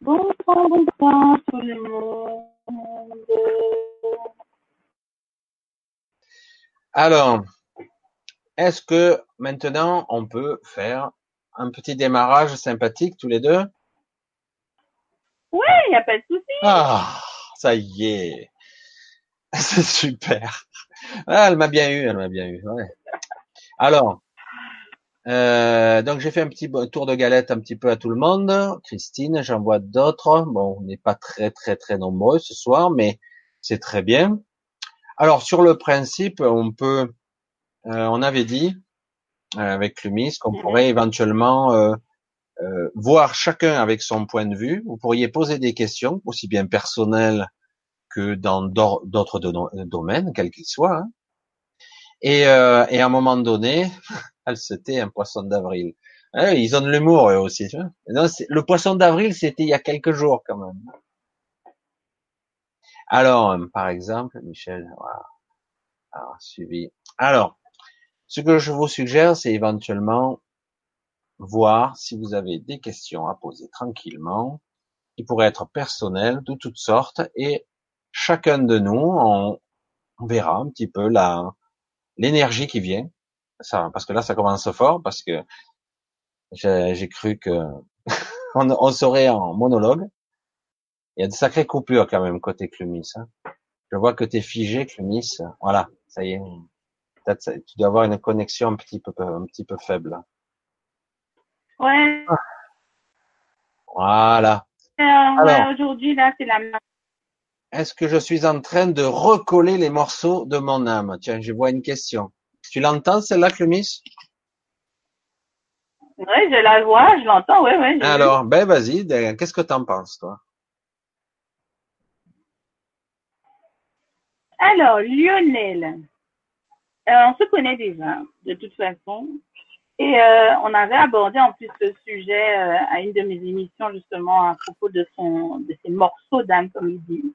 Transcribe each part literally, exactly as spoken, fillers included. Bonsoir, bonsoir tout le monde. Alors, est-ce que maintenant on peut faire un petit démarrage sympathique tous les deux? Ouais, il n'y a pas de souci. Ah, ça y est. C'est super. Ah, elle m'a bien eu, elle m'a bien eu. Ouais. Alors, euh, donc j'ai fait un petit tour de galette un petit peu à tout le monde. Christine, j'en vois d'autres. Bon, on n'est pas très très très nombreux ce soir, mais c'est très bien. Alors sur le principe, on peut, euh, on avait dit euh, avec Clumis qu'on pourrait éventuellement euh, euh, voir chacun avec son point de vue. Vous pourriez poser des questions, aussi bien personnelles que dans d'autres domaines, quels qu'ils soient. Hein. Et, euh, et à un moment donné, c'était un poisson d'avril. Hein, ils ont de l'humour eux aussi. Tu vois. Non, le poisson d'avril, c'était il y a quelques jours quand même. Alors, euh, par exemple, Michel, voilà, alors, suivi. Alors, ce que je vous suggère, c'est éventuellement voir si vous avez des questions à poser tranquillement, qui pourraient être personnelles, de toutes sortes, et chacun de nous, on, on verra un petit peu la, l'énergie qui vient. Ça, parce que là, ça commence fort, parce que j'ai, j'ai cru que on, on serait en monologue. Il y a de sacrées coupures quand même côté Clumis. Hein. Je vois que t'es figé, Clumis. Voilà, ça y est. Peut-être tu dois avoir une connexion un petit peu, un petit peu faible. Ouais. Voilà. Euh, Alors, ouais, aujourd'hui là, c'est la. Est-ce que je suis en train de recoller les morceaux de mon âme? Tiens, je vois une question. Tu l'entends celle-là, Clumis? Oui, je la vois, je l'entends, oui, oui. Alors, vu. Ben vas-y, qu'est-ce que t'en penses, toi? Alors, Lionel, euh, on se connaît déjà, de toute façon, et euh, on avait abordé en plus ce sujet euh, à une de mes émissions, justement, à propos de son, de ses morceaux d'âme, comme il dit.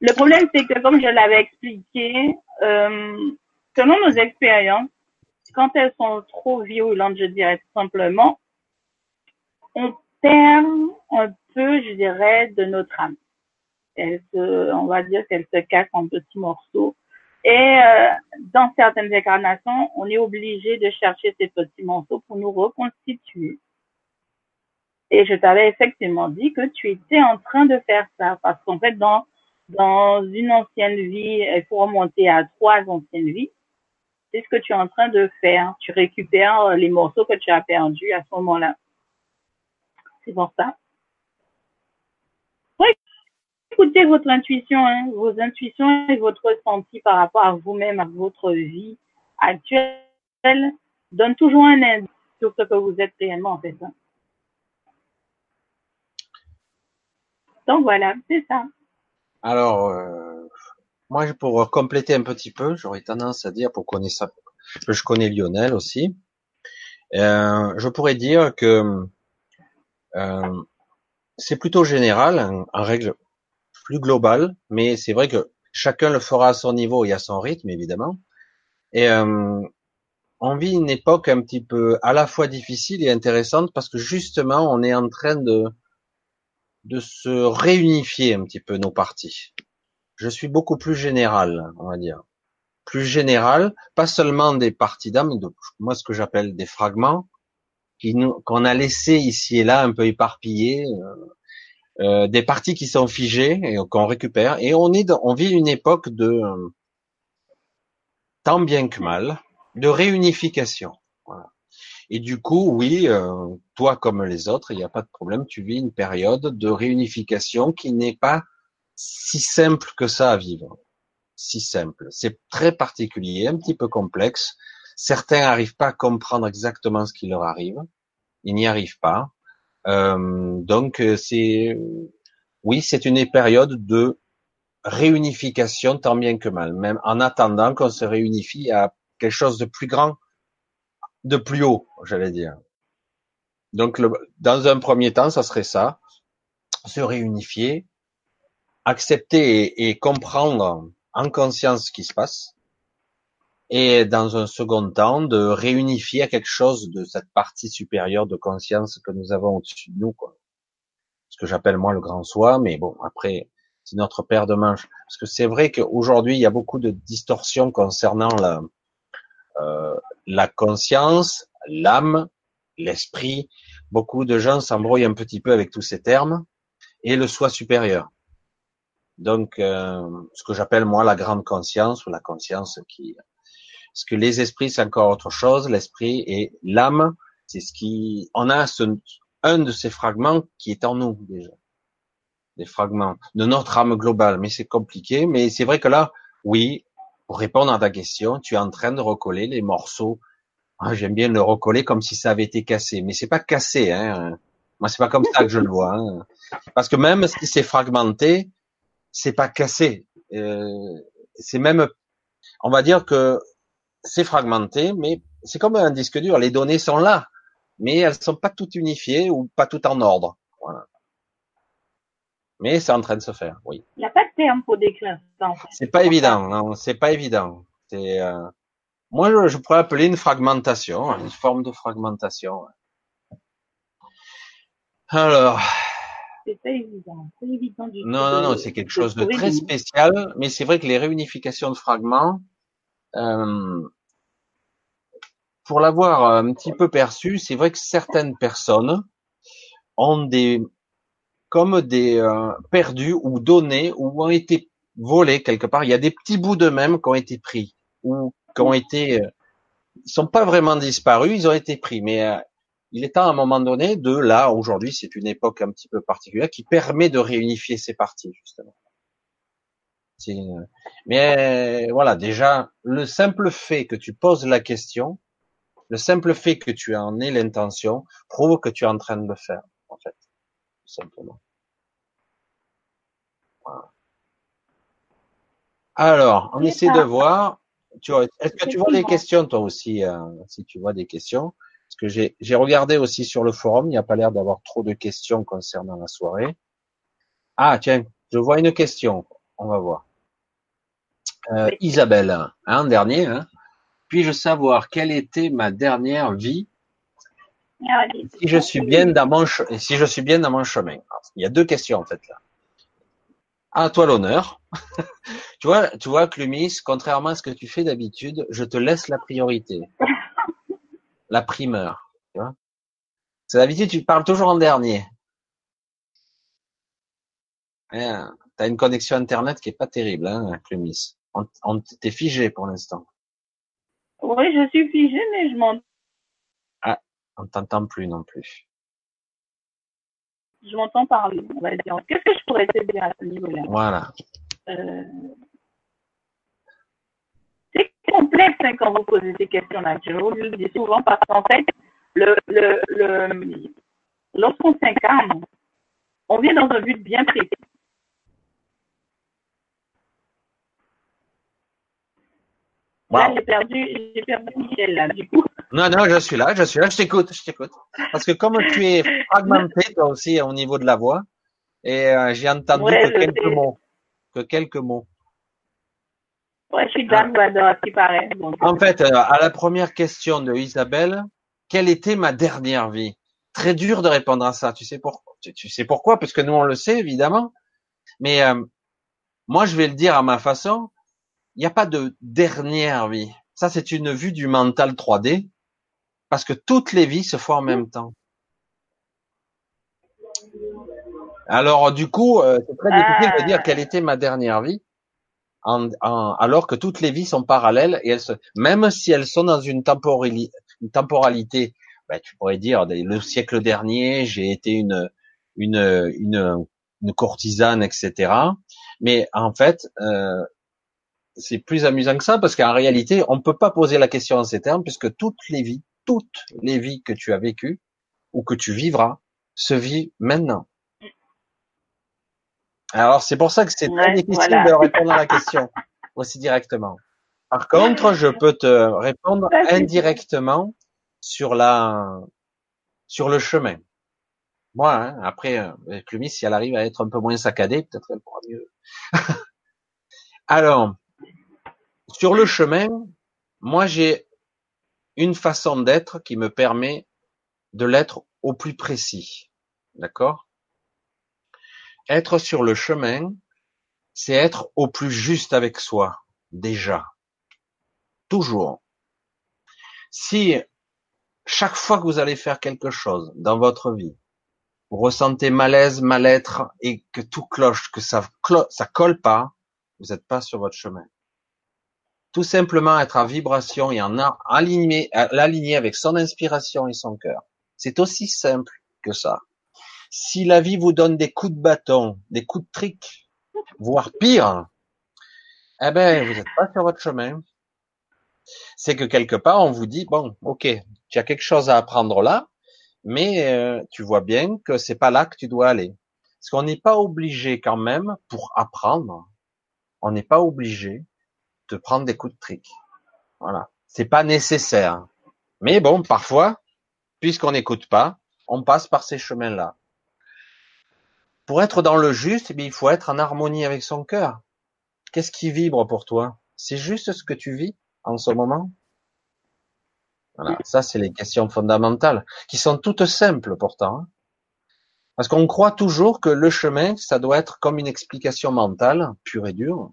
Le problème, c'est que, comme je l'avais expliqué, euh, selon nos expériences, quand elles sont trop virulentes, je dirais tout simplement, on perd un peu, je dirais, de notre âme. Elle se, on va dire qu'elle se casse en petits morceaux. Et euh, dans certaines incarnations, on est obligé de chercher ces petits morceaux pour nous reconstituer. Et je t'avais effectivement dit que tu étais en train de faire ça, parce qu'en fait, dans dans une ancienne vie, il faut remonter à trois anciennes vies. C'est ce que tu es en train de faire. Tu récupères les morceaux que tu as perdus à ce moment-là. C'est pour ça. Oui. Écoutez votre intuition, hein, vos intuitions et votre ressenti par rapport à vous-même, à votre vie actuelle, donne toujours un indice sur ce que vous êtes réellement en fait. Donc voilà, c'est ça. Alors, euh, moi pour compléter un petit peu, j'aurais tendance à dire, pour connaître ça, je connais Lionel aussi, euh, je pourrais dire que euh, c'est plutôt général, en, en règle plus global, mais c'est vrai que chacun le fera à son niveau et à son rythme, évidemment. Et euh, on vit une époque un petit peu à la fois difficile et intéressante parce que justement, on est en train de de se réunifier un petit peu nos parties. Je suis beaucoup plus général, on va dire. Plus général, pas seulement des parties d'âme, moi ce que j'appelle des fragments qui nous, qu'on a laissés ici et là un peu éparpillés, euh, Euh, des parties qui sont figées et qu'on récupère, et on est dans, on vit une époque de euh, tant bien que mal de réunification, voilà. Et du coup oui, euh, toi comme les autres, il n'y a pas de problème, tu vis une période de réunification qui n'est pas si simple que ça à vivre, si simple, c'est très particulier, un petit peu complexe, certains n'arrivent pas à comprendre exactement ce qui leur arrive, ils n'y arrivent pas. Euh, donc c'est oui, c'est une période de réunification tant bien que mal, même en attendant qu'on se réunifie à quelque chose de plus grand, de plus haut, j'allais dire. Donc le, dans un premier temps, ça serait ça, se réunifier, accepter et, et comprendre en conscience ce qui se passe, et dans un second temps de réunifier à quelque chose de cette partie supérieure de conscience que nous avons au-dessus de nous, quoi. Ce que j'appelle moi le grand soi, mais bon, après, c'est notre paire de manches. Parce que c'est vrai qu'aujourd'hui, il y a beaucoup de distorsions concernant la, euh, la conscience, l'âme, l'esprit. Beaucoup de gens s'embrouillent un petit peu avec tous ces termes, et le soi supérieur. Donc, euh, ce que j'appelle moi la grande conscience, ou la conscience qui... Parce que les esprits, c'est encore autre chose. L'esprit et l'âme, c'est ce qui... On a ce, un de ces fragments qui est en nous, déjà. Des fragments de notre âme globale. Mais c'est compliqué. Mais c'est vrai que là, oui, pour répondre à ta question, tu es en train de recoller les morceaux. Ah, j'aime bien le recoller comme si ça avait été cassé. Mais c'est pas cassé, hein. Moi, c'est pas comme ça que je le vois, hein. Parce que même si c'est fragmenté, c'est pas cassé. Euh, c'est même... On va dire que c'est fragmenté, mais c'est comme un disque dur. Les données sont là, mais elles sont pas toutes unifiées ou pas toutes en ordre. Voilà. Mais c'est en train de se faire, oui. Il n'y a pas de terme pour décrire ça, en fait. C'est pas évident, non, c'est pas évident. C'est, euh... moi, je, je pourrais appeler une fragmentation, une forme de fragmentation. Alors. C'est pas évident, c'est évident du tout. Non, non, non, c'est quelque chose de très spécial, mais c'est vrai que les réunifications de fragments, Euh, pour l'avoir un petit peu perçu, c'est vrai que certaines personnes ont des, comme des euh, perdus ou donnés ou ont été volés quelque part. Il y a des petits bouts d'eux-mêmes qui ont été pris ou qui ont été, euh, ils sont pas vraiment disparus, ils ont été pris. Mais euh, il est temps à un moment donné de, là aujourd'hui, c'est une époque un petit peu particulière qui permet de réunifier ces parties justement. Mais voilà, déjà, le simple fait que tu poses la question, le simple fait que tu en aies l'intention, prouve que tu es en train de le faire, en fait, tout simplement. Voilà. Alors, on essaie de voir. Tu vois, est-ce que tu vois des questions, toi aussi, euh, si tu vois des questions? Parce que j'ai, j'ai regardé aussi sur le forum, il n'y a pas l'air d'avoir trop de questions concernant la soirée. Ah, tiens, je vois une question. On va voir. Euh, Isabelle, un hein, dernier. Hein. Puis-je savoir quelle était ma dernière vie si je suis bien dans mon che... si je suis bien dans mon chemin. Alors, il y a deux questions en fait là. À toi l'honneur. tu vois, tu vois, Clumis, contrairement à ce que tu fais d'habitude, je te laisse la priorité, la primeur. Tu vois. C'est d'habitude, tu parles toujours en dernier. Bien. T'as une connexion internet qui est pas terrible, hein, Clumis. On, on t'es figé pour l'instant. Oui, je suis figé, mais je m'entends. Ah, on t'entend plus non plus. Je m'entends parler, on va dire. Qu'est-ce que je pourrais te dire à ce niveau-là? Voilà. Euh... C'est complexe hein, quand vous posez ces questions-là. Je vous le dis souvent parce qu'en fait, le, le, le... lorsqu'on s'incarne, on vient dans un but bien précis. Wow. Là, j'ai perdu, j'ai perdu Michel, là, du coup. Non, non, je suis là, je suis là, je t'écoute, je t'écoute. Parce que comme tu es fragmenté, toi aussi, au niveau de la voix, et euh, j'ai entendu ouais, que quelques sais. mots. Que quelques mots. Ouais, je suis dans le qui paraît. Donc, en fait, euh, à la première question de Isabelle, quelle était ma dernière vie? Très dur de répondre à ça. Tu sais pourquoi? Tu, tu sais pourquoi? Parce que nous, on le sait, évidemment. Mais euh, moi, je vais le dire à ma façon. Il n'y a pas de dernière vie. Ça, c'est une vue du mental trois D, parce que toutes les vies se font en même temps. Alors, du coup, euh, c'est très difficile de dire quelle était ma dernière vie, en, en, alors que toutes les vies sont parallèles et elles se, même si elles sont dans une, temporali, une temporalité, ben, tu pourrais dire le siècle dernier, j'ai été une, une, une, une courtisane, et cetera. Mais en fait. Euh, C'est plus amusant que ça parce qu'en réalité, on ne peut pas poser la question en ces termes puisque toutes les vies, toutes les vies que tu as vécues ou que tu vivras se vivent maintenant. Alors, c'est pour ça que c'est ouais, très difficile voilà. de répondre à la question aussi directement. Par contre, je peux te répondre indirectement sur la sur le chemin. Moi, hein, après, Clumis, si elle arrive à être un peu moins saccadée, peut-être qu'elle pourra mieux. Alors, sur le chemin, Moi, j'ai une façon d'être qui me permet de l'être au plus précis. D'accord ? Être sur le chemin, c'est être au plus juste avec soi, déjà. Toujours. Si chaque fois que vous allez faire quelque chose dans votre vie, vous ressentez malaise, mal-être et que tout cloche, que ça clo- ça colle pas, vous n'êtes pas sur votre chemin. Tout simplement être à vibration et en aligné, l'aligner avec son inspiration et son cœur. C'est aussi simple que ça. Si la vie vous donne des coups de bâton, des coups de trique, voire pire, eh ben, vous n'êtes pas sur votre chemin. C'est que quelque part, on vous dit, bon, ok, tu as quelque chose à apprendre là, mais euh, tu vois bien que c'est pas là que tu dois aller. Parce qu'on n'est pas obligé quand même, pour apprendre, on n'est pas obligé de prendre des coups de trique. Voilà. C'est pas nécessaire. Mais bon, parfois, puisqu'on n'écoute pas, on passe par ces chemins-là. Pour être dans le juste, eh bien, il faut être en harmonie avec son cœur. Qu'est-ce qui vibre pour toi? C'est juste ce que tu vis en ce moment? Voilà, ça c'est les questions fondamentales, qui sont toutes simples pourtant. Parce qu'on croit toujours que le chemin, ça doit être comme une explication mentale, pure et dure.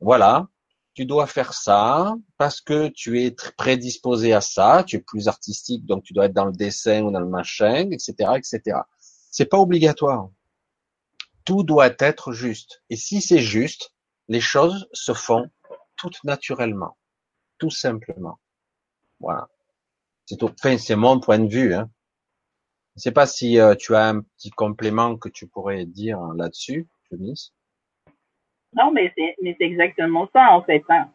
Voilà, tu dois faire ça, parce que tu es prédisposé à ça, tu es plus artistique, donc tu dois être dans le dessin ou dans le machin, et cetera, et cetera. C'est pas obligatoire. Tout doit être juste. Et si c'est juste, les choses se font toutes naturellement, tout simplement. Voilà. C'est tout. Enfin, c'est mon point de vue, hein. Je sais pas si euh, tu as un petit complément que tu pourrais dire là-dessus, Denise. Non, mais c'est, mais c'est exactement ça, en fait, hein.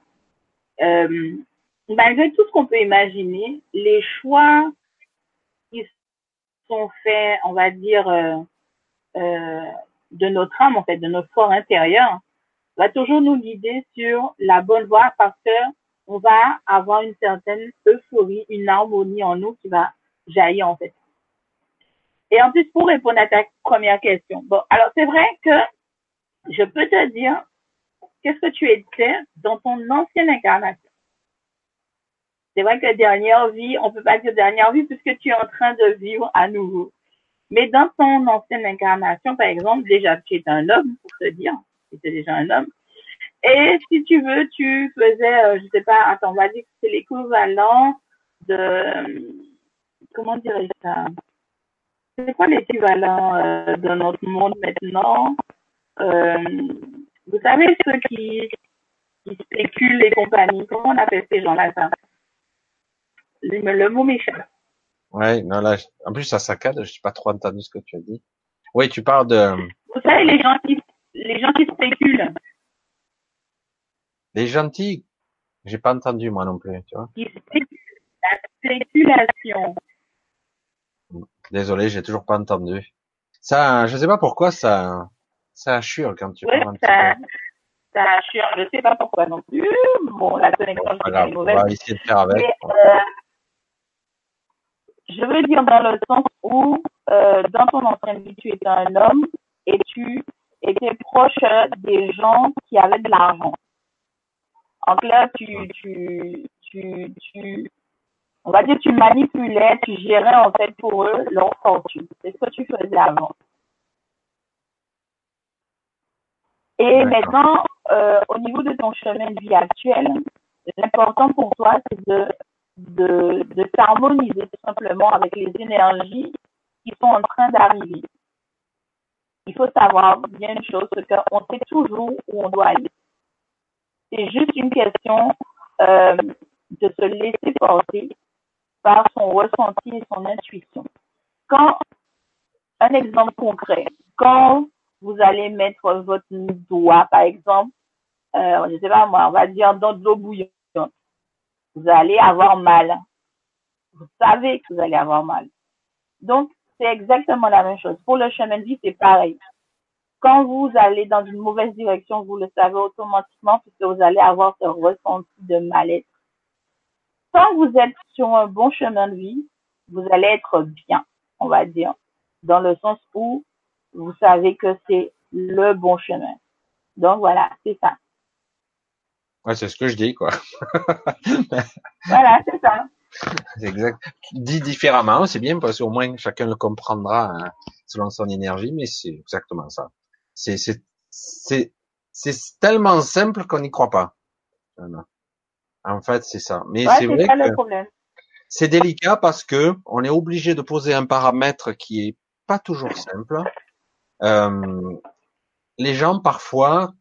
Euh, malgré tout ce qu'on peut imaginer, les choix qui sont faits, on va dire, euh, euh, de notre âme, en fait, de notre corps intérieur, va toujours nous guider sur la bonne voie parce que on va avoir une certaine euphorie, une harmonie en nous qui va jaillir, en fait. Et en plus, pour répondre à ta première question, bon, alors c'est vrai que je peux te dire qu'est-ce que tu étais dans ton ancienne incarnation. C'est vrai que dernière vie, on peut pas dire dernière vie puisque tu es en train de vivre à nouveau. Mais dans ton ancienne incarnation, par exemple, déjà, tu étais un homme, pour te dire, tu étais déjà un homme. Et si tu veux, tu faisais, euh, je sais pas, attends, on va dire que c'est l'équivalent de, euh, comment dirais-je ça? C'est quoi l'équivalent euh, de notre monde maintenant? Euh, vous savez, ceux qui, qui spéculent les compagnies, comment on appelle ces gens-là, ça? Le, le mot m'échappe. Ouais, non, là, en plus, ça saccade, je n'ai pas trop entendu ce que tu as dit. Oui, tu parles de... Vous savez, les gens qui, les gens qui spéculent. Les gentils, j'ai pas entendu moi non plus, tu vois. La spéculation. Désolé, j'ai toujours pas entendu. Ça, je sais pas pourquoi ça, ça assure quand tu. Oui, ça, ça assure. Je sais pas pourquoi non plus. Bon, la connexion est mauvaise. On va essayer de faire avec. Mais, euh, je veux dire dans le sens où, euh, dans ton ancienne vie, tu étais un homme et tu étais proche des gens qui avaient de l'argent. En clair, tu, tu, tu, tu, on va dire, tu manipulais, tu gérais, en fait, pour eux, leur fortune. C'est ce que tu faisais avant. Et maintenant, euh, au niveau de ton chemin de vie actuel, l'important pour toi, c'est de, de, de t'harmoniser tout simplement avec les énergies qui sont en train d'arriver. Il faut savoir bien une chose, c'est qu'on sait toujours où on doit aller. C'est juste une question euh, de se laisser porter par son ressenti et son intuition. Quand, un exemple concret, quand vous allez mettre votre doigt, par exemple, euh, je ne sais pas moi, on va dire dans de l'eau bouillante, vous allez avoir mal. Vous savez que vous allez avoir mal. Donc, c'est exactement la même chose. Pour le chemin de vie, c'est pareil. Quand vous allez dans une mauvaise direction, vous le savez automatiquement puisque vous allez avoir ce ressenti de mal-être. Quand vous êtes sur un bon chemin de vie, vous allez être bien, on va dire, dans le sens où vous savez que c'est le bon chemin. Donc voilà, c'est ça. Ouais, c'est ce que je dis, quoi. Voilà, c'est ça. C'est exact. Dit différemment, c'est bien parce qu'au moins chacun le comprendra hein, selon son énergie, mais c'est exactement ça. C'est, c'est, c'est, c'est tellement simple qu'on n'y croit pas. Voilà. En fait, c'est ça. Mais ouais, c'est vrai que le problème. C'est délicat parce que on est obligé de poser un paramètre qui est pas toujours simple. Euh, les gens parfois,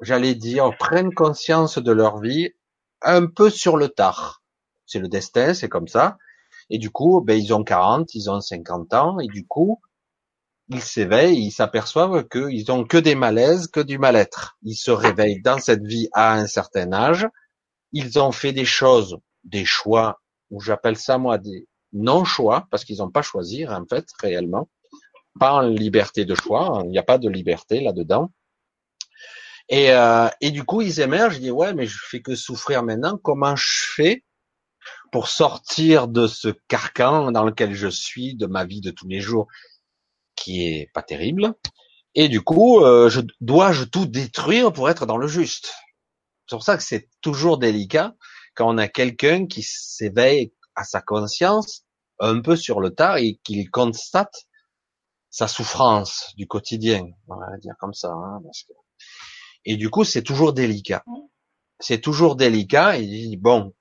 j'allais dire, prennent conscience de leur vie un peu sur le tard. C'est le destin, c'est comme ça. Et du coup, ben, ils ont quarante, ils ont cinquante ans, et du coup, ils s'éveillent, ils s'aperçoivent qu'ils ont que des malaises, que du mal-être. Ils se réveillent dans cette vie à un certain âge. Ils ont fait des choses, des choix, ou j'appelle ça, moi, des non-choix, parce qu'ils n'ont pas choisi, en fait, réellement. Pas en liberté de choix, il hein, n'y a pas de liberté là-dedans. Et, euh, et du coup, ils émergent, ils disent, ouais, mais je fais que souffrir maintenant, comment je fais pour sortir de ce carcan dans lequel je suis, de ma vie de tous les jours, qui est pas terrible. Et du coup, euh, je dois-je tout détruire pour être dans le juste. C'est pour ça que c'est toujours délicat quand on a quelqu'un qui s'éveille à sa conscience un peu sur le tard et qu'il constate sa souffrance du quotidien, on va dire comme ça. Hein, parce que... Et du coup, c'est toujours délicat. C'est toujours délicat. Et il dit, bon.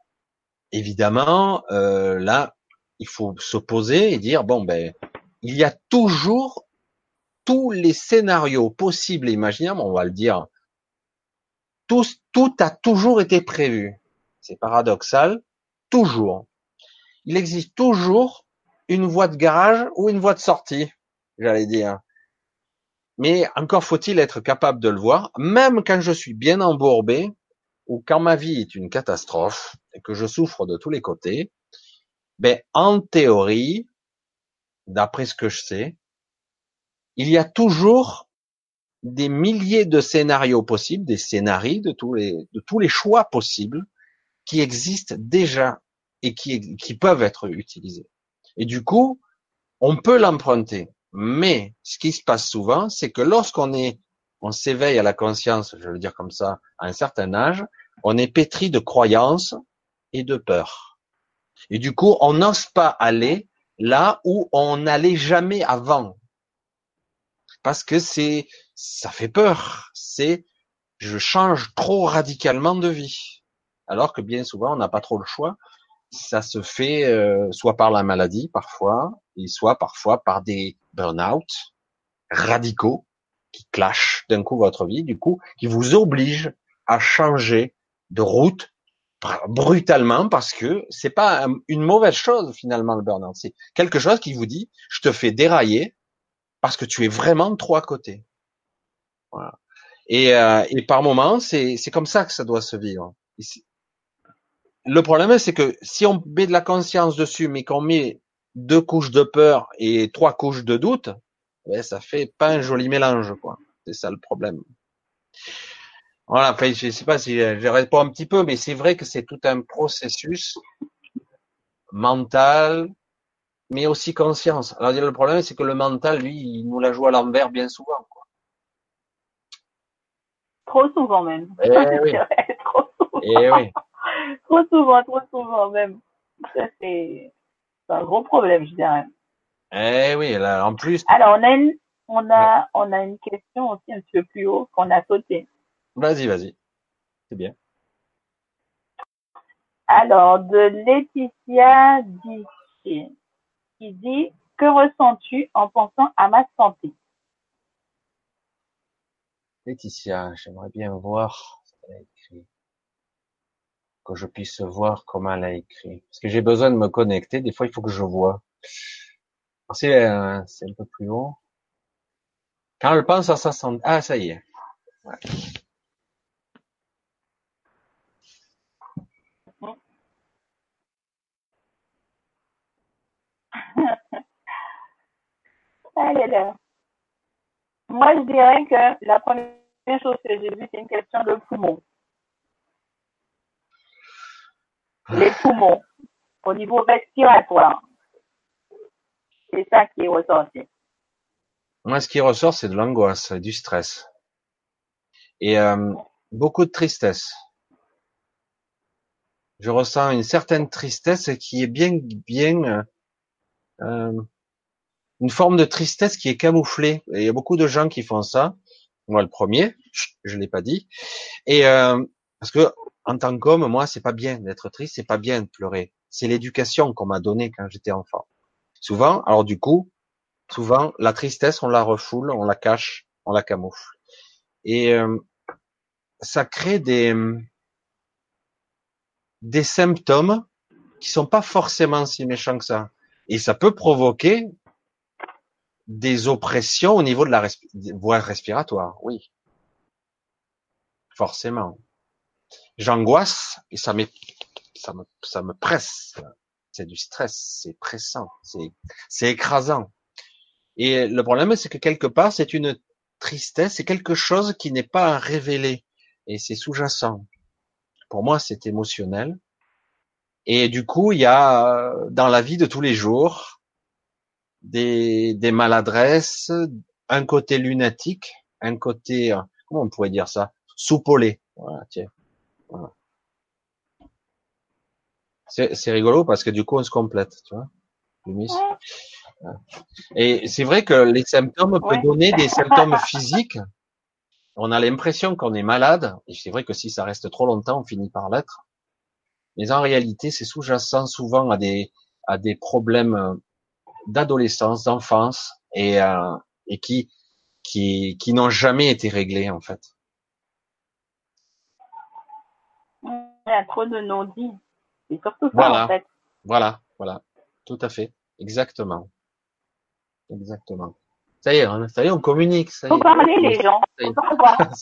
Évidemment, euh, là, il faut se poser et dire, bon, ben, il y a toujours tous les scénarios possibles et imaginables, on va le dire. Tout, tout a toujours été prévu. C'est paradoxal. Toujours. Il existe toujours une voie de garage ou une voie de sortie, j'allais dire. Mais encore faut-il être capable de le voir, même quand je suis bien embourbé, ou quand ma vie est une catastrophe et que je souffre de tous les côtés, ben, en théorie, d'après ce que je sais, il y a toujours des milliers de scénarios possibles, des scénarios de tous les, de tous les choix possibles qui existent déjà et qui, qui peuvent être utilisés. Et du coup, on peut l'emprunter. Mais ce qui se passe souvent, c'est que lorsqu'on est, on s'éveille à la conscience, je veux dire comme ça, à un certain âge, on est pétri de croyances et de peurs. Et du coup, on n'ose pas aller là où on n'allait jamais avant. Parce que c'est, ça fait peur. C'est, je change trop radicalement de vie. Alors que bien souvent, on n'a pas trop le choix. Ça se fait, euh, soit par la maladie, parfois, et soit parfois par des burn-out radicaux qui clashent d'un coup votre vie, du coup, qui vous obligent à changer de route brutalement parce que c'est pas une mauvaise chose finalement le burn-out, c'est quelque chose qui vous dit je te fais dérailler parce que tu es vraiment trop à côté. Voilà. Et, euh, et par moments c'est c'est comme ça que ça doit se vivre. Le problème c'est que si on met de la conscience dessus mais qu'on met deux couches de peur et trois couches de doute, ben ça fait pas un joli mélange quoi. C'est ça le problème. Voilà, enfin, je sais pas si je réponds un petit peu, mais c'est vrai que c'est tout un processus mental, mais aussi conscience. Alors, le problème, c'est que le mental, lui, il nous la joue à l'envers bien souvent, quoi. Trop souvent, même. Eh oui. Trop souvent. Eh oui. Trop souvent, trop souvent, même. Ça, c'est un gros problème, je dirais. Eh oui, là, en plus. Alors, on a une, on a, ouais. on a une question aussi un petit peu plus haut qu'on a sautée. Vas-y, vas-y. C'est bien. Alors, de Laetitia Dichet, qui dit, que ressens-tu en pensant à ma santé? Laetitia, j'aimerais bien voir ce qu'elle a écrit. Que je puisse voir comment elle a écrit. Parce que j'ai besoin de me connecter. Des fois, il faut que je vois. C'est, euh, c'est un peu plus haut. Quand elle pense à sa santé. Ah, ça y est. Ouais. Allez là. Moi, je dirais que la première chose que j'ai vue, c'est une question de poumons. Les poumons, au niveau respiratoire. C'est ça qui est ressorti. Moi, ce qui ressort, c'est de l'angoisse, du stress. Et euh, beaucoup de tristesse. je ressens une certaine tristesse qui est bien, bien, euh, une forme de tristesse qui est camouflée. Et il y a beaucoup de gens qui font ça. Moi, le premier, je l'ai pas dit. Et euh, parce que en tant qu'homme, moi, c'est pas bien d'être triste, c'est pas bien de pleurer. C'est l'éducation qu'on m'a donnée quand j'étais enfant. Souvent, alors du coup, souvent, la tristesse, on la refoule, on la cache, on la camoufle. Et euh, ça crée des des symptômes qui sont pas forcément si méchants que ça. Et ça peut provoquer des oppressions au niveau de la resp- voie respiratoire, oui. Forcément. J'angoisse et ça me, ça me, ça me presse. C'est du stress, c'est pressant, c'est, c'est écrasant. Et le problème, c'est que quelque part, c'est une tristesse, c'est quelque chose qui n'est pas révélé et c'est sous-jacent. Pour moi, c'est émotionnel. Et du coup, il y a dans la vie de tous les jours des, des maladresses, un côté lunatique, un côté, comment on pourrait dire ça, soupolé. Voilà, tiens. Voilà. C'est, c'est rigolo parce que du coup, on se complète, tu vois. Et c'est vrai que les symptômes ouais. peuvent donner des symptômes physiques. On a l'impression qu'on est malade. Et c'est vrai que si ça reste trop longtemps, on finit par l'être. Mais en réalité, c'est sous-jacent souvent à des, à des problèmes d'adolescence, d'enfance et, euh, et qui, qui, qui n'ont jamais été réglés, en fait. Il y a trop de non-dits. C'est surtout ça, voilà. en fait. Voilà, voilà. Tout à fait. Exactement. Exactement. Ça y est, on, ça y est, on communique. Ça faut y est. Parler les ça gens. Faut pas avoir,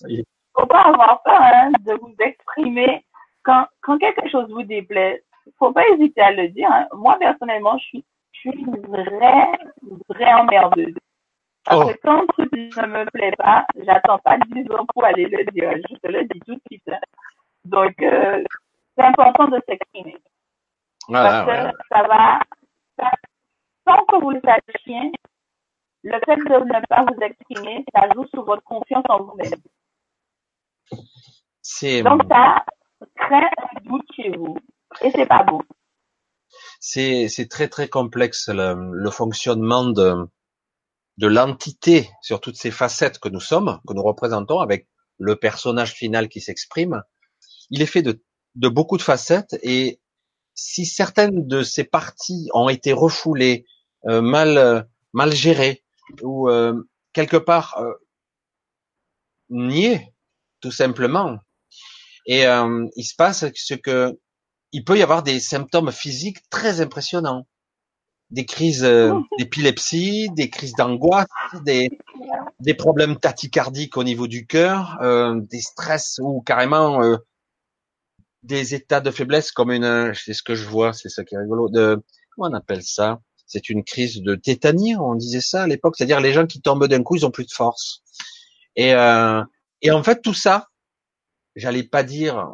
faut pas avoir peur hein, de vous exprimer quand quand quelque chose vous déplaît. Faut pas hésiter à le dire. Hein. Moi personnellement, je suis je suis une vraie vraie emmerdeuse. Parce oh. que quand un truc ne me plaît pas, j'attends pas dix ans pour aller le dire. Je te le dis tout de suite. Hein. Donc euh, c'est important de s'exprimer. Voilà, parce voilà. que ça va ça, sans que vous le sachiez. Le fait de ne pas vous exprimer, ça joue sur votre confiance en vous-même. C'est... Donc, ça crée un doute chez vous. Et c'est pas bon. C'est, c'est très, très complexe, le, le fonctionnement de, de l'entité sur toutes ces facettes que nous sommes, que nous représentons avec le personnage final qui s'exprime. Il est fait de, de beaucoup de facettes et si certaines de ces parties ont été refoulées, euh, mal, mal gérées, ou euh, quelque part euh, nier tout simplement et euh, il se passe ce que il peut y avoir des symptômes physiques très impressionnants, des crises euh, d'épilepsie, des crises d'angoisse, des des problèmes tachycardiques au niveau du cœur, euh, des stress ou carrément euh, des états de faiblesse comme une c'est ce que je vois, c'est ça qui est rigolo, de comment on appelle ça? C'est une crise de tétanie, on disait ça à l'époque, c'est-à-dire les gens qui tombent d'un coup, ils ont plus de force. Et, euh, et en fait, tout ça, j'allais pas dire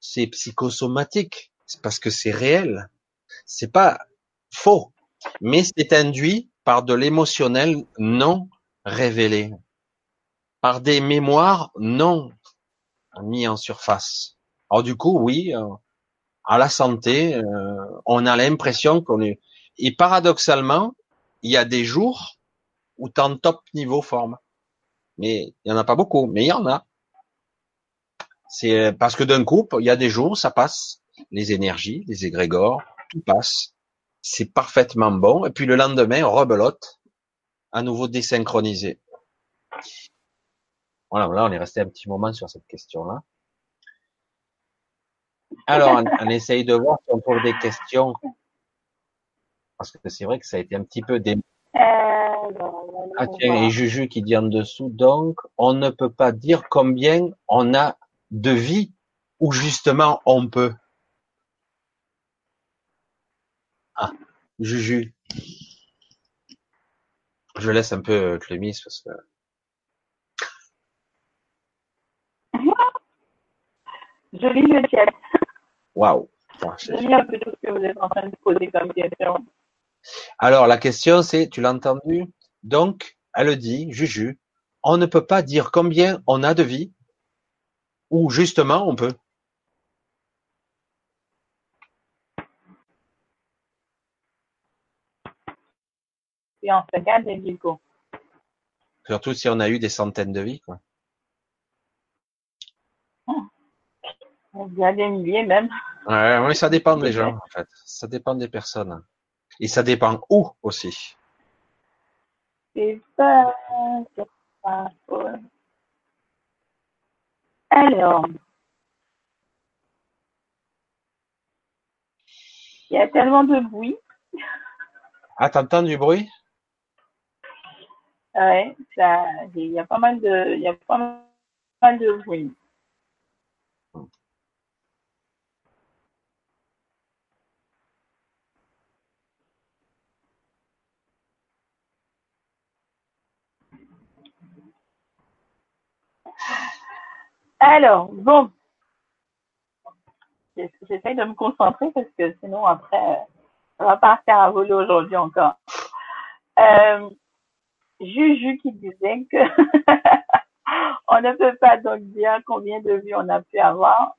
c'est psychosomatique, c'est parce que c'est réel, c'est pas faux, mais c'est induit par de l'émotionnel non révélé, par des mémoires non mis en surface. Alors du coup, oui, euh, à la santé, euh, on a l'impression qu'on est Et paradoxalement, il y a des jours où t'es en top niveau forme. Mais il y en a pas beaucoup, mais il y en a. C'est parce que d'un coup, il y a des jours où ça passe. Les énergies, les égrégores, tout passe. C'est parfaitement bon. Et puis le lendemain, on rebelote, à nouveau désynchronisé. Voilà, là, on est resté un petit moment sur cette question-là. Alors, on, on essaye de voir si on trouve des questions. Parce que c'est vrai que ça a été un petit peu... Dé... Euh, ah tiens, et Juju qui dit en dessous, donc, on ne peut pas dire combien on a de vie ou justement on peut. Ah, Juju. Je laisse un peu Clumis parce que... Je lis le chat. Waouh. Je lis un peu tout ce que vous êtes en train de poser comme question. Alors, la question, c'est, tu l'as entendu? Donc, elle le dit, Juju, on ne peut pas dire combien on a de vie, ou justement, on peut. puis on se garde des glucos. Surtout si on a eu des centaines de vies, quoi. Hum. Il y a des milliers même. Ouais, oui, ça dépend des gens, en fait. Ça dépend des personnes. Et ça dépend où aussi. C'est pas... C'est pas... Alors... Il y a tellement de bruit. Ah, t'entends du bruit? Ouais, ça, il y a pas mal de, il y a pas mal de bruit. Alors, bon. J'essaie de me concentrer parce que sinon après, on va partir à voler aujourd'hui encore. Euh, Juju qui disait que on ne peut pas donc dire combien de vues on a pu avoir.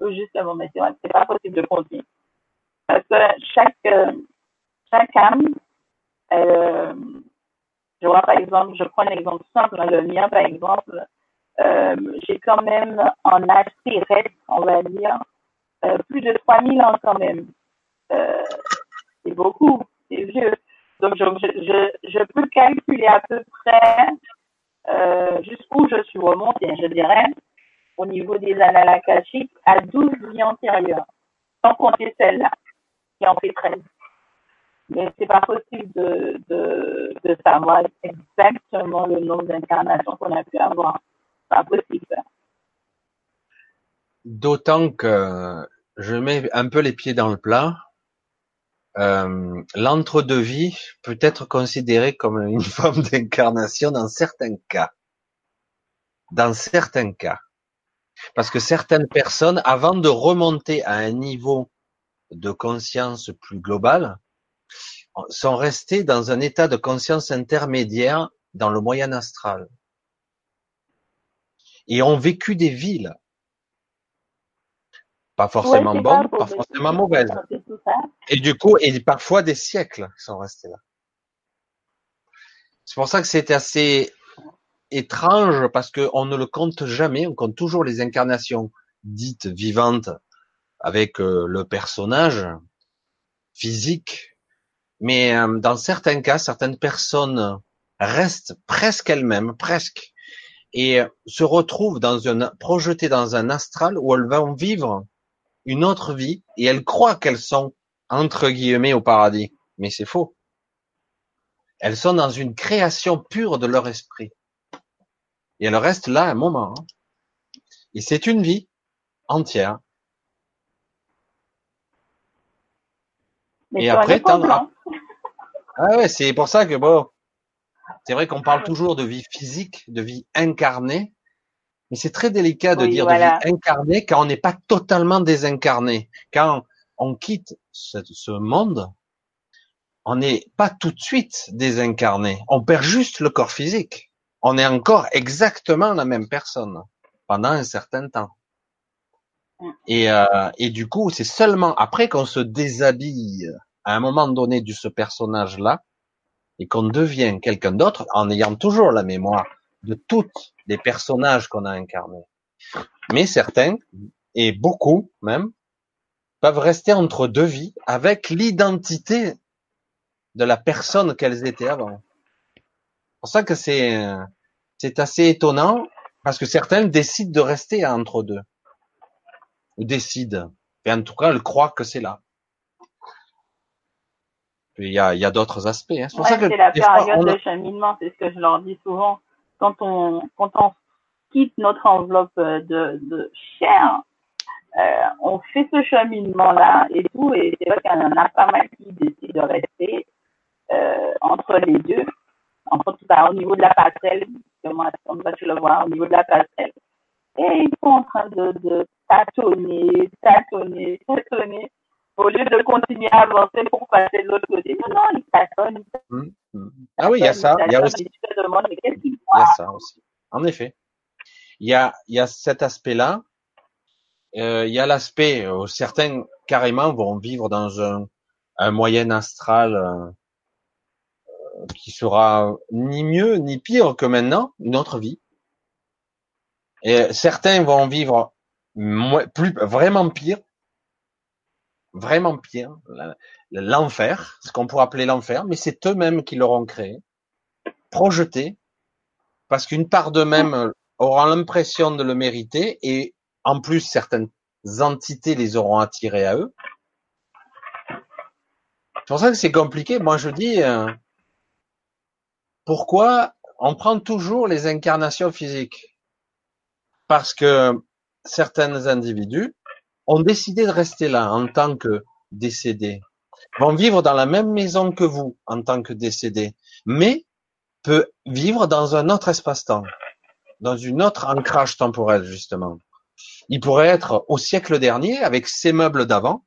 Justement, mais c'est vrai, c'est pas possible de compter. Parce que chaque, chaque âme, euh, je vois par exemple, je prends un exemple simple, le mien par exemple, euh, j'ai quand même en âge terrestre, on va dire, Euh, plus de trois mille ans quand même. Euh, c'est beaucoup, c'est vieux. Donc, je, je, je peux calculer à peu près euh, jusqu'où je suis remontée, je dirais, au niveau des annales akashiques, à douze vies antérieures, sans compter celle-là, qui en fait treize. Mais c'est pas possible de, de, de savoir exactement le nombre d'incarnations qu'on a pu avoir. C'est pas possible. D'autant que je mets un peu les pieds dans le plat. Euh, l'entre-deux vie peut être considéré comme une forme d'incarnation dans certains cas. Dans certains cas. Parce que certaines personnes, avant de remonter à un niveau de conscience plus global, sont restées dans un état de conscience intermédiaire dans le moyen astral. Et ont vécu des vies. Pas forcément ouais, bonne, pas, pas forcément mauvaise. Et du coup, et parfois des siècles sont restés là. C'est pour ça que c'est assez étrange parce que on ne le compte jamais, on compte toujours les incarnations dites vivantes avec euh, le personnage physique. Mais euh, dans certains cas, certaines personnes restent presque elles-mêmes, presque, et se retrouvent dans un, projetées dans un astral où elles vont vivre une autre vie, et elles croient qu'elles sont, entre guillemets, au paradis. Mais c'est faux. Elles sont dans une création pure de leur esprit. Et elles restent là un moment. Hein. Et c'est une vie entière. Mais et après, t'en as... Ah ouais, c'est pour ça que, bon, c'est vrai qu'on parle toujours de vie physique, de vie incarnée, mais c'est très délicat de oui, dire voilà. De vie incarnée quand on n'est pas totalement désincarné. Quand on quitte ce, ce monde, on n'est pas tout de suite désincarné. On perd juste le corps physique. On est encore exactement la même personne pendant un certain temps. Et, euh, et du coup, c'est seulement après qu'on se déshabille à un moment donné de ce personnage-là et qu'on devient quelqu'un d'autre en ayant toujours la mémoire de toutes les personnages qu'on a incarnés. Mais certains, et beaucoup même, peuvent rester entre deux vies avec l'identité de la personne qu'elles étaient avant. C'est pour ça que c'est, c'est assez étonnant, parce que certains décident de rester entre deux. Ou décident. Et en tout cas, elles croient que c'est là. Puis il y a, il y a d'autres aspects. Hein. C'est pour ouais, ça que c'est la période de cheminement, c'est ce que je leur dis souvent. Quand on, quand on quitte notre enveloppe de, de chair, euh, on fait ce cheminement-là et tout, et c'est vrai qu'il y en a pas mal qui décident de rester euh, entre les deux, entre tout ça, au niveau de la passerelle, comment est-ce tu le vois, au niveau de la passerelle. Et ils sont en train de, de tâtonner, tâtonner, tâtonner, au lieu de continuer à avancer pour passer de l'autre côté. Non, non, ils tâtonnent. Ils tâtonnent. Mmh. Ah oui, il y a ça. Il y a aussi. Il y a ça aussi. En effet, il y a, il y a cet aspect-là. Euh, il y a l'aspect où certains carrément vont vivre dans un, un moyen astral euh, qui sera ni mieux ni pire que maintenant, une autre vie. Et certains vont vivre moins, plus, vraiment pire, vraiment pire, l'enfer, ce qu'on pourrait appeler l'enfer, mais c'est eux-mêmes qui l'auront créé, projeté, parce qu'une part d'eux-mêmes aura l'impression de le mériter, et en plus certaines entités les auront attirés à eux. C'est pour ça que c'est compliqué. Moi, je dis, euh, pourquoi on prend toujours les incarnations physiques? Parce que certains individus ont décidé de rester là en tant que décédés, vont vivre dans la même maison que vous en tant que décédés, mais peuvent vivre dans un autre espace-temps, dans une autre ancrage temporel, justement. Ils pourraient être au siècle dernier avec ces meubles d'avant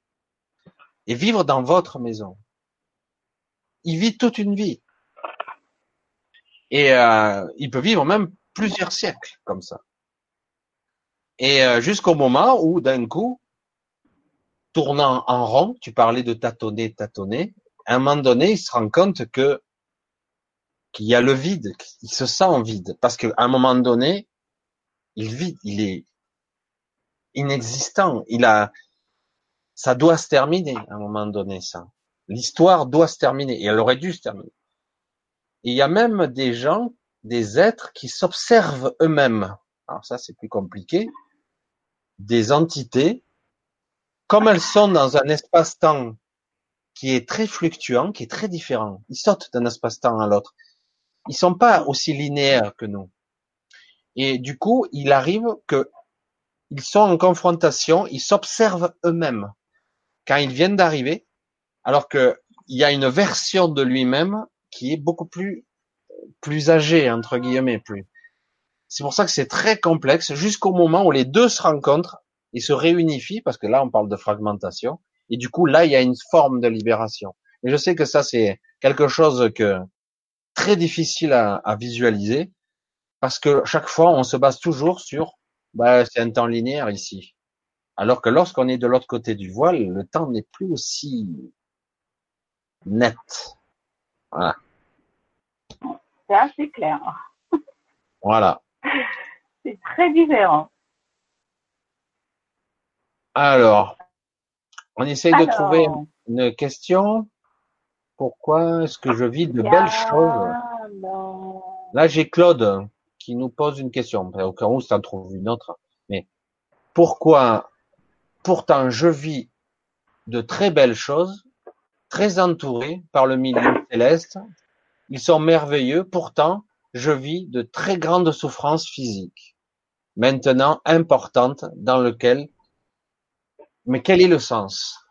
et vivre dans votre maison. Il vit toute une vie. Et euh, il peut vivre même plusieurs siècles comme ça. Et euh, jusqu'au moment où, d'un coup, tournant en rond, tu parlais de tâtonner, tâtonner, à un moment donné, il se rend compte que qu'il y a le vide, il se sent en vide. Parce qu'à un moment donné, il vit, il est inexistant. Il a, ça doit se terminer à un moment donné, ça. L'histoire doit se terminer, et elle aurait dû se terminer. Et il y a même des gens, des êtres qui s'observent eux-mêmes. Alors ça, c'est plus compliqué. Des entités, comme elles sont dans un espace-temps qui est très fluctuant, qui est très différent. Ils sautent d'un espace-temps à l'autre. Ils sont pas aussi linéaires que nous. Et du coup, il arrive que ils sont en confrontation, ils s'observent eux-mêmes quand ils viennent d'arriver, alors que il y a une version de lui-même qui est beaucoup plus plus âgée, entre guillemets, plus. C'est pour ça que c'est très complexe jusqu'au moment où les deux se rencontrent et se réunifient, parce que là, on parle de fragmentation. Et du coup, là, il y a une forme de libération. Et je sais que ça, c'est quelque chose que très difficile à, à visualiser, parce que chaque fois, on se base toujours sur, bah, c'est un temps linéaire ici. Alors que lorsqu'on est de l'autre côté du voile, le temps n'est plus aussi net. Voilà. C'est assez clair. Voilà. C'est très différent. Alors, on essaye Alors, de trouver une question. Pourquoi est-ce que je vis de belles choses? Non. Là, j'ai Claude qui nous pose une question. Au cas où, si t'en trouves une autre. Mais pourquoi, pourtant, je vis de très belles choses, très entouré par le milieu céleste. Ils sont merveilleux. Pourtant, je vis de très grandes souffrances physiques, maintenant importantes, dans lequel, mais quel est le sens?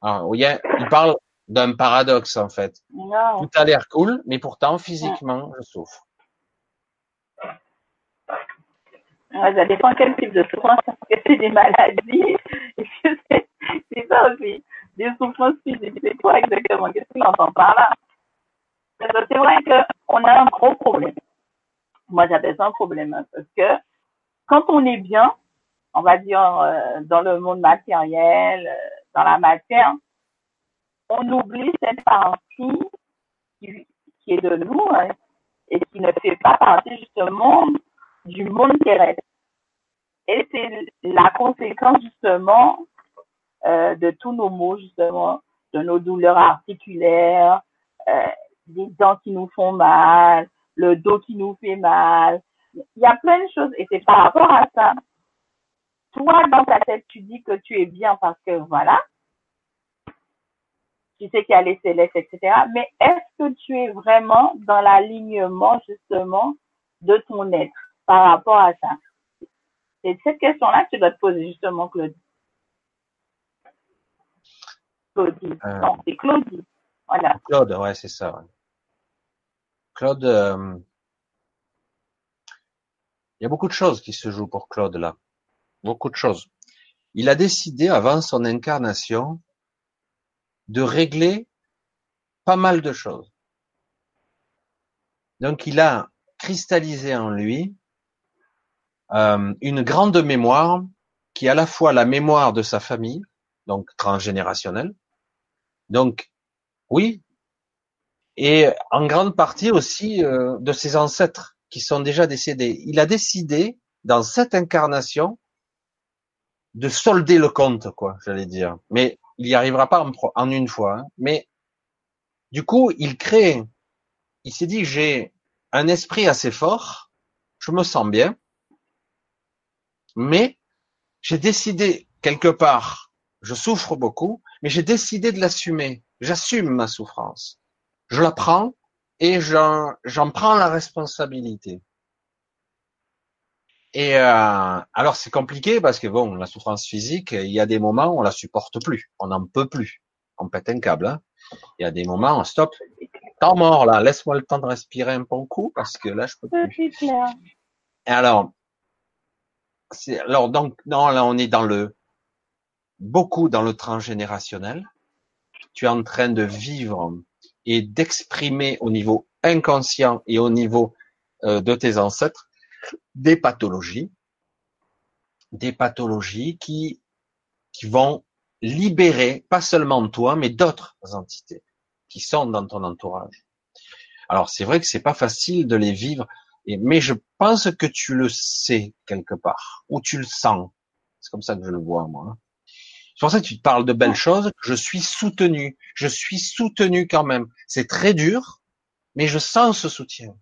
Alors, vous voyez, il parle d'un paradoxe, en fait. Non. Tout a l'air cool, mais pourtant, physiquement, je souffre. Ouais, ça dépend quel type de souffrance, parce que c'est des maladies, et que c'est, c'est ça aussi, des souffrances physiques. C'est quoi exactement? Qu'est-ce qu'il entend par là? C'est vrai qu'on a un gros problème. Moi, j'appelle ça un problème, hein, parce que quand on est bien, on va dire euh, dans le monde matériel, euh, dans la matière, on oublie cette partie qui, qui est de nous, hein, et qui ne fait pas partie justement du monde terrestre. Et c'est la conséquence justement euh, de tous nos maux, justement, de nos douleurs articulaires, euh, des dents qui nous font mal, le dos qui nous fait mal. Il y a plein de choses, et c'est par rapport à ça. Toi, dans ta tête, tu dis que tu es bien parce que, voilà, tu sais qu'il y a les célestes, et cetera. Mais est-ce que tu es vraiment dans l'alignement, justement, de ton être par rapport à ça? C'est cette question-là que tu dois te poser, justement, Claudie. Claudie. Euh... Non, c'est Claudie. Voilà. Claude, ouais, c'est ça. Ouais. Claude, euh... il y a beaucoup de choses qui se jouent pour Claude, là. Beaucoup de choses. Il a décidé, avant son incarnation, de régler pas mal de choses. Donc, il a cristallisé en lui euh, une grande mémoire qui est à la fois la mémoire de sa famille, donc transgénérationnelle, donc, oui, et en grande partie aussi euh, de ses ancêtres qui sont déjà décédés. Il a décidé, dans cette incarnation, de solder le compte, quoi, j'allais dire. Mais il n'y arrivera pas en, en une fois. Hein. Mais du coup, il crée, il s'est dit, j'ai un esprit assez fort, je me sens bien, mais j'ai décidé, quelque part, je souffre beaucoup, mais j'ai décidé de l'assumer. J'assume ma souffrance. Je la prends et j'en, j'en prends la responsabilité. Et euh, alors c'est compliqué parce que bon, la souffrance physique, il y a des moments où on la supporte plus, on n'en peut plus, on pète un câble. Hein. Il y a des moments, on stop, temps mort là, laisse-moi le temps de respirer un bon coup parce que là je peux plus. C'est clair. Et alors, c'est, alors donc non, là on est dans le beaucoup dans le transgénérationnel. Tu es en train de vivre et d'exprimer au niveau inconscient et au niveau euh, de tes ancêtres. Des pathologies, des pathologies qui, qui vont libérer, pas seulement toi, mais d'autres entités qui sont dans ton entourage. Alors, c'est vrai que c'est pas facile de les vivre, mais je pense que tu le sais quelque part, ou tu le sens. C'est comme ça que je le vois, moi. C'est pour ça que tu te parles de belles choses. Je suis soutenu. Je suis soutenu quand même. C'est très dur, mais je sens ce soutien.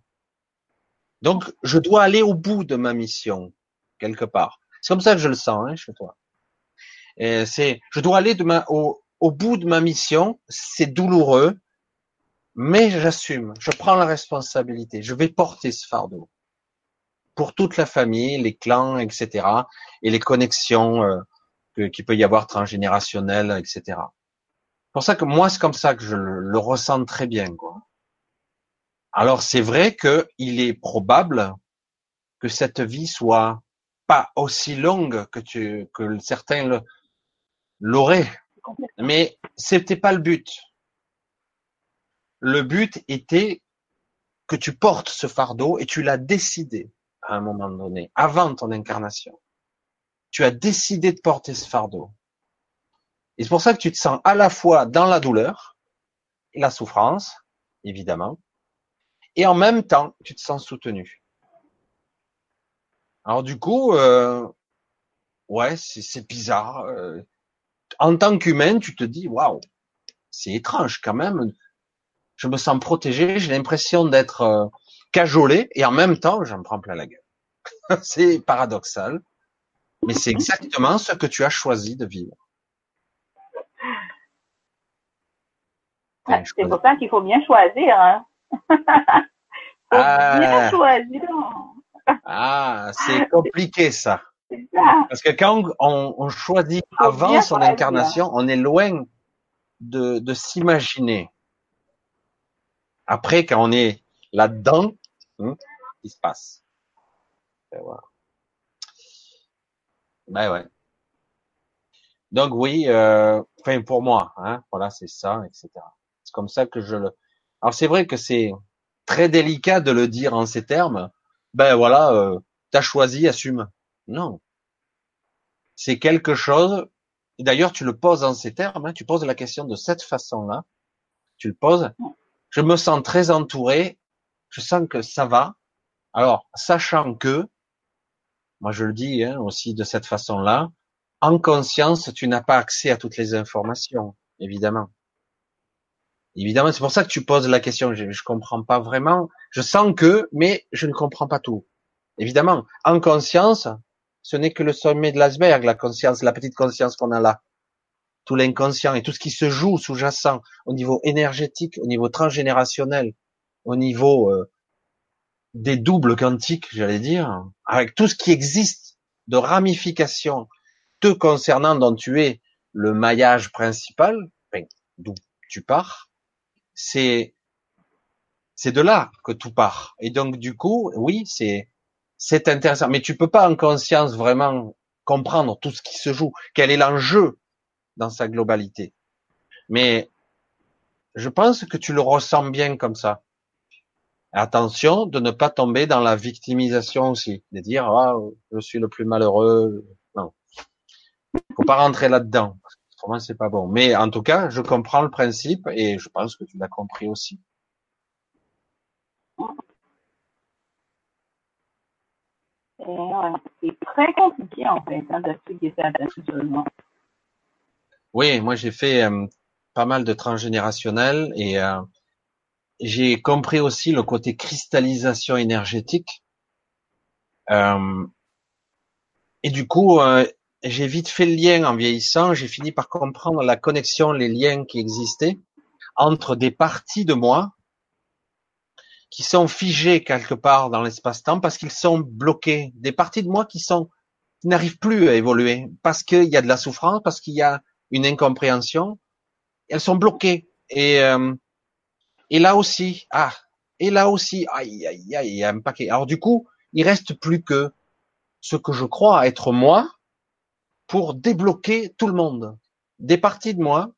Donc, je dois aller au bout de ma mission, quelque part. C'est comme ça que je le sens, hein, chez toi. Et c'est, je dois aller de ma, au, au bout de ma mission, c'est douloureux, mais j'assume, je prends la responsabilité, je vais porter ce fardeau. Pour toute la famille, les clans, et cetera, et les connexions euh, que, qu'il peut y avoir transgénérationnelles, et cetera. C'est pour ça que moi, c'est comme ça que je le, le ressens très bien, quoi. Alors c'est vrai que il est probable que cette vie soit pas aussi longue que tu que certains le, l'auraient, mais c'était pas le but. Le but était que tu portes ce fardeau et tu l'as décidé à un moment donné, avant ton incarnation. Tu as décidé de porter ce fardeau. Et c'est pour ça que tu te sens à la fois dans la douleur et la souffrance, évidemment. Et en même temps, tu te sens soutenu. Alors du coup, euh, ouais, c'est, c'est bizarre. Euh, en tant qu'humain, tu te dis, waouh, c'est étrange quand même. Je me sens protégé, j'ai l'impression d'être euh, cajolé, et en même temps, j'en prends plein la gueule. C'est paradoxal, mais c'est exactement ce que tu as choisi de vivre. Ah, c'est pour ça qu'il faut bien choisir, hein. Ah, bien choisi, ah, c'est compliqué ça. C'est ça. Parce que quand on, on choisit avant son choisir. Incarnation, on est loin de, de s'imaginer. Après, quand on est là-dedans, hein, il se passe. Voilà. Ben ouais. Donc oui, euh, enfin pour moi, hein, voilà, c'est ça, et cetera. C'est comme ça que je le. Alors c'est vrai que c'est très délicat de le dire en ces termes. Ben voilà, euh, t'as choisi, assume. Non, c'est quelque chose. Et d'ailleurs, tu le poses en ces termes. Hein, tu poses la question de cette façon-là. Tu le poses. Je me sens très entouré. Je sens que ça va. Alors, sachant que, moi je le dis hein, aussi de cette façon-là, en conscience, tu n'as pas accès à toutes les informations, évidemment. Évidemment, c'est pour ça que tu poses la question. Je, je comprends pas vraiment. Je sens que, mais je ne comprends pas tout. Évidemment, en conscience, ce n'est que le sommet de l'iceberg, la conscience, la petite conscience qu'on a là. Tout l'inconscient et tout ce qui se joue sous-jacent au niveau énergétique, au niveau transgénérationnel, au niveau euh, des doubles quantiques, j'allais dire, avec tout ce qui existe de ramifications te concernant dont tu es le maillage principal, enfin, d'où tu pars. C'est, c'est de là que tout part. Et donc, du coup, oui, c'est, c'est intéressant. Mais tu peux pas en conscience vraiment comprendre tout ce qui se joue. Quel est l'enjeu dans sa globalité. Mais, je pense que tu le ressens bien comme ça. Attention de ne pas tomber dans la victimisation aussi. De dire, ah, oh, je suis le plus malheureux. Non. Faut pas rentrer là-dedans. Pour moi, c'est pas bon. Mais en tout cas, je comprends le principe et je pense que tu l'as compris aussi. c'est très compliqué en fait hein, d'appliquer ça à seulement. Oui, moi j'ai fait euh, pas mal de transgénérationnel et euh, j'ai compris aussi le côté cristallisation énergétique. Euh, et du coup, euh, j'ai vite fait le lien en vieillissant, j'ai fini par comprendre la connexion, les liens qui existaient entre des parties de moi qui sont figés quelque part dans l'espace-temps parce qu'ils sont bloqués. Des parties de moi qui sont, qui n'arrivent plus à évoluer parce qu'il y a de la souffrance, parce qu'il y a une incompréhension. Elles sont bloquées. Et, euh, et là aussi, ah, et là aussi, aïe, aïe, aïe, il y a un paquet. Alors du coup, il reste plus que ce que je crois être moi pour débloquer tout le monde. Des parties de moi,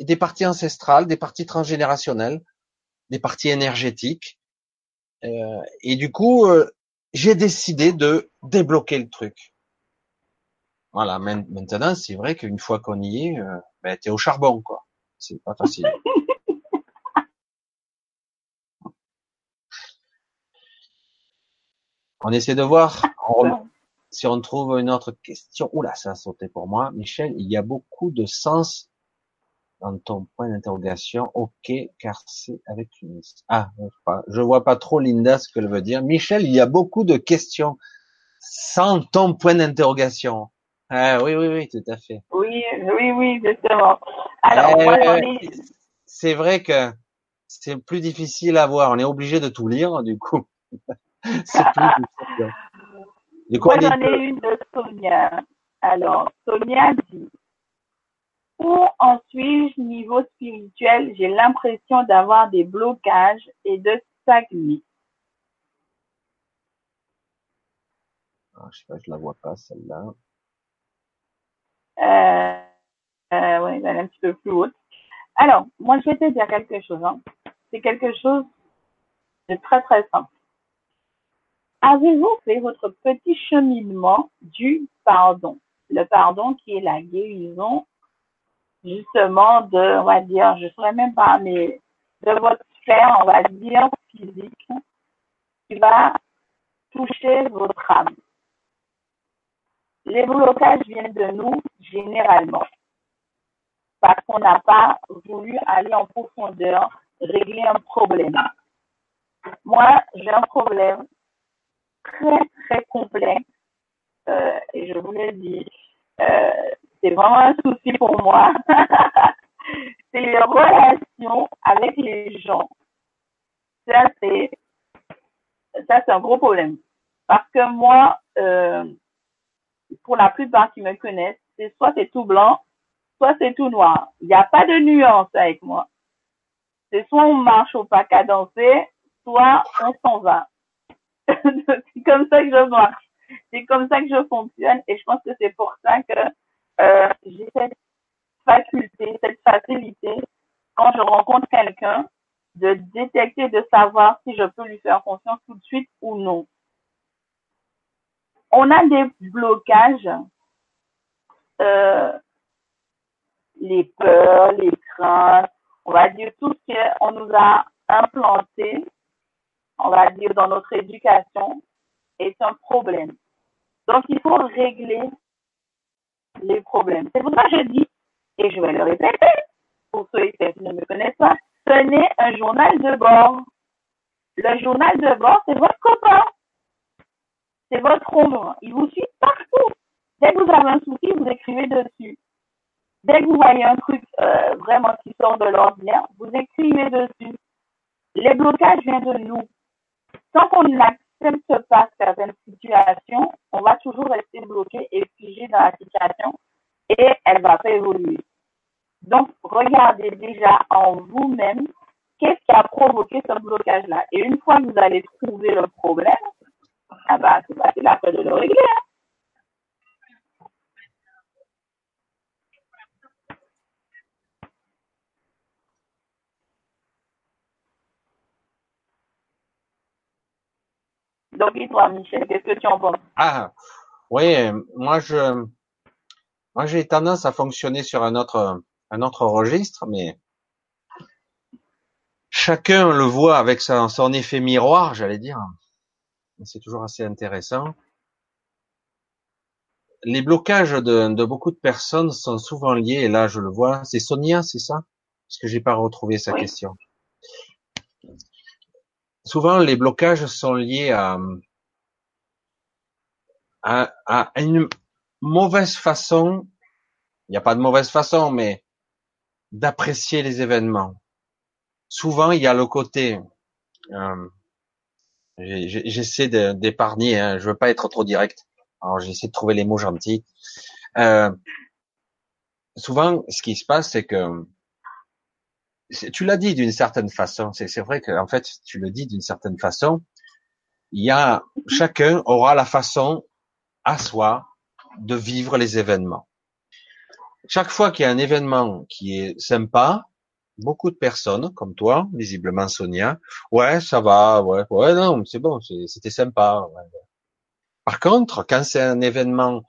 des parties ancestrales, des parties transgénérationnelles, des parties énergétiques. Euh, et du coup, euh, j'ai décidé de débloquer le truc. Voilà, maintenant, c'est vrai qu'une fois qu'on y est, euh, ben, t'es au charbon, quoi. C'est pas facile. On essaie de voir on, si on trouve une autre question. Oula, ça a sauté pour moi. Michel, il y a beaucoup de sens dans ton point d'interrogation. Ok, car c'est avec une... Ah, je vois pas trop, Linda, ce qu'elle veut dire. Michel, il y a beaucoup de questions sans ton point d'interrogation. Ah, oui, oui, oui, tout à fait. Oui, oui, oui, justement. Alors, euh, moi, j'en ai... C'est vrai que c'est plus difficile à voir. On est obligé de tout lire, du coup. C'est plus difficile. Du coup, moi, j'en ai une de Sonia. Alors, Sonia dit... Où en suis-je niveau spirituel? J'ai l'impression d'avoir des blocages et de stagner. Ah, je sais pas, je la vois pas celle-là. Euh, euh, oui, elle est un petit peu plus haute. Alors, moi, je vais te dire quelque chose. Hein. C'est quelque chose de très très simple. Avez-vous fait votre petit cheminement du pardon? Le pardon qui est la guérison. Justement, de, on va dire, je ne saurais même pas, mais de votre sphère, on va dire, physique, qui va toucher votre âme. Les blocages viennent de nous, généralement, parce qu'on n'a pas voulu aller en profondeur régler un problème. Moi, j'ai un problème très, très complexe, euh, et je vous le dis, euh, c'est vraiment un souci pour moi. C'est les relations avec les gens. Ça, c'est, ça, c'est un gros problème. Parce que moi, euh, pour la plupart qui me connaissent, c'est soit c'est tout blanc, soit c'est tout noir. Il n'y a pas de nuance avec moi. C'est soit on marche au pas cadencé, soit on s'en va. C'est comme ça que je marche. C'est comme ça que je fonctionne et je pense que c'est pour ça que Euh, j'ai cette faculté, cette facilité, quand je rencontre quelqu'un, de détecter, de savoir si je peux lui faire confiance tout de suite ou non. On a des blocages, euh, les peurs, les craintes, on va dire tout ce qu'on nous a implanté, on va dire dans notre éducation, est un problème. Donc, il faut régler les problèmes. C'est pour ça que je dis, et je vais le répéter, pour ceux et celles qui ne me connaissent pas, ce n'est un journal de bord. Le journal de bord, c'est votre copain. C'est votre ombre. Il vous suit partout. Dès que vous avez un souci, vous écrivez dessus. Dès que vous voyez un truc euh, vraiment qui sort de l'ordinaire, vous écrivez dessus. Les blocages viennent de nous. Tant qu'on n'accepte pas certaines situations, on va toujours rester bloqué et figé dans la situation et elle ne va pas évoluer. Donc, regardez déjà en vous-même qu'est-ce qui a provoqué ce blocage-là. Et une fois que vous allez trouver le problème, ah bah, c'est facile après de le régler. Donc, et toi, Michel, qu'est-ce que tu en penses? Ah, oui, moi, je, moi, j'ai tendance à fonctionner sur un autre, un autre registre, mais chacun le voit avec son, son effet miroir, j'allais dire. C'est toujours assez intéressant. les blocages de, de beaucoup de personnes sont souvent liés, et là je le vois, c'est Sonia, c'est ça? Parce que j'ai pas retrouvé sa oui. question. Souvent les blocages sont liés à, à, à une mauvaise façon, il n'y a pas de mauvaise façon, mais d'apprécier les événements. Souvent il y a le côté, euh, j'essaie de, d'épargner, hein, je veux pas être trop direct. Alors, j'essaie de trouver les mots gentils. Euh, souvent, ce qui se passe, c'est que c'est, tu l'as dit d'une certaine façon. C'est, c'est vrai que, en fait, tu le dis d'une certaine façon. Il y a chacun aura la façon à soi de vivre les événements. Chaque fois qu'il y a un événement qui est sympa, beaucoup de personnes, comme toi, visiblement Sonia, ouais, ça va, ouais, ouais, non, c'est bon, c'est, c'était sympa. Ouais. Par contre, quand c'est un événement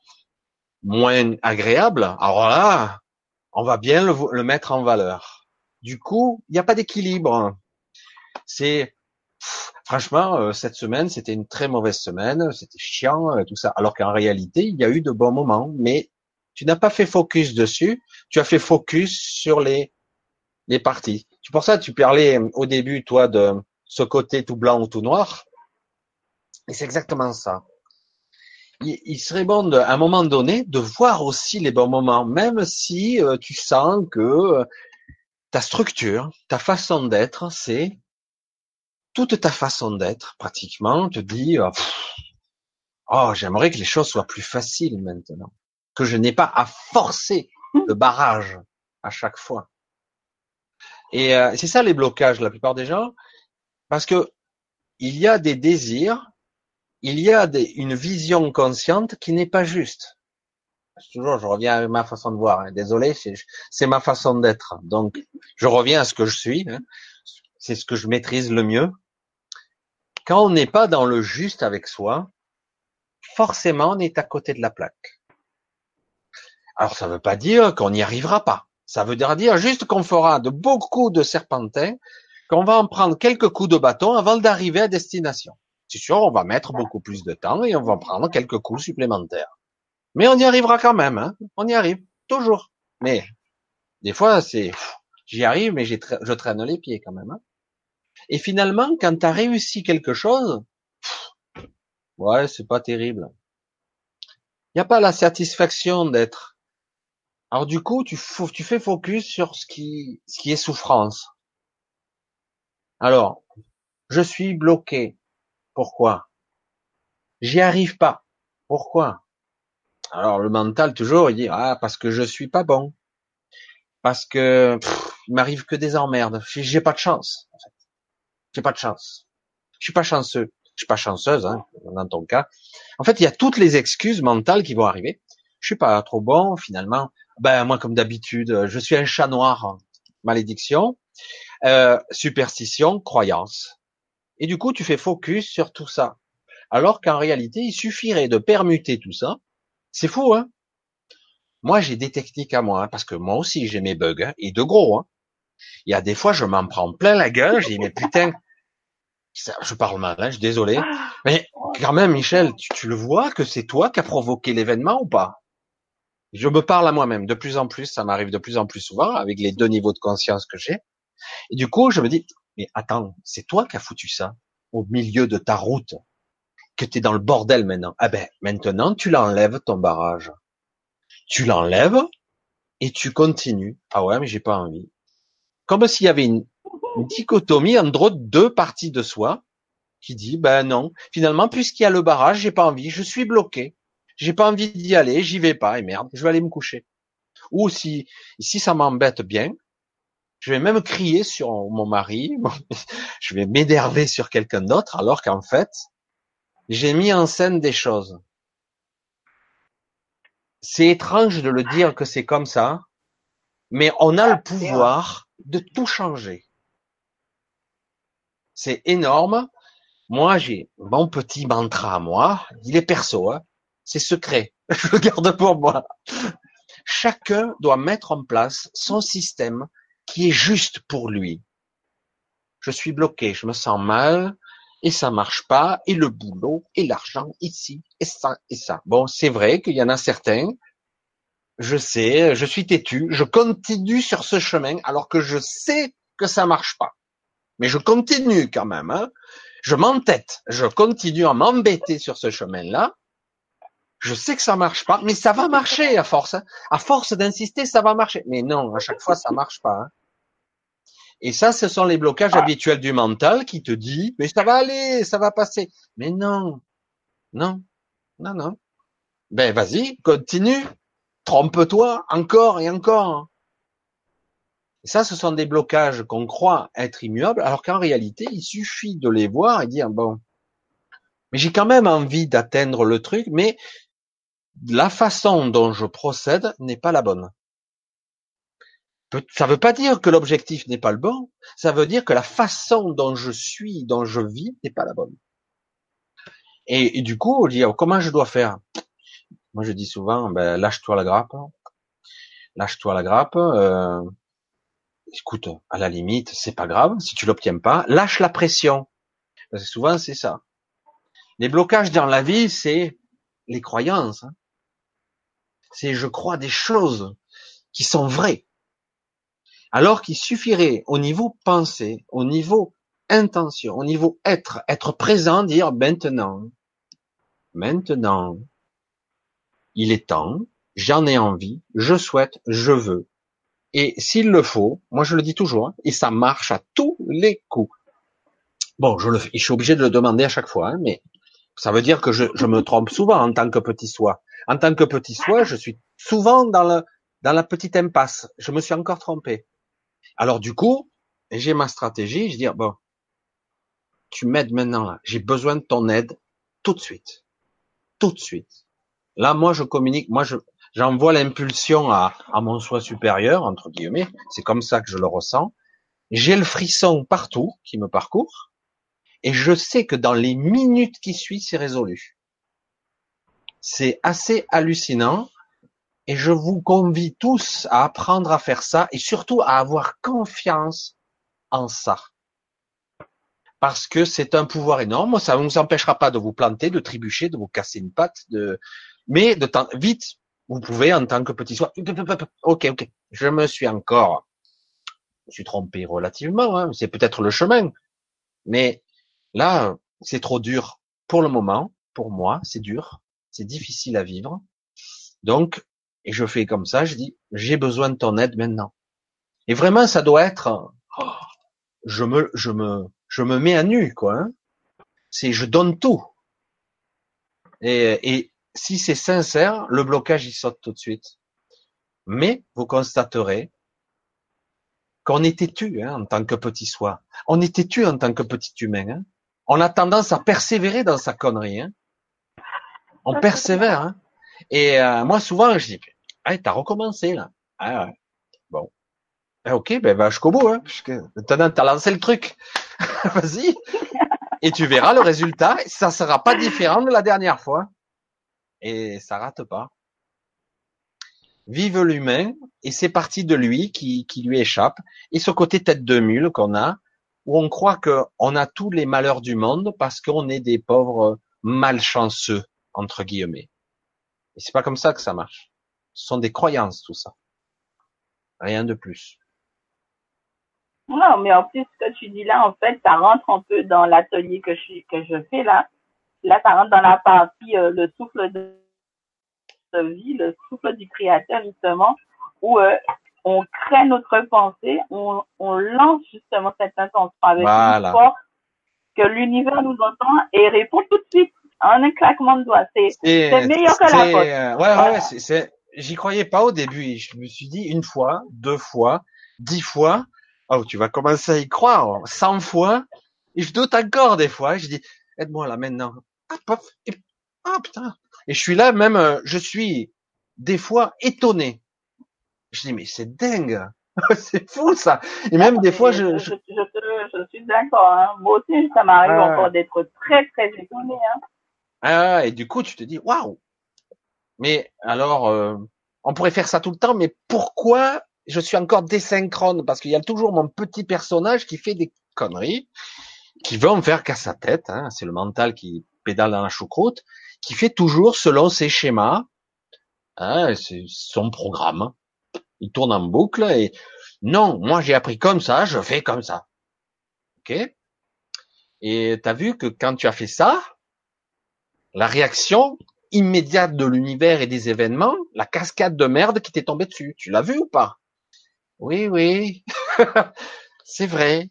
moins agréable, alors là, on va bien le, le mettre en valeur. Du coup, il n'y a pas d'équilibre. C'est, pff, franchement, euh, cette semaine, c'était une très mauvaise semaine, c'était chiant, euh, tout ça. Alors qu'en réalité, il y a eu de bons moments, mais tu n'as pas fait focus dessus, tu as fait focus sur les, les parties. C'est pour ça que tu parlais au début, toi, de ce côté tout blanc ou tout noir. Et c'est exactement ça. Il serait bon, de, à un moment donné, de voir aussi les bons moments, même si euh, tu sens que euh, ta structure, ta façon d'être, c'est toute ta façon d'être, pratiquement, te dit euh, « Oh, j'aimerais que les choses soient plus faciles maintenant, que je n'ai pas à forcer le barrage à chaque fois. » Et euh, c'est ça les blocages, la plupart des gens, parce que il y a des désirs, il y a des, une vision consciente qui n'est pas juste. Toujours, je reviens à ma façon de voir. Hein. Désolé, c'est, c'est ma façon d'être. Donc, je reviens à ce que je suis. Hein. C'est ce que je maîtrise le mieux. Quand on n'est pas dans le juste avec soi, forcément, on est à côté de la plaque. Alors, ça ne veut pas dire qu'on n'y arrivera pas. Ça veut dire juste qu'on fera de beaucoup de serpentins, qu'on va en prendre quelques coups de bâton avant d'arriver à destination. C'est sûr, on va mettre beaucoup plus de temps et on va prendre quelques coups supplémentaires. Mais on y arrivera quand même, hein. On y arrive, toujours. Mais des fois, c'est pff, j'y arrive, mais j'ai tra- je traîne les pieds quand même. Hein. Et finalement, quand tu as réussi quelque chose, pff, ouais, c'est pas terrible. Il n'y a pas la satisfaction d'être. Alors du coup, tu, f- tu fais focus sur ce qui, ce qui est souffrance. Alors, je suis bloqué. Pourquoi? J'y arrive pas. Pourquoi? Alors le mental toujours il dit ah parce que je suis pas bon, parce que pff, il m'arrive que des emmerdes. J'ai, j'ai pas de chance. En fait. J'ai pas de chance. Je suis pas chanceux. Je suis pas chanceuse hein, dans ton cas. En fait il y a toutes les excuses mentales qui vont arriver. Je suis pas trop bon finalement. Ben moi comme d'habitude je suis un chat noir. Malédiction, euh, superstition, croyance. Et du coup, tu fais focus sur tout ça. Alors qu'en réalité, il suffirait de permuter tout ça. C'est fou, hein? Moi, j'ai des techniques à moi, hein, parce que moi aussi, j'ai mes bugs, hein, et de gros, hein. Il y a des fois, je m'en prends plein la gueule, je dis, mais putain, ça, je parle mal, hein, je suis désolé. Mais quand même, Michel, tu, tu le vois que c'est toi qui as provoqué l'événement ou pas? Je me parle à moi-même de plus en plus, ça m'arrive de plus en plus souvent, avec les deux niveaux de conscience que j'ai. Et du coup, je me dis... Mais attends, c'est toi qui as foutu ça au milieu de ta route, que t'es dans le bordel maintenant. Ah ben, maintenant, tu l'enlèves ton barrage. Tu l'enlèves et tu continues. Ah ouais, mais j'ai pas envie. Comme s'il y avait une, une dichotomie entre deux parties de soi qui dit, ben non, finalement, puisqu'il y a le barrage, j'ai pas envie, je suis bloqué. J'ai pas envie d'y aller, j'y vais pas, et merde, je vais aller me coucher. Ou si, si ça m'embête bien, je vais même crier sur mon mari, je vais m'énerver sur quelqu'un d'autre, alors qu'en fait, j'ai mis en scène des choses. C'est étrange de le dire que c'est comme ça, mais on a le pouvoir de tout changer. C'est énorme. Moi, j'ai mon petit mantra à moi, il est perso, hein. C'est secret, je le garde pour moi. Chacun doit mettre en place son système qui est juste pour lui. Je suis bloqué, je me sens mal, et ça marche pas, et le boulot, et l'argent, ici, et ça, et ça. Bon, c'est vrai qu'il y en a certains, je sais, je suis têtu, je continue sur ce chemin, alors que je sais que ça marche pas. Mais je continue quand même, hein. Je m'entête, je continue à m'embêter sur ce chemin-là. Je sais que ça marche pas, mais ça va marcher à force, hein. À force d'insister, ça va marcher. Mais non, à chaque fois, ça marche pas, hein. Et ça, ce sont les blocages ah. habituels du mental qui te dit, mais ça va aller, ça va passer. Mais non, non, non, non. Ben, vas-y, continue, trompe-toi encore et encore. Et ça, ce sont des blocages qu'on croit être immuables, alors qu'en réalité, il suffit de les voir et dire, bon, mais j'ai quand même envie d'atteindre le truc, mais la façon dont je procède n'est pas la bonne. Ça ne veut pas dire que l'objectif n'est pas le bon, ça veut dire que la façon dont je suis, dont je vis, n'est pas la bonne. Et, et du coup, on dit, oh, comment je dois faire? Moi, je dis souvent, ben, lâche-toi la grappe, lâche-toi la grappe, euh, écoute, à la limite, c'est pas grave, si tu l'obtiens pas, lâche la pression. Parce que souvent, c'est ça. Les blocages dans la vie, c'est les croyances. Hein. C'est je crois des choses qui sont vraies. Alors qu'il suffirait au niveau pensée, au niveau intention, au niveau être, être présent, dire maintenant, maintenant, il est temps, j'en ai envie, je souhaite, je veux. Et s'il le faut, moi je le dis toujours, hein, et ça marche à tous les coups. Bon, je, le, je suis obligé de le demander à chaque fois, hein, mais ça veut dire que je, je me trompe souvent en tant que petit soi. En tant que petit soi, je suis souvent dans, le, dans la petite impasse. Je me suis encore trompé. Alors du coup, j'ai ma stratégie, je dis, bon, tu m'aides maintenant là, j'ai besoin de ton aide tout de suite, tout de suite. Là, moi, je communique, moi, je j'envoie l'impulsion à, à mon soi supérieur, entre guillemets, c'est comme ça que je le ressens. J'ai le frisson partout qui me parcourt, et je sais que dans les minutes qui suivent, c'est résolu. C'est assez hallucinant. Et je vous convie tous à apprendre à faire ça et surtout à avoir confiance en ça. Parce que c'est un pouvoir énorme. Ça ne vous empêchera pas de vous planter, de trébucher, de vous casser une patte. De... Mais de temps... vite, vous pouvez en tant que petit soi. Ok, ok. Je me suis encore... Je me suis trompé relativement. Hein. C'est peut-être le chemin. Mais là, c'est trop dur. Pour le moment, pour moi, c'est dur. C'est difficile à vivre. Donc... Et je fais comme ça, je dis, j'ai besoin de ton aide maintenant. Et vraiment, ça doit être, oh, je me, je me, je me mets à nu, quoi. Hein. C'est, je donne tout. Et, et si c'est sincère, le blocage, il saute tout de suite. Mais vous constaterez qu'on est têtu, hein, en tant que petit soi. On est têtu en tant que petit humain. Hein. On a tendance à persévérer dans sa connerie. Hein. On persévère. Hein. Et euh, moi, souvent, je dis, hey, t'as recommencé, là. Ah, ouais. Bon. Eh, ok, ben, va jusqu'au bout, hein. Maintenant, t'as lancé le truc. Vas-y. Et tu verras le résultat. Ça sera pas différent de la dernière fois. Et ça rate pas. Vive l'humain. Et c'est parti de lui qui, qui lui échappe. Et ce côté tête de mule qu'on a, où on croit qu'on a tous les malheurs du monde parce qu'on est des pauvres malchanceux, entre guillemets. Et c'est pas comme ça que ça marche. Ce sont des croyances, tout ça. Rien de plus. Non, mais en plus, ce que tu dis là, en fait, ça rentre un peu dans l'atelier que je, que je fais là. Là, ça rentre dans la partie, euh, le souffle de, de vie, le souffle du créateur, justement, où euh, on crée notre pensée, on, on lance justement cette intention avec voilà. Une force que l'univers nous entend et répond tout de suite. En un claquement de doigts, c'est, c'est, c'est meilleur que c'est, la poste. Euh, ouais, voilà. ouais, c'est, c'est, j'y croyais pas au début. Je me suis dit une fois, deux fois, dix fois. Oh, tu vas commencer à y croire. Cent fois. Et je doute encore des fois. Je dis, aide-moi là maintenant. Ah, pop, et, ah putain. Et je suis là même, je suis des fois étonné. Je dis, mais c'est dingue. C'est fou ça. Et même ah, des fois, je, je, je, je, je, je suis d'accord. Hein. Moi aussi, ça m'arrive euh... encore d'être très, très étonné. Hein. Ah, et du coup, tu te dis, waouh! Mais alors, euh, on pourrait faire ça tout le temps, mais pourquoi je suis encore désynchrone? Parce qu'il y a toujours mon petit personnage qui fait des conneries qui vont faire qu'à sa tête, hein, c'est le mental qui pédale dans la choucroute, qui fait toujours selon ses schémas, hein, c'est son programme. Il tourne en boucle et non, moi j'ai appris comme ça, je fais comme ça. Ok? Et t'as vu que quand tu as fait ça, la réaction immédiate de l'univers et des événements, la cascade de merde qui t'est tombée dessus. Tu l'as vu ou pas? Oui, oui. C'est vrai.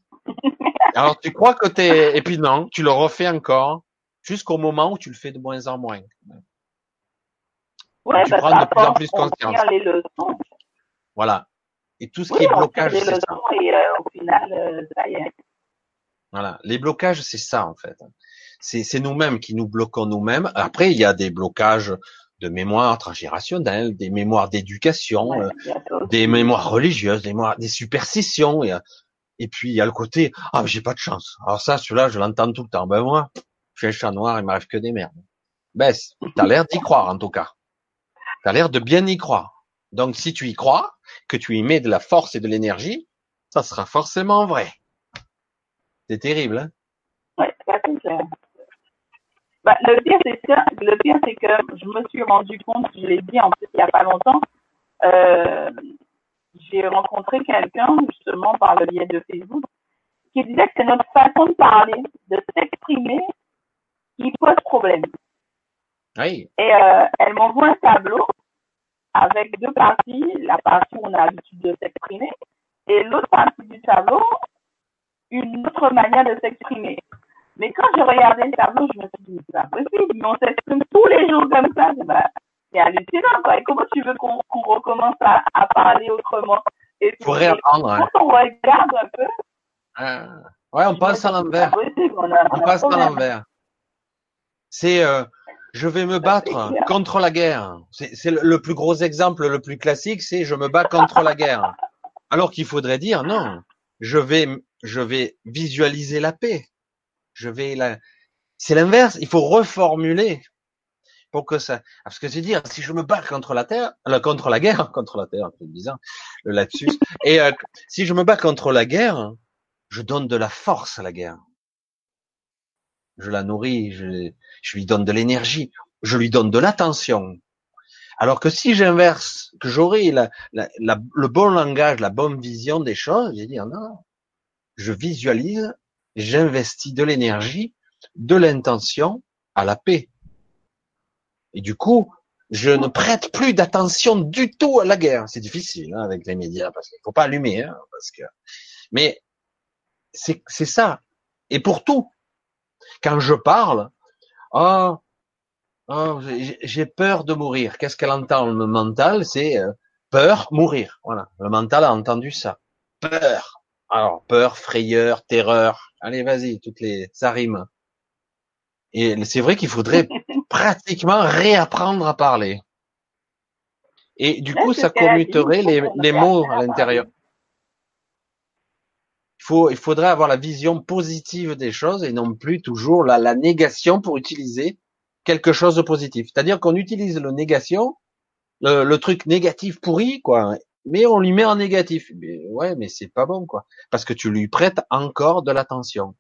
Alors tu crois que t'es, et puis non, tu le refais encore jusqu'au moment où tu le fais de moins en moins. Ouais, tu bah, prends de plus en plus conscience. Voilà. Et tout ce oui, qui est blocage, c'est ça. Et, euh, au final, euh, ça y est. Voilà. Les blocages, c'est ça, en fait. C'est, c'est nous-mêmes qui nous bloquons nous-mêmes. Après, il y a des blocages de mémoire transgénérationnelle, des mémoires d'éducation, ouais, euh, des mémoires religieuses, des mémoires, des superstitions. Et, et puis, il y a le côté, ah, mais j'ai pas de chance. Alors ça, celui-là, je l'entends tout le temps. Ben, moi, je suis un chat noir, il m'arrive que des merdes. Ben, t'as l'air d'y croire, en tout cas. T'as l'air de bien y croire. Donc, si tu y crois, que tu y mets de la force et de l'énergie, ça sera forcément vrai. C'est terrible, hein? Ouais, ça c'est clair. Bah, le pire, c'est que, le pire, c'est que je me suis rendu compte, je l'ai dit en plus il n'y a pas longtemps, euh, j'ai rencontré quelqu'un, justement, par le biais de Facebook, qui disait que c'est notre façon de parler, de s'exprimer, qui pose problème. Oui. Et, euh, elle m'envoie un tableau avec deux parties, la partie où on a l'habitude de s'exprimer, et l'autre partie du tableau, une autre manière de s'exprimer. Mais quand j'ai regardé le tableau, je me suis dit, c'est pas possible, mais on s'exprime tous les jours comme ça, c'est, bah, c'est hallucinant, quoi. Et comment tu veux qu'on, qu'on recommence à, à parler autrement? Et puis, réapprendre, quand hein. on regarde un peu... Euh, ouais, on passe à l'envers. On, on passe à l'envers. C'est... Euh... Je vais me battre contre la guerre. C'est, c'est le plus gros exemple, le plus classique, c'est je me bats contre la guerre. Alors qu'il faudrait dire non, je vais, je vais visualiser la paix. Je vais la, c'est l'inverse. Il faut reformuler pour que ça, parce que c'est dire si je me bats contre la terre, contre la guerre, contre la terre, c'est bizarre, le lapsus. Et euh, si je me bats contre la guerre, je donne de la force à la guerre. Je la nourris, je, je lui donne de l'énergie, je lui donne de l'attention. Alors que si j'inverse, que j'aurai la, la, la, le bon langage, la bonne vision des choses, j'ai dit non, je visualise, j'investis de l'énergie, de l'intention à la paix. Et du coup, je ne prête plus d'attention du tout à la guerre. C'est difficile hein, avec les médias parce qu'il faut pas allumer, hein, parce que. Mais c'est, c'est ça. Et pour tout. Quand je parle, oh, oh, j'ai peur de mourir. Qu'est-ce qu'elle entend? Le mental, c'est peur, mourir. Voilà. Le mental a entendu ça. Peur. Alors, peur, frayeur, terreur. Allez, vas-y, toutes les, ça rime. Et c'est vrai qu'il faudrait pratiquement réapprendre à parler. Et du coup, ça commuterait les, les mots à l'intérieur. Il faut, il faudrait avoir la vision positive des choses et non plus toujours la, la négation pour utiliser quelque chose de positif. C'est-à-dire qu'on utilise le négation, le, le truc négatif pourri, quoi. Mais on lui met en négatif. Mais ouais, mais c'est pas bon, quoi. Parce que tu lui prêtes encore de l'attention.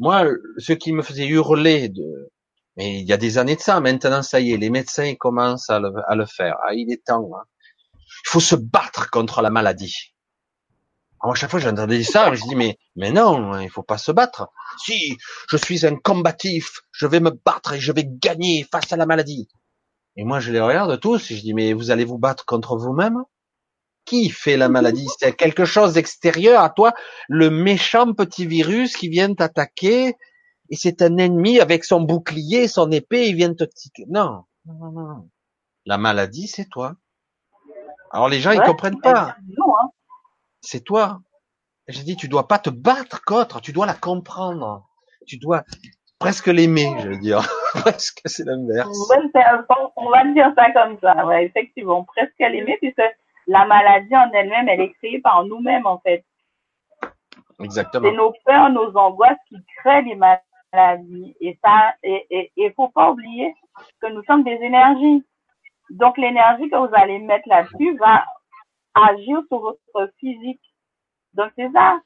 Moi, ce qui me faisait hurler de, mais il y a des années de ça. Maintenant, ça y est, les médecins ils commencent à le, à le faire. Ah, il est temps. Hein. Il faut se battre contre la maladie. Alors, à chaque fois, j'entendais ça, je dis, mais, mais non, il faut pas se battre. Si, je suis un combatif, je vais me battre et je vais gagner face à la maladie. Et moi, je les regarde tous et je dis, mais vous allez vous battre contre vous-même? Qui fait la maladie? C'est quelque chose d'extérieur à toi, le méchant petit virus qui vient t'attaquer et c'est un ennemi avec son bouclier, son épée, il vient te tiquer. Non, non, non, non. La maladie, c'est toi. Alors, les gens, ouais, ils comprennent pas. Non, hein. C'est toi. J'ai dit, tu dois pas te battre contre, tu dois la comprendre. Tu dois presque l'aimer, je veux dire. Presque, c'est l'inverse. Ouais, c'est un, on va dire ça comme ça, ouais, effectivement. Presque l'aimer, puisque la maladie en elle-même, elle est créée par nous-mêmes, en fait. Exactement. C'est nos peurs, nos angoisses qui créent les maladies. Et ça, et, et, et faut pas oublier que nous sommes des énergies. Donc, l'énergie que vous allez mettre là-dessus va agir sur votre physique. Donc, c'est ça.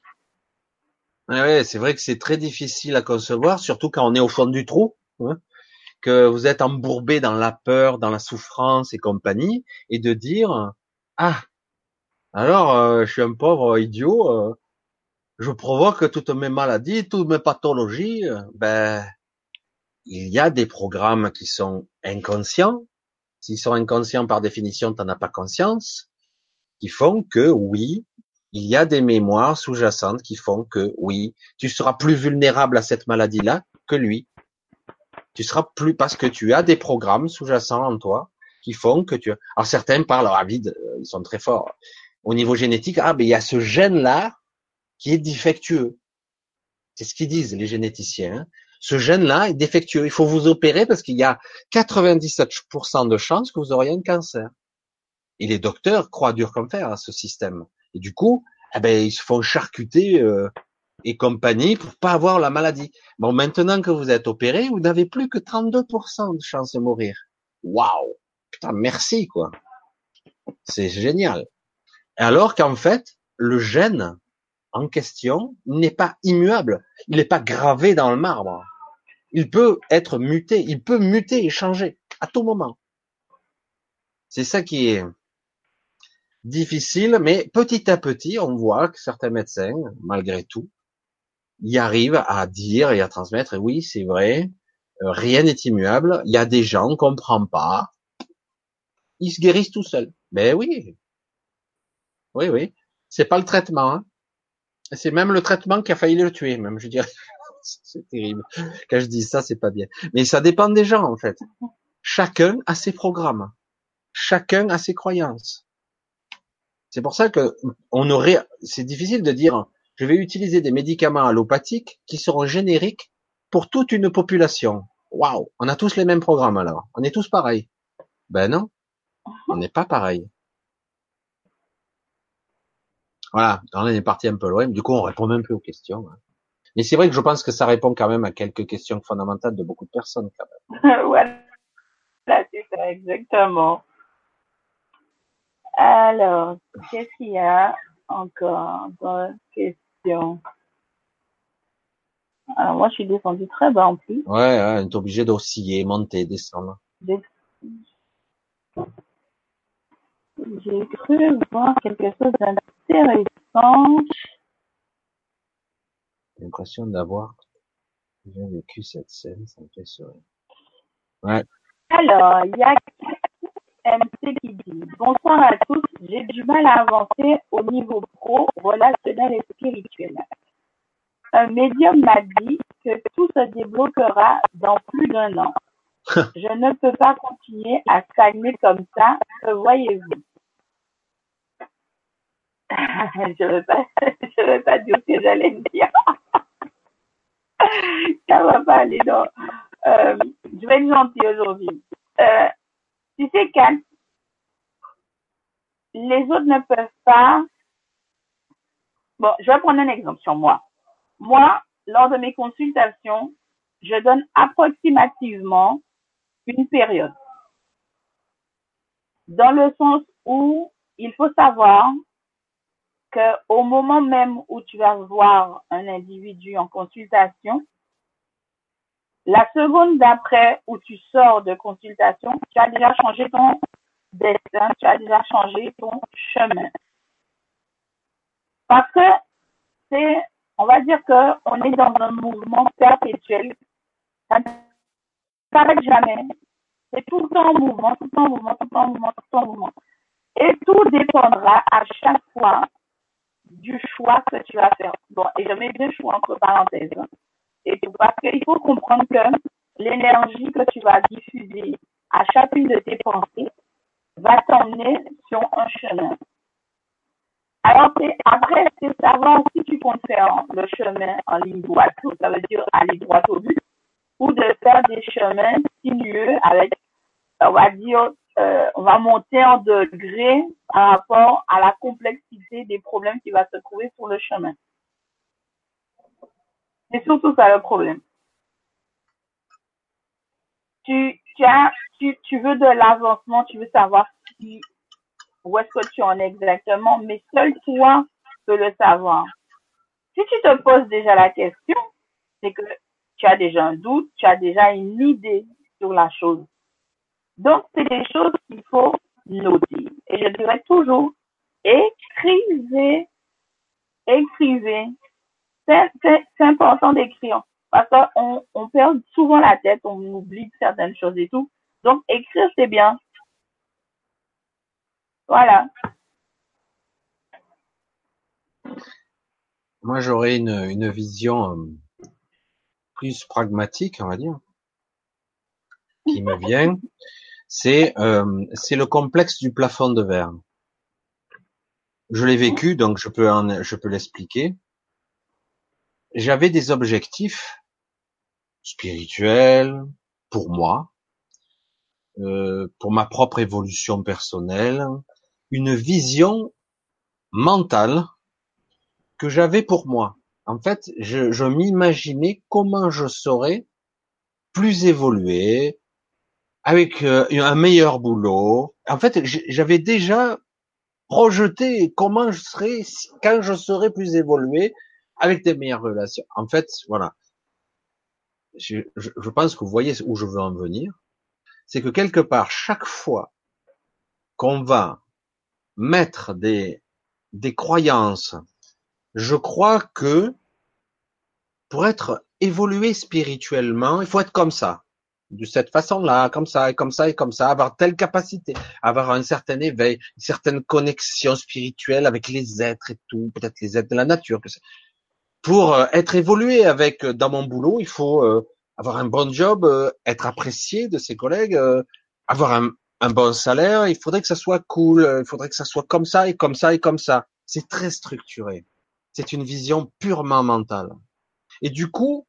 Ah ouais, c'est vrai que c'est très difficile à concevoir, surtout quand on est au fond du trou, hein, que vous êtes embourbé dans la peur, dans la souffrance et compagnie, et de dire ah, alors euh, je suis un pauvre idiot, euh, je provoque toutes mes maladies, toutes mes pathologies. Euh, ben il y a des programmes qui sont inconscients. S'ils sont inconscients par définition, t'en as pas conscience, qui font que oui, il y a des mémoires sous-jacentes qui font que oui, tu seras plus vulnérable à cette maladie-là que lui. Tu seras plus, parce que tu as des programmes sous-jacents en toi qui font que tu. Alors certains parlent, ah vide, ils sont très forts. Au niveau génétique, ah ben il y a ce gène-là qui est défectueux. C'est ce qu'ils disent les généticiens. Hein. Ce gène-là est défectueux. Il faut vous opérer parce qu'il y a quatre-vingt-dix-sept pour cent de chances que vous auriez un cancer. Et les docteurs croient dur comme fer à ce système. Et du coup, eh ben, ils se font charcuter euh, et compagnie pour pas avoir la maladie. Bon, maintenant que vous êtes opéré, vous n'avez plus que trente-deux pour cent de chances de mourir. Waouh, putain, merci quoi. C'est génial. Alors qu'en fait, le gène en question n'est pas immuable, il n'est pas gravé dans le marbre. Il peut être muté, il peut muter et changer à tout moment. C'est ça qui est difficile, mais petit à petit, on voit que certains médecins, malgré tout, y arrivent à dire et à transmettre, et oui, c'est vrai, euh, rien n'est immuable, il y a des gens, on comprend pas, ils se guérissent tout seuls. Ben oui. Oui, oui. C'est pas le traitement, hein. C'est même le traitement qui a failli le tuer, même, je dirais. C'est terrible. Quand je dis ça, c'est pas bien. Mais ça dépend des gens, en fait. Chacun a ses programmes. Chacun a ses croyances. C'est pour ça que on aurait, c'est difficile de dire, je vais utiliser des médicaments allopathiques qui seront génériques pour toute une population. Waouh, on a tous les mêmes programmes alors, on est tous pareils. Ben non, on n'est pas pareil. Voilà, on est parti un peu loin, du coup on répond même plus aux questions. Mais c'est vrai que je pense que ça répond quand même à quelques questions fondamentales de beaucoup de personnes quand même. Voilà, c'est ça, exactement. Alors, qu'est-ce qu'il y a encore dans les questions? Alors, moi, je suis descendue très bas en plus. Ouais, ouais, on est obligé d'osciller, monter, descendre. J'ai... J'ai cru voir quelque chose d'intéressant. J'ai l'impression d'avoir bien vécu cette scène, ça me fait sourire. Ouais. Alors, il y a... M C qui dit « Bonsoir à tous, j'ai du mal à avancer au niveau pro, relationnel et spirituel. Un médium m'a dit que tout se débloquera dans plus d'un an. Je ne peux pas continuer à stagner comme ça, que voyez-vous » Je ne veux pas, je veux pas dire ce que j'allais dire. Ça va pas aller dans... Euh, je vais être gentille aujourd'hui. Euh, Tu sais quand les autres ne peuvent pas... Bon, je vais prendre un exemple sur moi. Moi, lors de mes consultations, je donne approximativement une période. Dans le sens où il faut savoir qu'au moment même où tu vas voir un individu en consultation, la seconde d'après où tu sors de consultation, tu as déjà changé ton destin, tu as déjà changé ton chemin. Parce que c'est, on va dire que on est dans un mouvement perpétuel. Ça n'arrête jamais. C'est tout le temps en mouvement, tout le temps en mouvement, tout le temps en mouvement, tout le temps en mouvement. Et tout dépendra à chaque fois du choix que tu vas faire. Bon, et je mets deux choix entre parenthèses. Et tout, parce qu'il faut comprendre que l'énergie que tu vas diffuser à chacune de tes pensées va t'emmener sur un chemin. Alors, c'est, après, c'est savoir si tu comptes faire le chemin en ligne droite, ça veut dire aller droit au but, ou de faire des chemins sinueux avec, on va dire, euh, on va monter en degré par rapport à la complexité des problèmes qui va se trouver sur le chemin. C'est surtout ça le problème. Tu, tu as, tu, tu veux de l'avancement, tu veux savoir si, où est-ce que tu en es exactement, mais seul toi peux le savoir. Si tu te poses déjà la question, c'est que tu as déjà un doute, tu as déjà une idée sur la chose. Donc, c'est des choses qu'il faut noter. Et je dirais toujours, écrivez, écrivez. C'est, c'est, c'est important d'écrire. Parce qu'on on perd souvent la tête, on oublie certaines choses et tout. Donc, écrire, c'est bien. Voilà. Moi, j'aurais une, une vision euh, plus pragmatique, on va dire, qui me vient. C'est, euh, c'est le complexe du plafond de verre. Je l'ai vécu, donc je peux, en, je peux l'expliquer. J'avais des objectifs spirituels pour moi, euh, pour ma propre évolution personnelle, une vision mentale que j'avais pour moi. En fait, je, je m'imaginais comment je serais plus évolué, avec euh, un meilleur boulot. En fait, j'avais déjà projeté comment je serais quand je serais plus évolué, avec des meilleures relations. En fait, voilà. Je, je, je pense que vous voyez où je veux en venir. C'est que quelque part, chaque fois qu'on va mettre des, des croyances, je crois que pour être évolué spirituellement, il faut être comme ça, de cette façon-là, comme ça, et comme ça, et comme ça, avoir telle capacité, avoir un certain éveil, une certaine connexion spirituelle avec les êtres et tout, peut-être les êtres de la nature, que c'est... Pour être évolué avec dans mon boulot, il faut euh, avoir un bon job, euh, être apprécié de ses collègues, euh, avoir un, un bon salaire. Il faudrait que ça soit cool, euh, il faudrait que ça soit comme ça et comme ça et comme ça. C'est très structuré. C'est une vision purement mentale. Et du coup,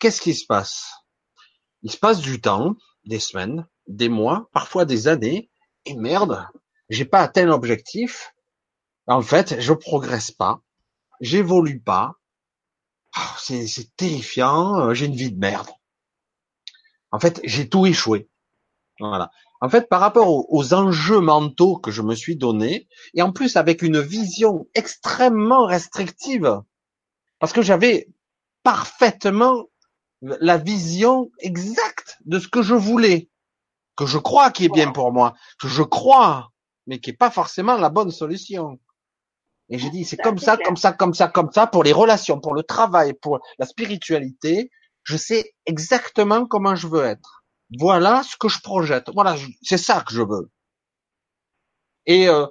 qu'est-ce qui se passe? Il se passe du temps, des semaines, des mois, parfois des années. Et merde, j'ai pas atteint l'objectif. En fait, je progresse pas. J'évolue pas, oh, c'est, c'est terrifiant, j'ai une vie de merde. En fait, j'ai tout échoué. Voilà. En fait, par rapport aux, aux enjeux mentaux que je me suis donné, et en plus avec une vision extrêmement restrictive, parce que j'avais parfaitement la vision exacte de ce que je voulais, que je crois qui est bien pour moi, que je crois, mais qui est pas forcément la bonne solution. Et j'ai dit, c'est comme ça, comme ça, comme ça, comme ça, pour les relations, pour le travail, pour la spiritualité. Je sais exactement comment je veux être. Voilà ce que je projette. Voilà, je, c'est ça que je veux. Et euh,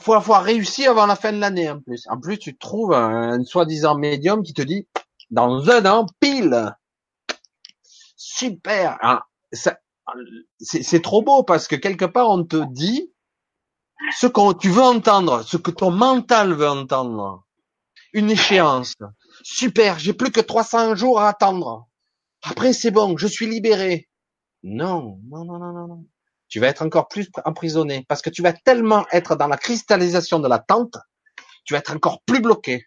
faut avoir réussi avant la fin de l'année en plus. En plus, tu trouves un, un soi-disant médium qui te dit, dans un an, pile. Super. Alors, ça, c'est, c'est trop beau parce que quelque part, on te dit ce que tu veux entendre, ce que ton mental veut entendre. Une échéance. Super, j'ai plus que trois cents jours à attendre. Après, c'est bon, je suis libéré. Non, non, non, non, non. Tu vas être encore plus emprisonné parce que tu vas tellement être dans la cristallisation de l'attente, tu vas être encore plus bloqué.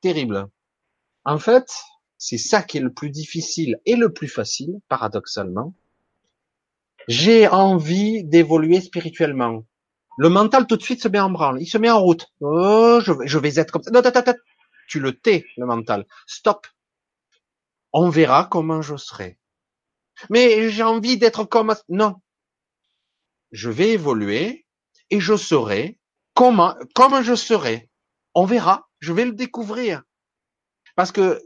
Terrible. En fait, c'est ça qui est le plus difficile et le plus facile, paradoxalement. J'ai envie d'évoluer spirituellement. Le mental, tout de suite, se met en branle. Il se met en route. Oh, je, je vais être comme ça. Non, non, non, non. Tu le tais, le mental. Stop. On verra comment je serai. Mais j'ai envie d'être comme... Non. Je vais évoluer et je serai comment, comme je serai. On verra. Je vais le découvrir. Parce que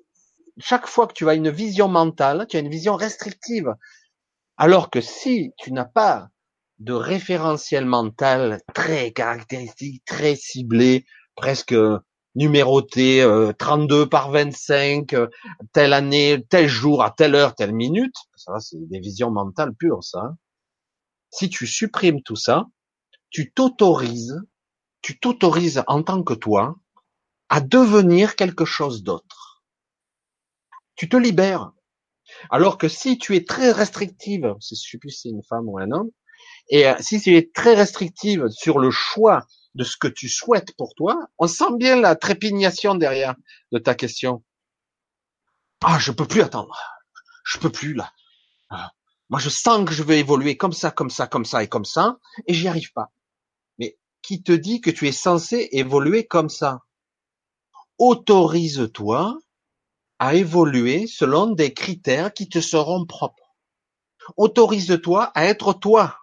chaque fois que tu as une vision mentale, tu as une vision restrictive. Alors que si tu n'as pas de référentiel mental très caractéristique, très ciblé, presque numéroté, euh, trente-deux par vingt-cinq, euh, telle année, tel jour, à telle heure, telle minute. Ça, c'est des visions mentales pures, ça. Si tu supprimes tout ça, tu t'autorises, tu t'autorises en tant que toi à devenir quelque chose d'autre. Tu te libères. Alors que si tu es très restrictive, je sais plus si c'est une femme ou un homme, et si tu es très restrictive sur le choix de ce que tu souhaites pour toi, on sent bien la trépignation derrière de ta question. Ah, je peux plus attendre. Je peux plus, là. Ah, moi, je sens que je veux évoluer comme ça, comme ça, comme ça et comme ça, et j'y arrive pas. Mais qui te dit que tu es censé évoluer comme ça? autorise-toi à évoluer selon des critères qui te seront propres. Autorise-toi à être toi.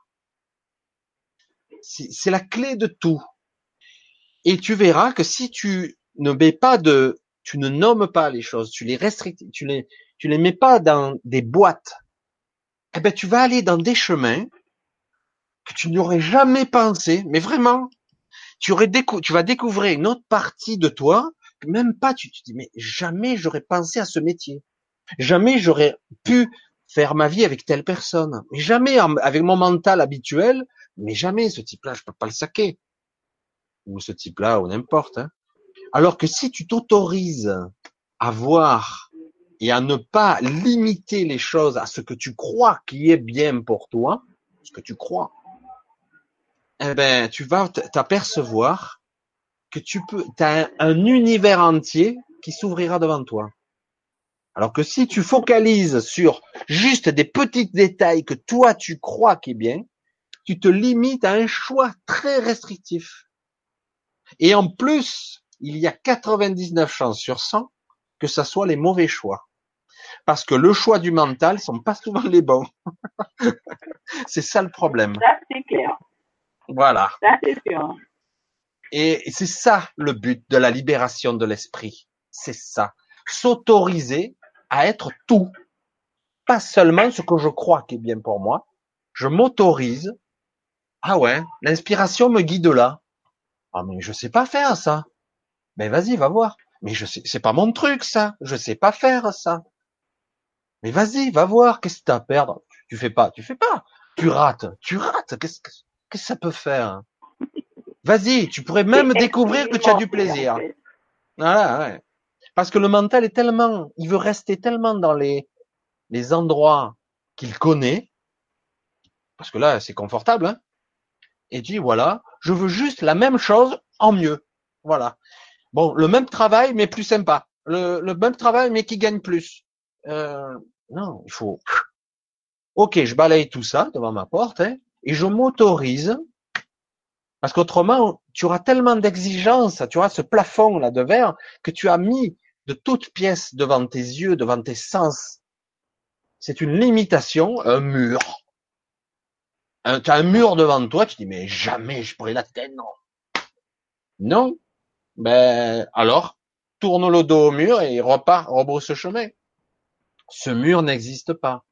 C'est la clé de tout. Et tu verras que si tu ne mets pas de, tu ne nommes pas les choses, tu les restrictes, tu les, tu les mets pas dans des boîtes, eh ben, tu vas aller dans des chemins que tu n'aurais jamais pensé, mais vraiment, tu aurais décou- tu vas découvrir une autre partie de toi, même pas, tu te dis, mais jamais j'aurais pensé à ce métier. Jamais j'aurais pu faire ma vie avec telle personne. Mais jamais, avec mon mental habituel, mais jamais, ce type-là, je peux pas le saquer. Ou ce type-là, ou n'importe, hein. Alors que si tu t'autorises à voir et à ne pas limiter les choses à ce que tu crois qui est bien pour toi, ce que tu crois, eh ben, tu vas t'apercevoir que tu peux, t'as un, un univers entier qui s'ouvrira devant toi. Alors que si tu focalises sur juste des petits détails que toi tu crois qui est bien, tu te limites à un choix très restrictif. Et en plus, il y a quatre-vingt-dix-neuf chances sur cent que ça soit les mauvais choix. Parce que le choix du mental sont pas souvent les bons. C'est ça le problème. Ça, c'est clair. Voilà. Ça, c'est sûr. Et c'est ça le but de la libération de l'esprit. C'est ça. S'autoriser à être tout. Pas seulement ce que je crois qui est bien pour moi. Je m'autorise. Ah ouais, l'inspiration me guide là. Ah mais je sais pas faire ça. Mais vas-y, va voir. Mais je sais, c'est pas mon truc ça. Je sais pas faire ça. Mais vas-y, va voir. Qu'est-ce que t'as à perdre? Tu fais pas, tu fais pas. Tu rates, tu rates. Qu'est-ce que, qu'est-ce que ça peut faire? Vas-y, tu pourrais même découvrir que tu as du plaisir. Voilà, ouais. Parce que le mental est tellement, il veut rester tellement dans les les endroits qu'il connaît, parce que là c'est confortable, hein, et dit voilà, je veux juste la même chose en mieux, voilà. Bon, le même travail mais plus sympa, le, le même travail mais qui gagne plus. Euh, non, il faut. Ok, je balaye tout ça devant ma porte, hein, et je m'autorise. Parce qu'autrement, tu auras tellement d'exigences, tu auras ce plafond là de verre que tu as mis de toutes pièces devant tes yeux, devant tes sens. C'est une limitation, un mur. Un, tu as un mur devant toi, tu dis mais jamais je pourrais l'atteindre. Non, ben alors tourne le dos au mur et repars, rebrousse ce chemin. Ce mur n'existe pas.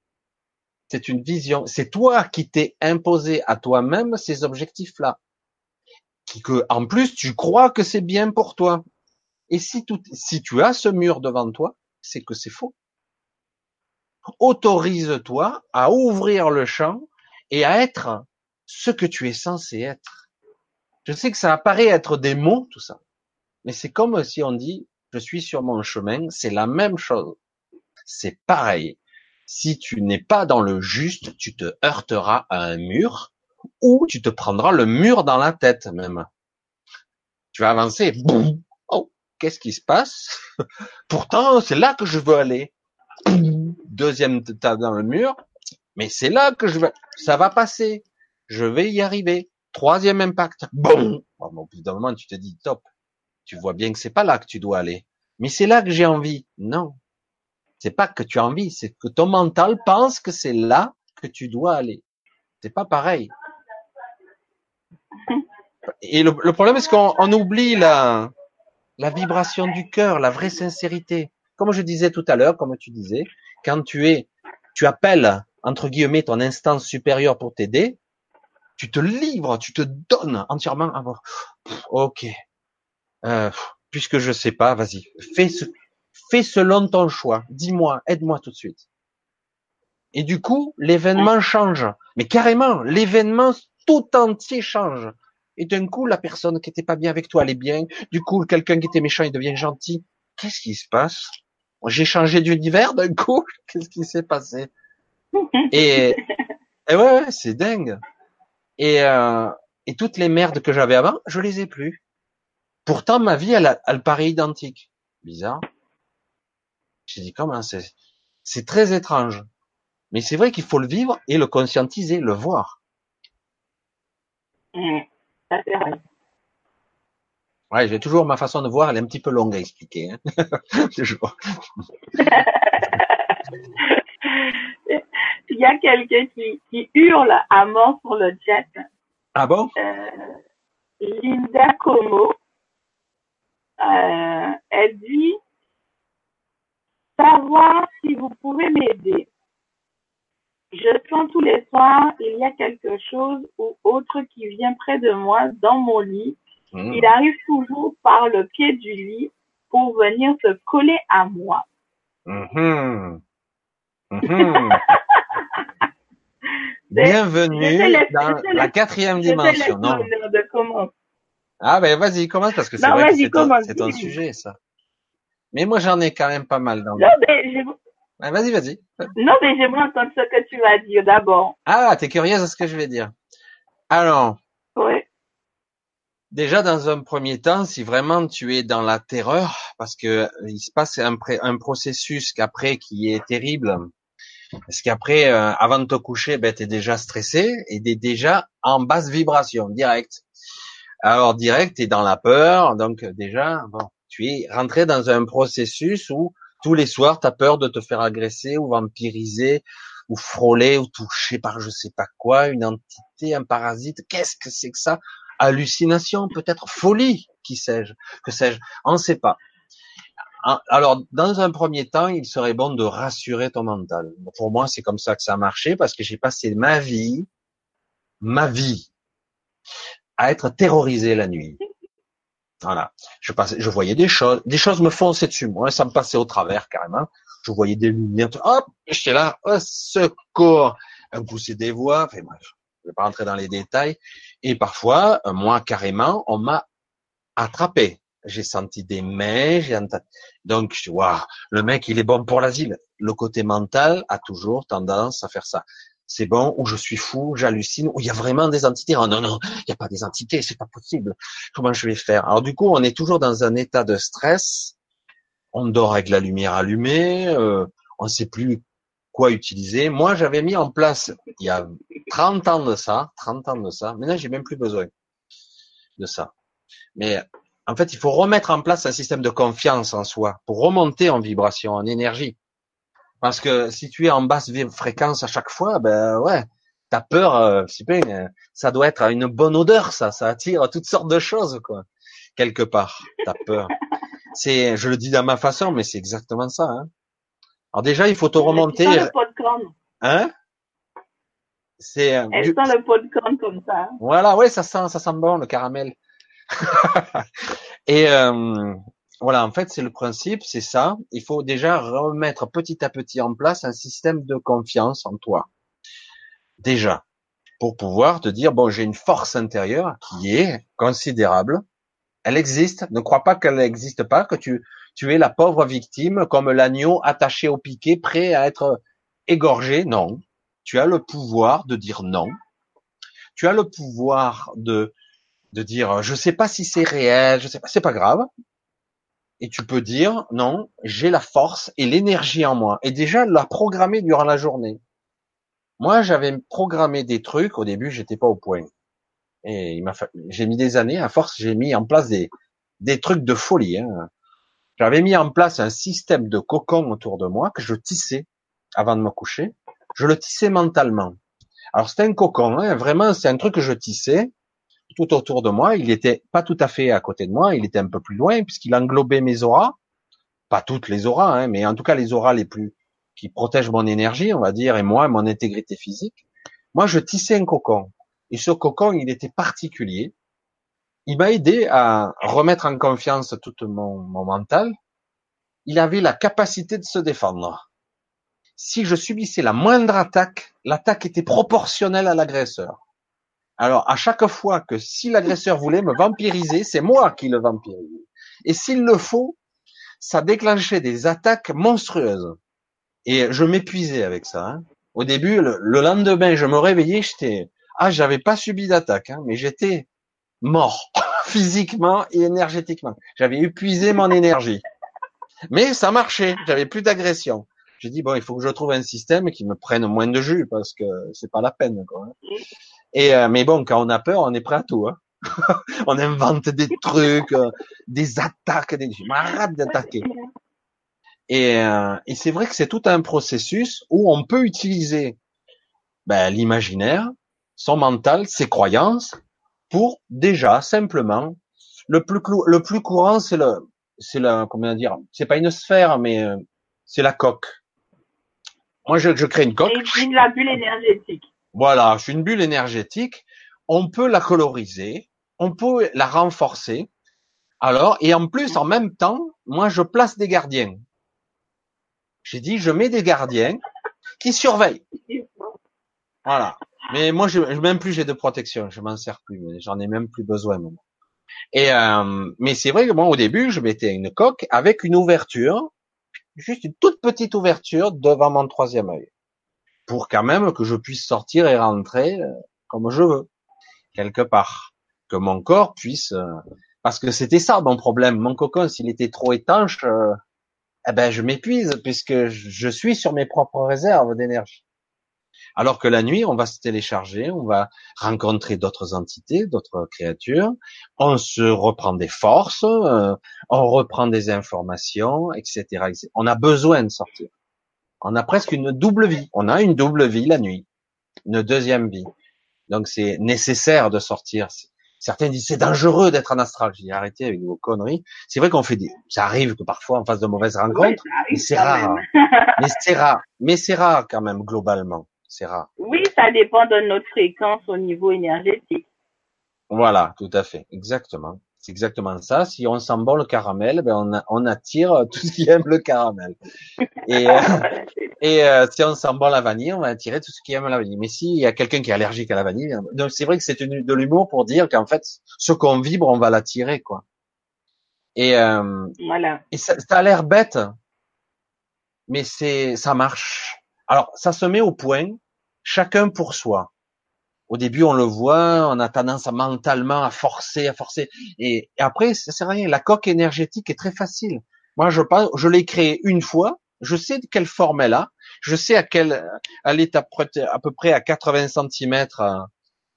C'est une vision. C'est toi qui t'es imposé à toi-même ces objectifs-là. Que, en plus, tu crois que c'est bien pour toi. Et si, tout, si tu as ce mur devant toi, c'est que c'est faux. Autorise-toi à ouvrir le champ et à être ce que tu es censé être. Je sais que ça apparaît être des mots, tout ça. Mais c'est comme si on dit, je suis sur mon chemin, c'est la même chose. C'est pareil. Si tu n'es pas dans le juste, tu te heurteras à un mur. Ou tu te prendras le mur dans la tête même. Tu vas avancer, boum, oh, qu'est-ce qui se passe? Pourtant, c'est là que je veux aller. Deuxième tape dans le mur, mais c'est là que je veux. Ça va passer, je vais y arriver. Troisième impact, boum. Bon, au bout d'un moment, tu te dis top. Tu vois bien que c'est pas là que tu dois aller, mais c'est là que j'ai envie. Non, c'est pas que tu as envie, c'est que ton mental pense que c'est là que tu dois aller. C'est pas pareil. Et le, le problème, c'est qu'on on oublie la, la vibration du cœur, la vraie sincérité. Comme je disais tout à l'heure, comme tu disais, quand tu es, tu appelles, entre guillemets, ton instance supérieure pour t'aider, tu te livres, tu te donnes entièrement à voir. Ok. Euh, puisque je sais pas, vas-y. Fais ce, fais selon ton choix. Dis-moi, aide-moi tout de suite. Et du coup, l'événement change. Mais carrément, l'événement tout entier change. Et d'un coup, la personne qui était pas bien avec toi, elle est bien. Du coup, quelqu'un qui était méchant, il devient gentil. Qu'est-ce qui se passe? J'ai changé d'univers d'un coup. Qu'est-ce qui s'est passé? Et, et ouais, ouais, c'est dingue. Et, euh, et toutes les merdes que j'avais avant, je les ai plus. Pourtant, ma vie, elle, elle paraît identique. Bizarre. J'ai dit comment c'est, c'est très étrange. Mais c'est vrai qu'il faut le vivre et le conscientiser, le voir. Mmh, ça c'est vrai. Ouais, j'ai toujours ma façon de voir, elle est un petit peu longue à expliquer. Hein. Toujours. Il y a quelqu'un qui, qui hurle à mort sur le chat. Ah bon? euh, Linda Comeau, euh, elle dit « Savoir si vous pouvez m'aider. Je sens tous les soirs, il y a quelque chose ou autre qui vient près de moi dans mon lit. Mmh. Il arrive toujours par le pied du lit pour venir se coller à moi. Mmh. » Mmh. Bienvenue dans la quatrième dimension. Non. De ah ben vas-y commence parce que c'est non, vrai que c'est ton, c'est ton sujet ça. Mais moi j'en ai quand même pas mal dans. Non le... ben, ah, vas-y vas-y. Non mais j'aimerais entendre ce que tu vas dire d'abord. Ah t'es curieuse de ce que je vais dire. Alors. Oui. Déjà dans un premier temps, si vraiment tu es dans la terreur, parce que il se passe un, pré... un processus qu'après qui est terrible. Parce qu'après, euh, avant de te coucher, ben, t'es déjà stressé et t'es déjà en basse vibration, direct. Alors, direct, t'es dans la peur, donc déjà, bon, tu es rentré dans un processus où tous les soirs, t'as peur de te faire agresser ou vampiriser ou frôler ou toucher par je sais pas quoi, une entité, un parasite. Qu'est-ce que c'est que ça? Hallucination, peut-être folie, qui sais-je, que sais-je, on ne sait pas. Alors, dans un premier temps, il serait bon de rassurer ton mental. Pour moi, c'est comme ça que ça a marché parce que j'ai passé ma vie, ma vie, à être terrorisé la nuit. Voilà. Je passais, je voyais des choses, des choses me fonçaient dessus. Moi, ça me passait au travers carrément. Je voyais des lumières. Hop, j'étais là. Au secours. Un coup, c'est des voix. Enfin bref, je vais pas rentrer dans les détails. Et parfois, moi, carrément, on m'a attrapé. J'ai senti des mains, j'ai entendu. Donc, waouh, le mec, il est bon pour l'asile. Le côté mental a toujours tendance à faire ça. C'est bon, ou je suis fou, j'hallucine, ou il y a vraiment des entités. Oh non, non, il n'y a pas des entités, c'est pas possible. Comment je vais faire? Alors, du coup, on est toujours dans un état de stress. On dort avec la lumière allumée, euh, on ne sait plus quoi utiliser. Moi, j'avais mis en place, il y a trente ans de ça, trente ans de ça. Maintenant, j'ai même plus besoin de ça. Mais, en fait, il faut remettre en place un système de confiance en soi pour remonter en vibration, en énergie. Parce que si tu es en basse fréquence à chaque fois, ben ouais, t'as peur. Euh, ça doit être une bonne odeur, ça. Ça attire toutes sortes de choses, quoi. Quelque part, t'as peur. C'est, je le dis dans ma façon, mais c'est exactement ça. Hein. Alors déjà, il faut te remonter. Elle sent le pot de corne. Hein? C'est. Euh, Elle du... sent le pot de corne comme ça. Voilà, ouais, ça sent, ça sent bon le caramel. Et euh, voilà, en fait, c'est le principe, c'est ça. Il faut déjà remettre petit à petit en place un système de confiance en toi, déjà, pour pouvoir te dire bon, j'ai une force intérieure qui est considérable. Elle existe. Ne crois pas qu'elle n'existe pas, que tu tu es la pauvre victime comme l'agneau attaché au piquet, prêt à être égorgé. Non, tu as le pouvoir de dire non. Tu as le pouvoir de de dire, je sais pas si c'est réel, je sais pas, c'est pas grave. Et tu peux dire, non, j'ai la force et l'énergie en moi. Et déjà, la programmer durant la journée. Moi, j'avais programmé des trucs. Au début, j'étais pas au point. Et il m'a fa... j'ai mis des années, à force, j'ai mis en place des, des trucs de folie, hein. J'avais mis en place un système de cocon autour de moi que je tissais avant de me coucher. Je le tissais mentalement. Alors, c'était un cocon, hein. Vraiment, c'est un truc que je tissais. Tout autour de moi, il était pas tout à fait à côté de moi, il était un peu plus loin puisqu'il englobait mes auras, pas toutes les auras, hein, mais en tout cas les auras les plus qui protègent mon énergie, on va dire, et moi, mon intégrité physique. Moi, je tissais un cocon, et ce cocon, il était particulier. Il m'a aidé à remettre en confiance tout mon, mon mental. Il avait la capacité de se défendre. Si je subissais la moindre attaque, l'attaque était proportionnelle à l'agresseur. Alors, à chaque fois que si l'agresseur voulait me vampiriser, c'est moi qui le vampirisais. Et s'il le faut, ça déclenchait des attaques monstrueuses. Et je m'épuisais avec ça. Hein. Au début, le, le lendemain, je me réveillais, j'étais, ah, j'avais pas subi d'attaque, hein, mais j'étais mort, physiquement et énergétiquement. J'avais épuisé mon énergie. Mais ça marchait, j'avais plus d'agression. J'ai dit, bon, il faut que je trouve un système qui me prenne moins de jus, parce que c'est pas la peine, quoi. Hein. Et, euh, mais bon, quand on a peur, on est prêt à tout, hein. On invente des trucs, euh, des attaques, des... je m'arrête d'attaquer. Et, euh, et c'est vrai que c'est tout un processus où on peut utiliser ben, l'imaginaire, son mental, ses croyances, pour déjà simplement le plus clou, le plus courant, c'est le, c'est la, comment dire, c'est pas une sphère, mais euh, c'est la coque. Moi, je, je crée une coque. Et une la bulle énergétique. Voilà, je suis une bulle énergétique. On peut la coloriser, on peut la renforcer. Alors, et en plus, en même temps, moi, je place des gardiens. J'ai dit, je mets des gardiens qui surveillent. Voilà. Mais moi, je, même plus j'ai de protection, je m'en sers plus, j'en ai même plus besoin. Moi. Et euh, mais c'est vrai que moi, au début, je mettais une coque avec une ouverture, juste une toute petite ouverture devant mon troisième œil, pour quand même que je puisse sortir et rentrer comme je veux, quelque part, que mon corps puisse. Euh, parce que c'était ça mon problème, mon cocon, s'il était trop étanche. Euh, Eh ben, je m'épuise puisque je suis sur mes propres réserves d'énergie. Alors que la nuit, on va se télécharger, on va rencontrer d'autres entités, d'autres créatures, on se reprend des forces, euh, on reprend des informations, et cetera, et cetera. On a besoin de sortir. On a presque une double vie. On a une double vie la nuit, une deuxième vie. Donc, c'est nécessaire de sortir. Certains disent, c'est dangereux d'être en astral. J'ai dit, arrêtez avec vos conneries. C'est vrai qu'on fait des, ça arrive que parfois on fasse de mauvaises rencontres. Oui, mais c'est rare. mais c'est rare. Mais c'est rare quand même, globalement. C'est rare. Oui, ça dépend de notre fréquence au niveau énergétique. Voilà, tout à fait. Exactement. C'est exactement ça. Si on sent bon le caramel, ben, on, a, on attire tout ce qui aime le caramel. Et, et euh, si on sent bon la vanille, on va attirer tout ce qui aime la vanille. Mais s'il y a quelqu'un qui est allergique à la vanille, donc c'est vrai que c'est une, de l'humour pour dire qu'en fait, ce qu'on vibre, on va l'attirer, quoi. Et, euh, voilà. Et ça, ça a l'air bête, mais c'est, ça marche. Alors, ça se met au point, chacun pour soi. Au début, on le voit, on a tendance à mentalement à forcer, à forcer. Et, et après, ça sert à rien. La coque énergétique est très facile. Moi, je pense, je l'ai créée une fois. Je sais de quelle forme elle a. Je sais à quelle, elle est à, à peu près à quatre-vingts centimètres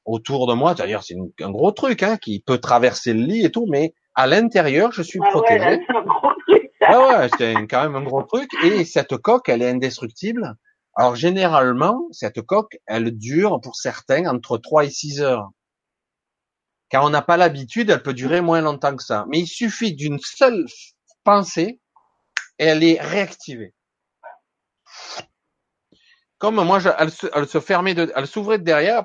autour de moi. D'ailleurs, c'est un gros truc, hein, qui peut traverser le lit et tout, mais à l'intérieur, je suis ah protégé. Ouais, c'est un gros truc, ça. Ah ouais, c'est quand même un gros truc. Et cette coque, elle est indestructible. Alors, généralement, cette coque, elle dure, pour certains, entre trois et six heures. Car on n'a pas l'habitude, elle peut durer moins longtemps que ça. Mais il suffit d'une seule pensée, et elle est réactivée. Comme moi, je, elle, se, elle se fermait, de, elle s'ouvrait de derrière,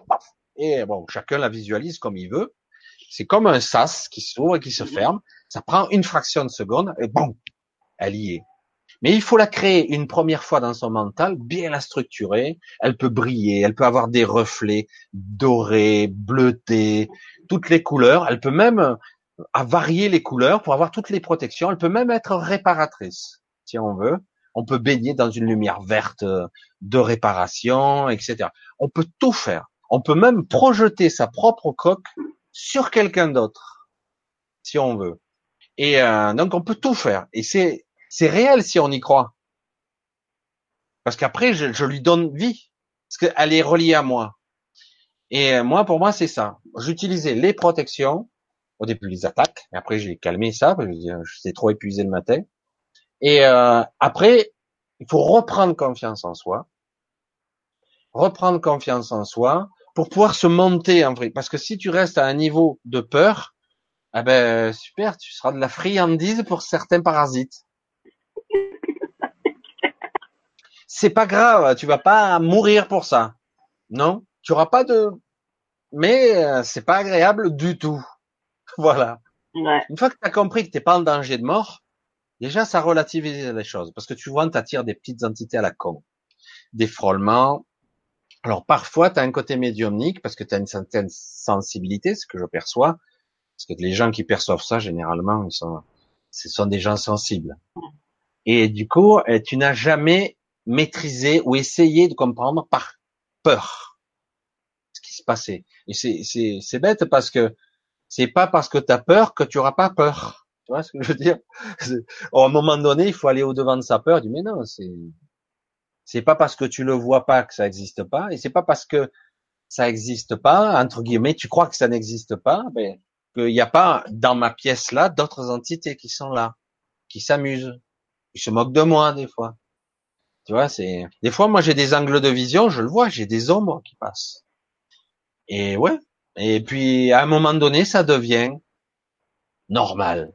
et bon, chacun la visualise comme il veut. C'est comme un sas qui s'ouvre et qui se ferme. Ça prend une fraction de seconde, et bon, elle y est. Mais il faut la créer une première fois dans son mental, bien la structurer. Elle peut briller, elle peut avoir des reflets dorés, bleutés, toutes les couleurs. Elle peut même varier les couleurs pour avoir toutes les protections. Elle peut même être réparatrice, si on veut. On peut baigner dans une lumière verte de réparation, et cetera. On peut tout faire. On peut même projeter sa propre coque sur quelqu'un d'autre, si on veut. Et euh, donc, on peut tout faire. Et c'est... C'est réel si on y croit. Parce qu'après, je, je lui donne vie. Parce qu'elle est reliée à moi. Et moi, pour moi, c'est ça. J'utilisais les protections, au début les attaques, et après j'ai calmé ça, parce que je suis trop épuisé le matin. Et euh, après, il faut reprendre confiance en soi. Reprendre confiance en soi pour pouvoir se monter en vrai. Parce que si tu restes à un niveau de peur, eh ben super, tu seras de la friandise pour certains parasites. C'est pas grave, tu vas pas mourir pour ça. Non, tu auras pas de... Mais euh, c'est pas agréable du tout. Voilà. Ouais. Une fois que tu as compris que t'es pas en danger de mort, déjà ça relativise les choses. Parce que tu vois, t'attires des petites entités à la con. Des frôlements. Alors parfois, tu as un côté médiumnique parce que tu as une certaine sensibilité, ce que je perçois. Parce que les gens qui perçoivent ça, généralement, ils sont... ce sont des gens sensibles. Et du coup, tu n'as jamais... maîtriser ou essayer de comprendre par peur ce qui se passait. Et c'est, c'est, c'est bête parce que c'est pas parce que t'as peur que tu auras pas peur. Tu vois ce que je veux dire? À un moment donné, il faut aller au-devant de sa peur. Du mais non, c'est, c'est pas parce que tu le vois pas que ça existe pas, et c'est pas parce que ça existe pas, entre guillemets, tu crois que ça n'existe pas, ben, qu'il n'y a pas dans ma pièce là d'autres entités qui sont là, qui s'amusent, ils se moquent de moi des fois. Tu vois, c'est des fois moi j'ai des angles de vision, je le vois, j'ai des ombres qui passent. Et ouais. Et puis à un moment donné, ça devient normal.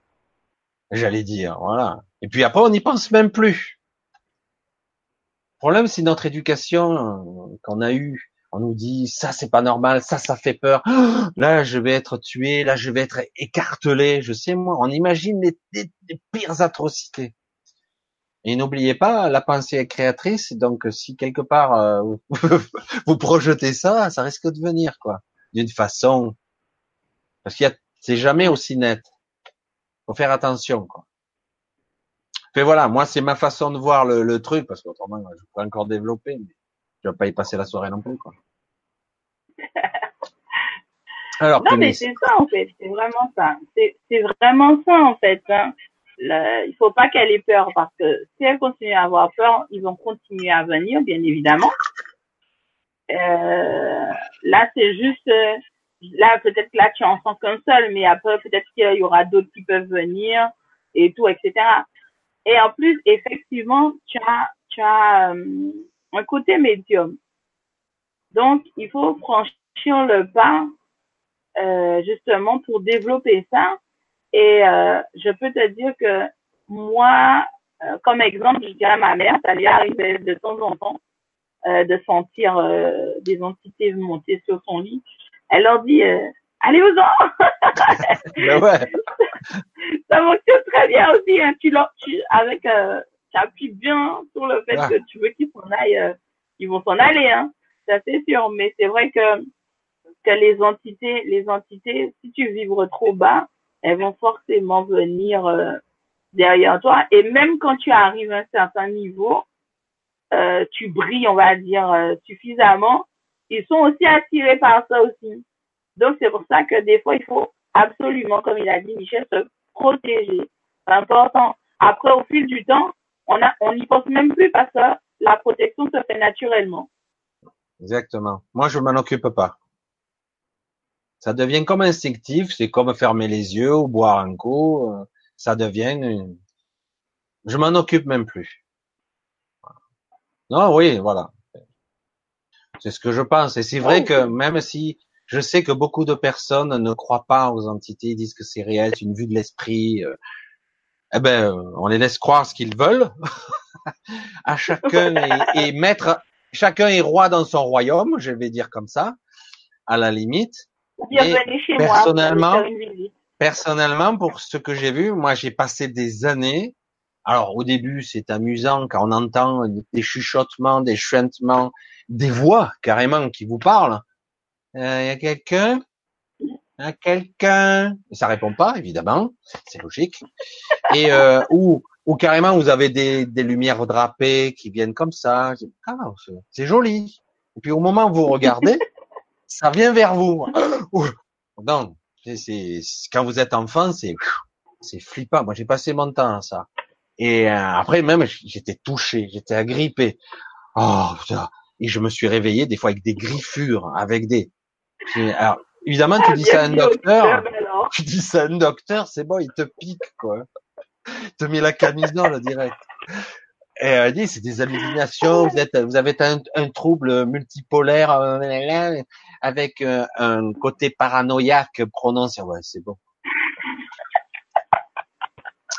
J'allais dire, voilà. Et puis après, on n'y pense même plus. Le problème, c'est notre éducation qu'on a eue. On nous dit, ça, c'est pas normal, ça, ça fait peur. Oh, là, je vais être tué, là, je vais être écartelé. Je sais, moi, on imagine les, les, les pires atrocités. Et n'oubliez pas, la pensée est créatrice. Donc, si quelque part, euh, vous projetez ça, ça risque de venir, quoi. D'une façon. Parce qu'il y a, c'est jamais aussi net. Faut faire attention, quoi. Mais voilà, moi, c'est ma façon de voir le, le truc, parce qu'autrement, je pourrais encore développer, mais je ne vais pas y passer la soirée non plus, quoi. Alors, non, mais c'est ça, en fait. C'est vraiment ça. C'est, c'est vraiment ça, en fait. Hein. Le, il faut pas qu'elle ait peur, parce que si elle continue à avoir peur, ils vont continuer à venir, bien évidemment. Euh, là, c'est juste... Euh, Là, peut-être que là, tu en sens qu'un seul, mais après, peut-être qu'il y aura d'autres qui peuvent venir et tout, et cetera. Et en plus, effectivement, tu as, tu as euh, un côté médium. Donc, il faut franchir le pas, euh, justement, pour développer ça. Et euh, je peux te dire que moi, euh, comme exemple, je dirais à ma mère, ça lui arrivait de temps en temps euh, de sentir euh, des entités monter sur son lit. Elle leur dit, euh, allez-vous-en! Ben ouais. Ça fonctionne très bien aussi, hein. Tu leur, tu, avec, euh, tu appuies bien sur le fait ah. que tu veux qu'ils s'en aillent, euh, ils vont s'en aller, hein. Ça, c'est sûr. Mais c'est vrai que, que les entités, les entités, si tu vibres trop bas, elles vont forcément venir, euh, derrière toi. Et même quand tu arrives à un certain niveau, euh, tu brilles, on va dire, euh, suffisamment. Ils sont aussi attirés par ça aussi. Donc, c'est pour ça que des fois, il faut absolument, comme il a dit Michel, se protéger. C'est important. Après, au fil du temps, on a, on n'y pense même plus parce que la protection se fait naturellement. Exactement. Moi, je m'en occupe pas. Ça devient comme instinctif. C'est comme fermer les yeux ou boire un coup. Ça devient une... Je m'en occupe même plus. Non, oui, voilà. C'est ce que je pense. Et c'est vrai que même si je sais que beaucoup de personnes ne croient pas aux entités, ils disent que c'est réel, c'est une vue de l'esprit, euh, eh ben, on les laisse croire ce qu'ils veulent. À chacun et, et maître, chacun est roi dans son royaume, je vais dire comme ça, à la limite. Et personnellement, personnellement, pour ce que j'ai vu, moi, j'ai passé des années. Alors, au début, c'est amusant quand on entend des chuchotements, des chuintements, des voix, carrément, qui vous parlent. Il euh, y a quelqu'un Il y a quelqu'un Et ça répond pas, évidemment, c'est logique. Et euh, ou, ou carrément, vous avez des, des lumières drapées qui viennent comme ça. Ah, c'est joli. Et puis, au moment où vous regardez, ça vient vers vous. Non, c'est, c'est, quand vous êtes enfant, c'est, c'est flippant. Moi, j'ai passé mon temps à ça. Et euh, après, même, j'étais touché, j'étais agrippé. Oh, putain. Et je me suis réveillé des fois avec des griffures, avec des... Alors, évidemment, tu dis ça à un docteur, tu dis ça à un docteur, c'est bon, il te pique, quoi. Il te met la camise dans le direct. Et elle euh, dit, c'est des hallucinations, vous êtes, vous avez un, un trouble multipolaire euh, avec euh, un côté paranoïaque prononcé. Ouais, c'est bon.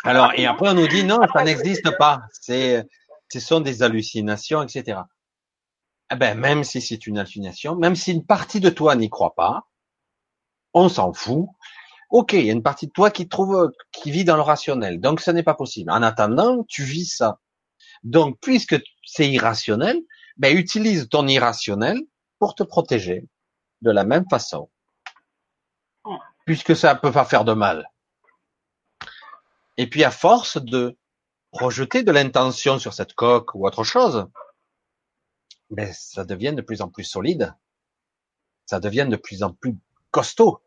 Alors, et après, on nous dit, non, ça n'existe pas. C'est, ce sont des hallucinations, et cetera. Eh ben, même si c'est une hallucination, même si une partie de toi n'y croit pas, on s'en fout. Ok, il y a une partie de toi qui trouve, qui vit dans le rationnel. Donc, ça n'est pas possible. En attendant, tu vis ça. Donc, puisque c'est irrationnel, ben, utilise ton irrationnel pour te protéger de la même façon. Puisque ça peut pas faire de mal. Et puis, à force de projeter de l'intention sur cette coque ou autre chose, ben, ça devient de plus en plus solide. Ça devient de plus en plus costaud.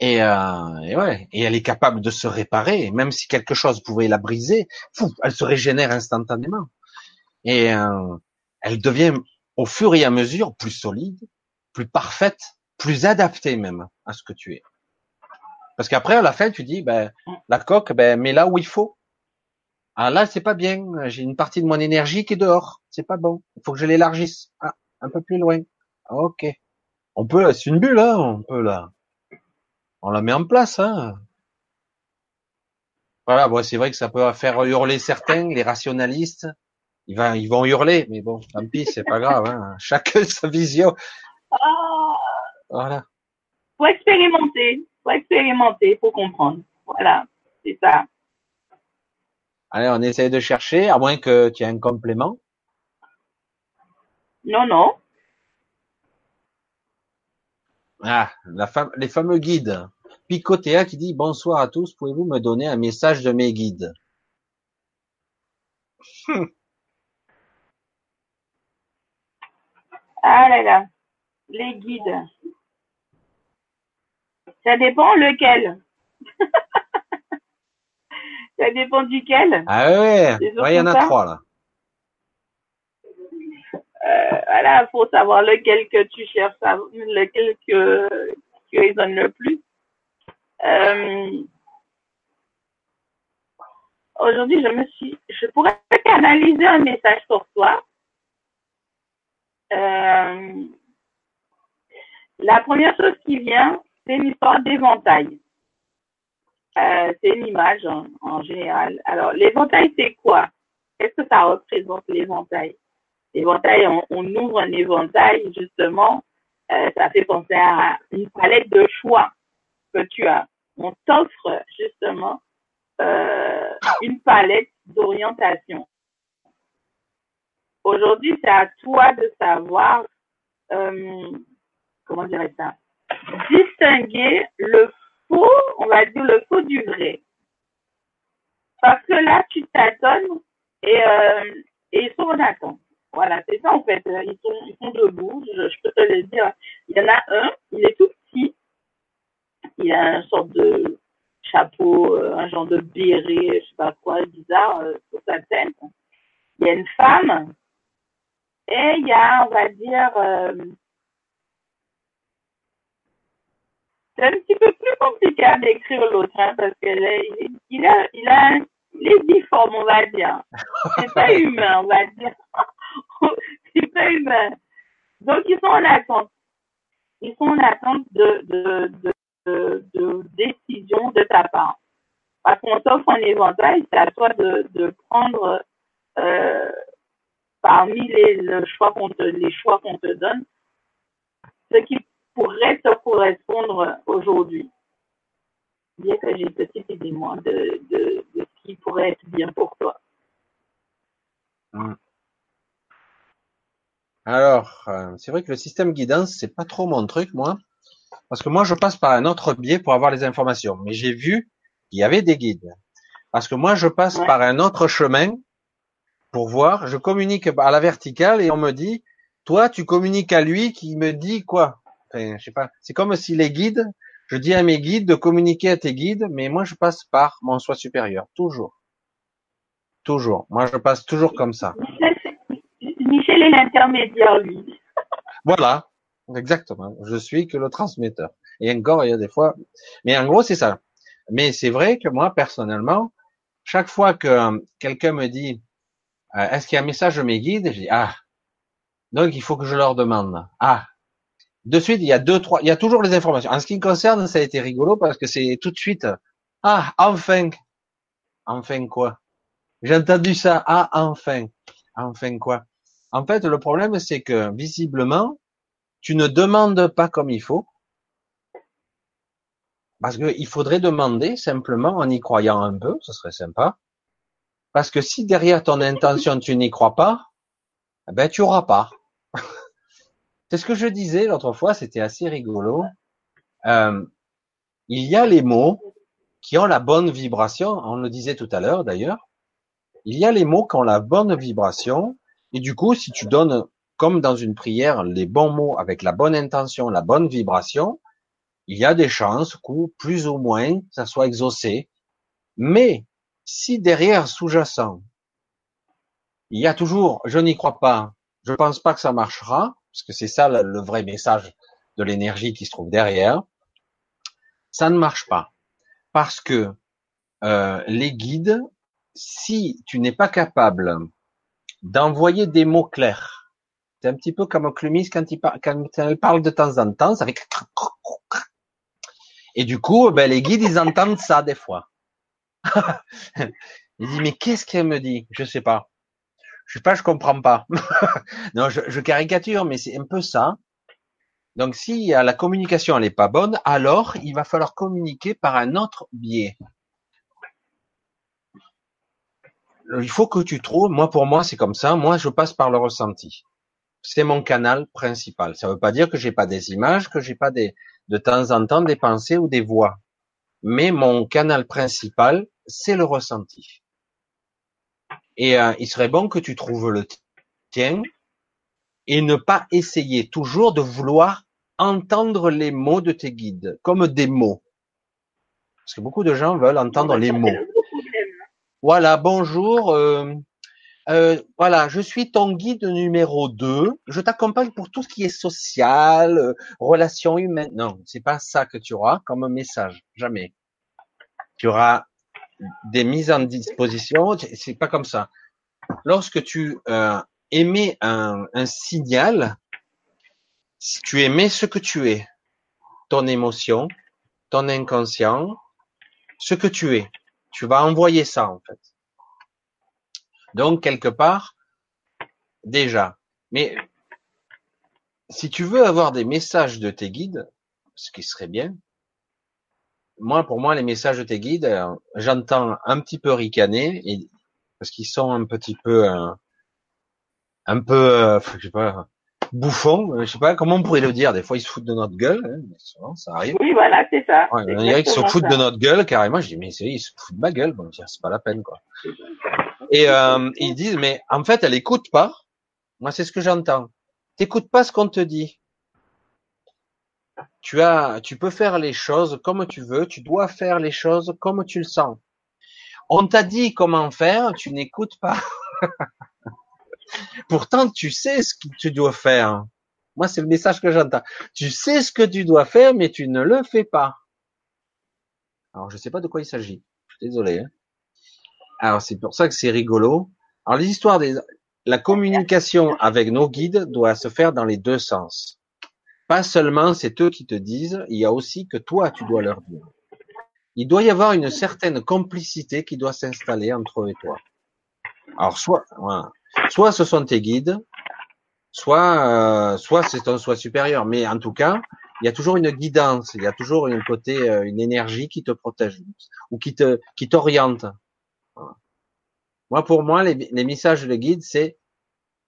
Et, euh, et ouais. Et elle est capable de se réparer. Et même si quelque chose pouvait la briser, fou, elle se régénère instantanément. Et, euh, elle devient au fur et à mesure plus solide, plus parfaite, plus adaptée même à ce que tu es. Parce qu'après, à la fin, tu dis, ben, la coque, ben, mets là où il faut. Ah, là, c'est pas bien. J'ai une partie de mon énergie qui est dehors. C'est pas bon. Il faut que je l'élargisse. Ah, un peu plus loin. Ah, ok. On peut, c'est une bulle, hein, on peut, là. On la met en place, hein. Voilà, bon, c'est vrai que ça peut faire hurler certains, les rationalistes. Ils vont, ils vont hurler, mais bon, tant pis, c'est pas grave, hein. Chacun sa vision. Oh. Voilà. Faut expérimenter. Faut expérimenter, faut comprendre. Voilà, c'est ça. Allez, on essaye de chercher, à moins que tu aies un complément. Non, non. Ah, la fam- les fameux guides. Picotéa qui dit « Bonsoir à tous, pouvez-vous me donner un message de mes guides ?» hum. Ah là là, les guides. Ça dépend lequel. Ça dépend duquel. Ah ouais, il ouais, y en a trois là. Euh, voilà, faut savoir lequel que tu cherches, lequel que tu résonnes le plus. Euh, aujourd'hui, je me suis, je pourrais canaliser un message pour toi. Euh, la première chose qui vient, c'est une histoire d'éventail. Euh, c'est une image en, en général. Alors, l'éventail, c'est quoi? Qu'est-ce que ça représente, l'éventail? L'éventail, on, on ouvre un éventail, justement, euh, ça fait penser à une palette de choix que tu as. On t'offre, justement, euh, une palette d'orientation. Aujourd'hui, c'est à toi de savoir, euh, comment dirais-je ça, distinguer le faux, on va dire le faux du vrai. Parce que là, tu t'attends et, euh, et ils sont en attente. Voilà, c'est ça en fait. Ils sont, ils sont debout, je, je peux te le dire. Il y en a un, il est tout petit. Il a une sorte de chapeau, un genre de béret, je sais pas quoi, bizarre, euh, sur sa tête. Il y a une femme et il y a, on va dire, euh, c'est un petit peu plus compliqué à décrire l'autre, hein, parce qu'il il, il a, il a les difformes, on va dire. C'est pas humain, on va dire. C'est pas humain. Donc, ils sont en attente. Ils sont en attente de, de, de, de, de décision de ta part. Parce qu'on t'offre un éventail, c'est à toi de, de prendre euh, parmi les, le choix qu'on te, les choix qu'on te donne ce qui pourrait te correspondre aujourd'hui. Bien que j'ai une petite idée moins de, de, de ce qui pourrait être bien pour toi. Mmh. Alors, euh, c'est vrai que le système guidance, c'est pas trop mon truc, moi. Parce que moi, je passe par un autre biais pour avoir les informations. Mais j'ai vu qu'il y avait des guides. Parce que moi, je passe ouais. par un autre chemin pour voir. Je communique à la verticale et on me dit, toi, tu communiques à lui qui me dit quoi? Enfin, je sais pas. C'est comme si les guides, je dis à mes guides de communiquer à tes guides, mais moi, je passe par mon soi supérieur. Toujours. Toujours. Moi, je passe toujours comme ça. Michel est l'intermédiaire, lui. Voilà. Exactement. Je suis que le transmetteur. Et encore, il y a des fois. Mais en gros, c'est ça. Mais c'est vrai que moi, personnellement, chaque fois que quelqu'un me dit, euh, est-ce qu'il y a un message de mes guides? Je dis, ah. Donc, il faut que je leur demande. Ah. De suite, il y a deux, trois, il y a toujours les informations. En ce qui me concerne, ça a été rigolo parce que c'est tout de suite, ah, enfin. Enfin quoi? J'ai entendu ça. Ah, enfin. Enfin quoi? En fait, le problème, c'est que, visiblement, tu ne demandes pas comme il faut. Parce que il faudrait demander simplement en y croyant un peu, ce serait sympa. Parce que si derrière ton intention, tu n'y crois pas, ben, tu auras pas. C'est ce que je disais l'autre fois, c'était assez rigolo. Euh, il y a les mots qui ont la bonne vibration, on le disait tout à l'heure d'ailleurs, il y a les mots qui ont la bonne vibration, et du coup, si tu donnes, comme dans une prière, les bons mots avec la bonne intention, la bonne vibration, il y a des chances que plus ou moins, ça soit exaucé. Mais si derrière, sous-jacent, il y a toujours « je n'y crois pas, je pense pas que ça marchera », parce que c'est ça le vrai message de l'énergie qui se trouve derrière, ça ne marche pas. parce que euh, les guides, si tu n'es pas capable d'envoyer des mots clairs, c'est un petit peu comme Clumis quand il parle, quand il parle de temps en temps, ça fait et du coup, ben, les guides, ils entendent ça des fois. Ils disent, mais qu'est-ce qu'elle me dit? Je sais pas. Je sais pas, je comprends pas. Non, je, je caricature, mais c'est un peu ça. Donc, si la communication, elle est pas bonne, alors il va falloir communiquer par un autre biais. Il faut que tu trouves, moi, pour moi, c'est comme ça. Moi, je passe par le ressenti. C'est mon canal principal. Ça veut pas dire que j'ai pas des images, que j'ai pas des, de temps en temps, des pensées ou des voix. Mais mon canal principal, c'est le ressenti. Et euh, il serait bon que tu trouves le tien et ne pas essayer toujours de vouloir entendre les mots de tes guides, comme des mots. Parce que beaucoup de gens veulent entendre les mots. Voilà, bonjour. Euh, euh, voilà, je suis ton guide numéro deux. Je t'accompagne pour tout ce qui est social, euh, relations humaines. Non, c'est pas ça que tu auras comme message. Jamais. Tu auras des mises en disposition, c'est pas comme ça. Lorsque tu euh, émets un, un signal, tu émets ce que tu es, ton émotion, ton inconscient, ce que tu es. Tu vas envoyer ça en fait. Donc quelque part, déjà. Mais si tu veux avoir des messages de tes guides, ce qui serait bien. Moi, pour moi, les messages de tes guides, euh, j'entends un petit peu ricaner, et, parce qu'ils sont un petit peu, euh, un peu, euh, je sais pas, bouffons, je sais pas comment on pourrait le dire. Des fois, ils se foutent de notre gueule, hein, mais souvent, ça arrive. Oui, voilà, c'est ça. Ouais, il y en a qui se foutent ça. de notre gueule carrément. Je dis, mais c'est, ils se foutent de ma gueule. Bon, c'est pas la peine, quoi. Et euh, ils disent, mais en fait, elle écoute pas. Moi, c'est ce que j'entends. T'écoutes pas ce qu'on te dit. Tu as, tu peux faire les choses comme tu veux, tu dois faire les choses comme tu le sens. On t'a dit comment faire, tu n'écoutes pas. Pourtant, tu sais ce que tu dois faire. Moi, c'est le message que j'entends. Tu sais ce que tu dois faire, mais tu ne le fais pas. Alors, je sais pas de quoi il s'agit. Désolé. Hein. Alors, c'est pour ça que c'est rigolo. Alors, les histoires des, la communication avec nos guides doit se faire dans les deux sens. Pas seulement c'est eux qui te disent, il y a aussi que toi, tu dois leur dire. Il doit y avoir une certaine complicité qui doit s'installer entre eux et toi. Alors, soit, voilà, soit ce sont tes guides, soit, euh, soit c'est ton soi supérieur. Mais en tout cas, il y a toujours une guidance, il y a toujours un côté, euh, une énergie qui te protège ou qui te, qui t'oriente. Voilà. Moi, pour moi, les, les messages de guide, c'est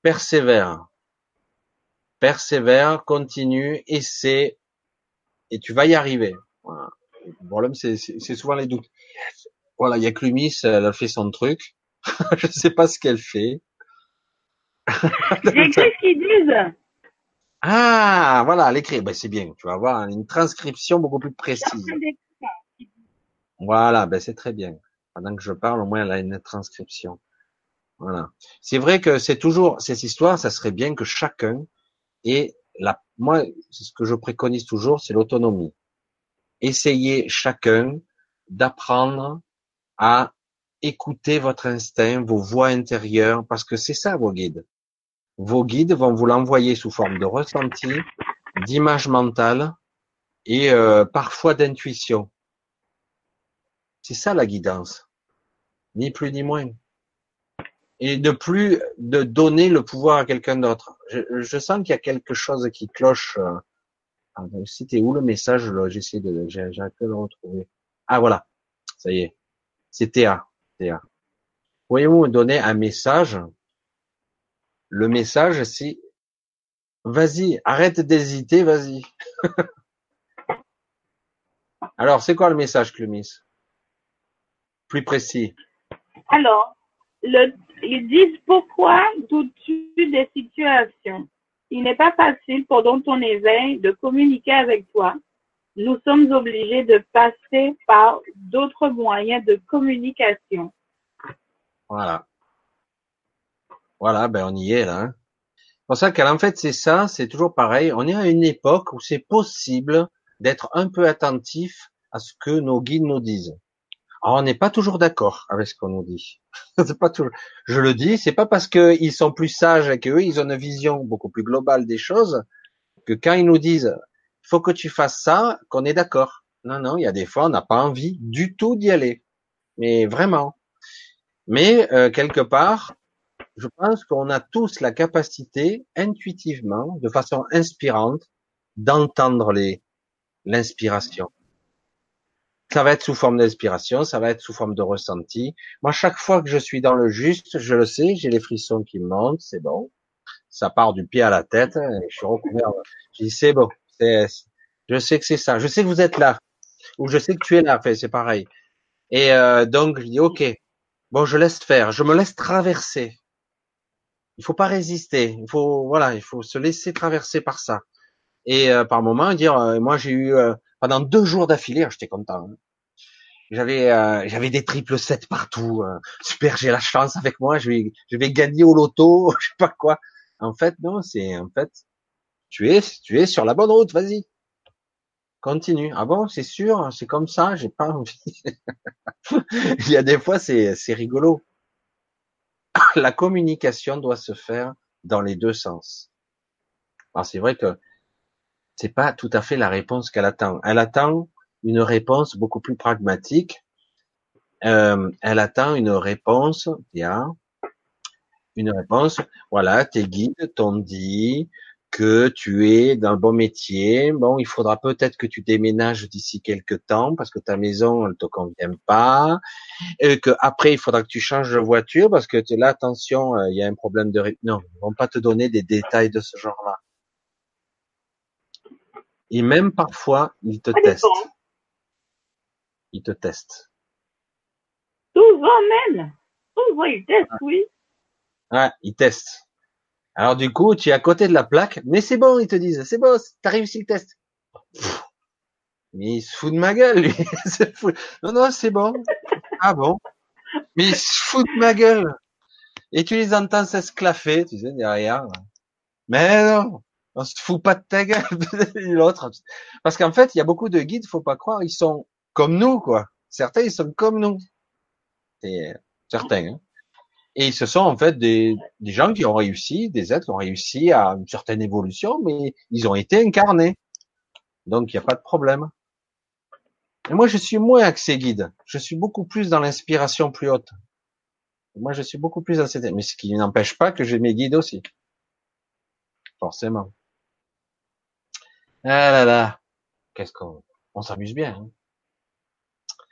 persévère. Persévère, continue, essaie, et tu vas y arriver. Voilà. Le problème, c'est, c'est, c'est souvent les doutes. Voilà, il y a Clumis, elle a fait son truc. Je sais pas ce qu'elle fait. J'écris ce qu'ils disent. Ah, voilà, l'écrit. Ben, c'est bien. Tu vas avoir une transcription beaucoup plus précise. Voilà, ben, c'est très bien. Pendant que je parle, au moins, elle a une transcription. Voilà. C'est vrai que c'est toujours, cette histoire, ça serait bien que chacun, Et la, moi, c'est ce que je préconise toujours, c'est l'autonomie. Essayez chacun d'apprendre à écouter votre instinct, vos voix intérieures, parce que c'est ça vos guides. Vos guides vont vous l'envoyer sous forme de ressenti, d'image mentale et euh, parfois d'intuition. C'est ça la guidance, ni plus ni moins. Et de plus de donner le pouvoir à quelqu'un d'autre. Je, je sens qu'il y a quelque chose qui cloche. Ah, c'était où le message là? J'essaie de, j'ai, j'ai à le retrouver. Ah voilà, ça y est. C'est Théa. Théa. Pourriez-vous me donner un message? Le message, c'est vas-y, arrête d'hésiter, vas-y. Alors, c'est quoi le message, Clumis? Plus précis. Alors. Le, ils disent pourquoi doutes-tu des situations. Il n'est pas facile pendant ton éveil de communiquer avec toi. Nous sommes obligés de passer par d'autres moyens de communication. Voilà. Voilà, ben on y est là. Hein. C'est pour ça qu'en fait c'est ça, c'est toujours pareil. On est à une époque où c'est possible d'être un peu attentif à ce que nos guides nous disent. Alors, on n'est pas toujours d'accord avec ce qu'on nous dit. C'est pas toujours. Je le dis, c'est pas parce qu'ils sont plus sages et qu'eux, ils ont une vision beaucoup plus globale des choses que quand ils nous disent « faut que tu fasses ça », qu'on est d'accord. Non, non, il y a des fois, on n'a pas envie du tout d'y aller. Mais vraiment. Mais euh, quelque part, je pense qu'on a tous la capacité, intuitivement, de façon inspirante, d'entendre les l'inspiration. Ça va être sous forme d'inspiration, ça va être sous forme de ressenti. Moi, chaque fois que je suis dans le juste, je le sais, j'ai les frissons qui montent, c'est bon. Ça part du pied à la tête, et je suis recouvert. Je dis, c'est bon, c'est, je sais que c'est ça. Je sais que vous êtes là, ou je sais que tu es là, enfin, c'est pareil. Et euh, donc, je dis, ok, bon, je laisse faire, je me laisse traverser. Il faut pas résister, il faut, voilà, il faut se laisser traverser par ça. Et euh, par moment, dire, euh, moi j'ai eu euh, pendant deux jours d'affilée, j'étais content. Hein. J'avais, euh, j'avais des triples sept partout. Euh, super, j'ai la chance avec moi. Je vais, je vais gagner au loto, je sais pas quoi. En fait, non, c'est en fait, tu es, tu es sur la bonne route. Vas-y, continue. Ah bon, c'est sûr, c'est comme ça. J'ai pas envie. Il y a des fois, c'est, c'est rigolo. La communication doit se faire dans les deux sens. Alors c'est vrai que c'est pas tout à fait la réponse qu'elle attend. Elle attend une réponse beaucoup plus pragmatique. Euh, elle attend une réponse, bien, une réponse. Voilà, tes guides t'ont dit que tu es dans le bon métier. Bon, il faudra peut-être que tu déménages d'ici quelques temps parce que ta maison elle te convient pas. Et que après, il faudra que tu changes de voiture parce que là, attention, il y a un problème de. Non, ils vont pas te donner des détails de ce genre-là. Et même parfois, ils te testent. Ils te testent. Souvent même. Souvent, ils testent, ah. Oui. Ouais, ils testent. Alors du coup, tu es à côté de la plaque, mais c'est bon, ils te disent, c'est bon, t'as réussi le test. Pff, mais il se fout de ma gueule, lui. Non, non, c'est bon. Ah bon. Mais il se fout de ma gueule. Et tu les entends s'esclaffer, tu sais, derrière. Mais non. On se fout pas de ta gueule, l'autre. Parce qu'en fait, il y a beaucoup de guides, faut pas croire, ils sont comme nous, quoi. Certains, ils sont comme nous. Et, certains, hein. Et ils se sont, en fait, des, des gens qui ont réussi, des êtres qui ont réussi à une certaine évolution, mais ils ont été incarnés. Donc, il n'y a pas de problème. Et moi, je suis moins axé guide. Je suis beaucoup plus dans l'inspiration plus haute. Et moi, je suis beaucoup plus dans cette, mais ce qui n'empêche pas que j'ai mes guides aussi. Forcément. Ah là là, qu'est-ce qu'on, on s'amuse bien. Hein.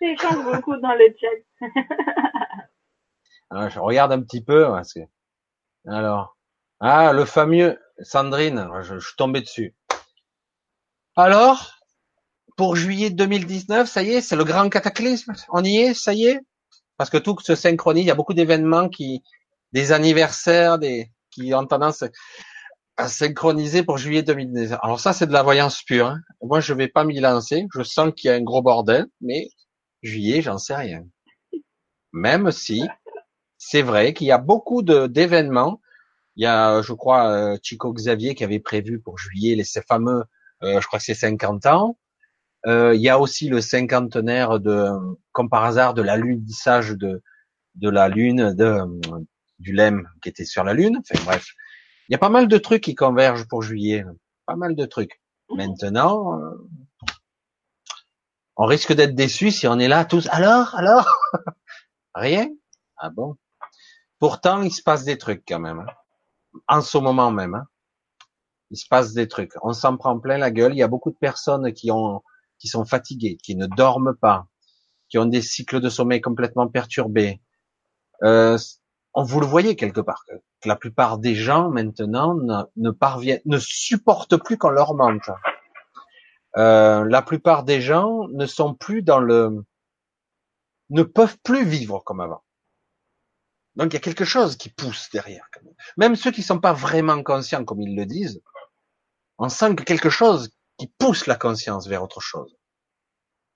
Ils changent beaucoup dans le chat. Alors, je regarde un petit peu. Parce que... Alors, ah le fameux Sandrine, je, je suis tombé dessus. Alors, pour juillet deux mille dix-neuf, ça y est, c'est le grand cataclysme. On y est, ça y est. Parce que tout se synchronise. Il y a beaucoup d'événements qui, des anniversaires, des, qui ont tendance. Synchronisé pour juillet deux mille dix-neuf. Alors ça, c'est de la voyance pure. Hein. Moi, je vais pas m'y lancer. Je sens qu'il y a un gros bordel, mais juillet, j'en sais rien. Même si c'est vrai qu'il y a beaucoup de d'événements. Il y a, je crois, Chico Xavier qui avait prévu pour juillet les ces fameux, euh, je crois que c'est cinquante ans. Euh, il y a aussi le cinquantenaire de, comme par hasard, de l'alunissage de de la lune, de du L E M qui était sur la lune. Enfin bref. Il y a pas mal de trucs qui convergent pour juillet. Pas mal de trucs. Maintenant, euh, on risque d'être déçus si on est là tous. Alors, alors, rien. Ah bon. Pourtant, il se passe des trucs quand même. Hein. En ce moment même, hein. Il se passe des trucs. On s'en prend plein la gueule. Il y a beaucoup de personnes qui ont, qui sont fatiguées, qui ne dorment pas, qui ont des cycles de sommeil complètement perturbés. Euh, On vous le voyez quelque part, que la plupart des gens maintenant ne, ne parviennent, ne supportent plus qu'on leur mente. Euh, la plupart des gens ne sont plus dans le, ne peuvent plus vivre comme avant. Donc il y a quelque chose qui pousse derrière. Même ceux qui sont pas vraiment conscients, comme ils le disent, on sent que quelque chose qui pousse la conscience vers autre chose.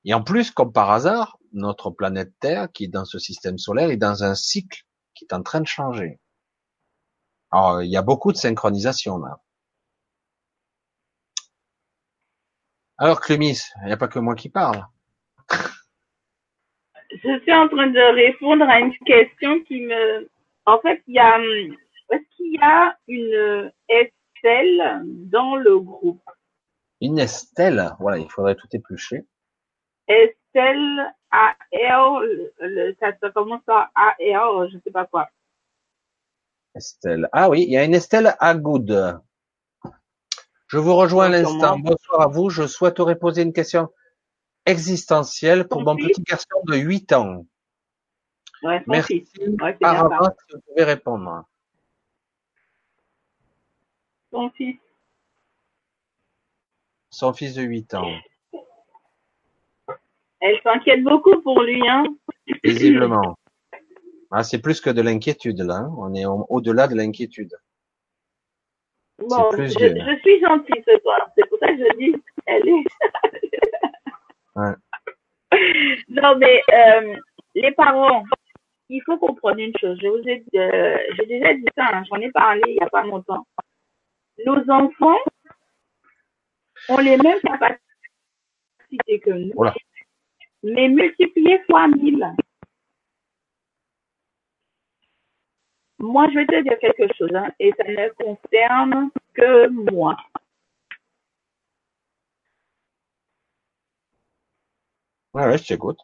Et en plus, comme par hasard, notre planète Terre, qui est dans ce système solaire, est dans un cycle qui est en train de changer. Alors, il y a beaucoup de synchronisation, là. Alors, Clumis, il n'y a pas que moi qui parle. Je suis en train de répondre à une question qui me... En fait, il y a... Est-ce qu'il y a une Estelle dans le groupe? Une Estelle? Voilà, il faudrait tout éplucher. Estelle, A R, ça, ça commence par A R, je ne sais pas quoi. Estelle. Ah oui, il y a une Estelle Agoud. Je vous rejoins à l'instant. Bonsoir à vous. Je souhaiterais poser une question existentielle pour mon petit garçon de huit ans. Ouais, merci. Ouais, par avance, si vous pouvez répondre. Son fils. Son fils de huit ans. Elle s'inquiète beaucoup pour lui, hein. Visiblement. Ah, c'est plus que de l'inquiétude, là. On est au-delà de l'inquiétude. Bon, je, je suis gentille ce soir. C'est pour ça que je dis, elle est... ouais. Non, mais euh, les parents, il faut comprendre une chose. Je vous ai, euh, j'ai déjà dit ça, hein, j'en ai parlé il n'y a pas longtemps. Nos enfants ont les mêmes capacités que nous, voilà. Mais multipliées fois mille. Moi, je vais te dire quelque chose, hein, et ça ne concerne que moi. Ouais, ouais, je t'écoute.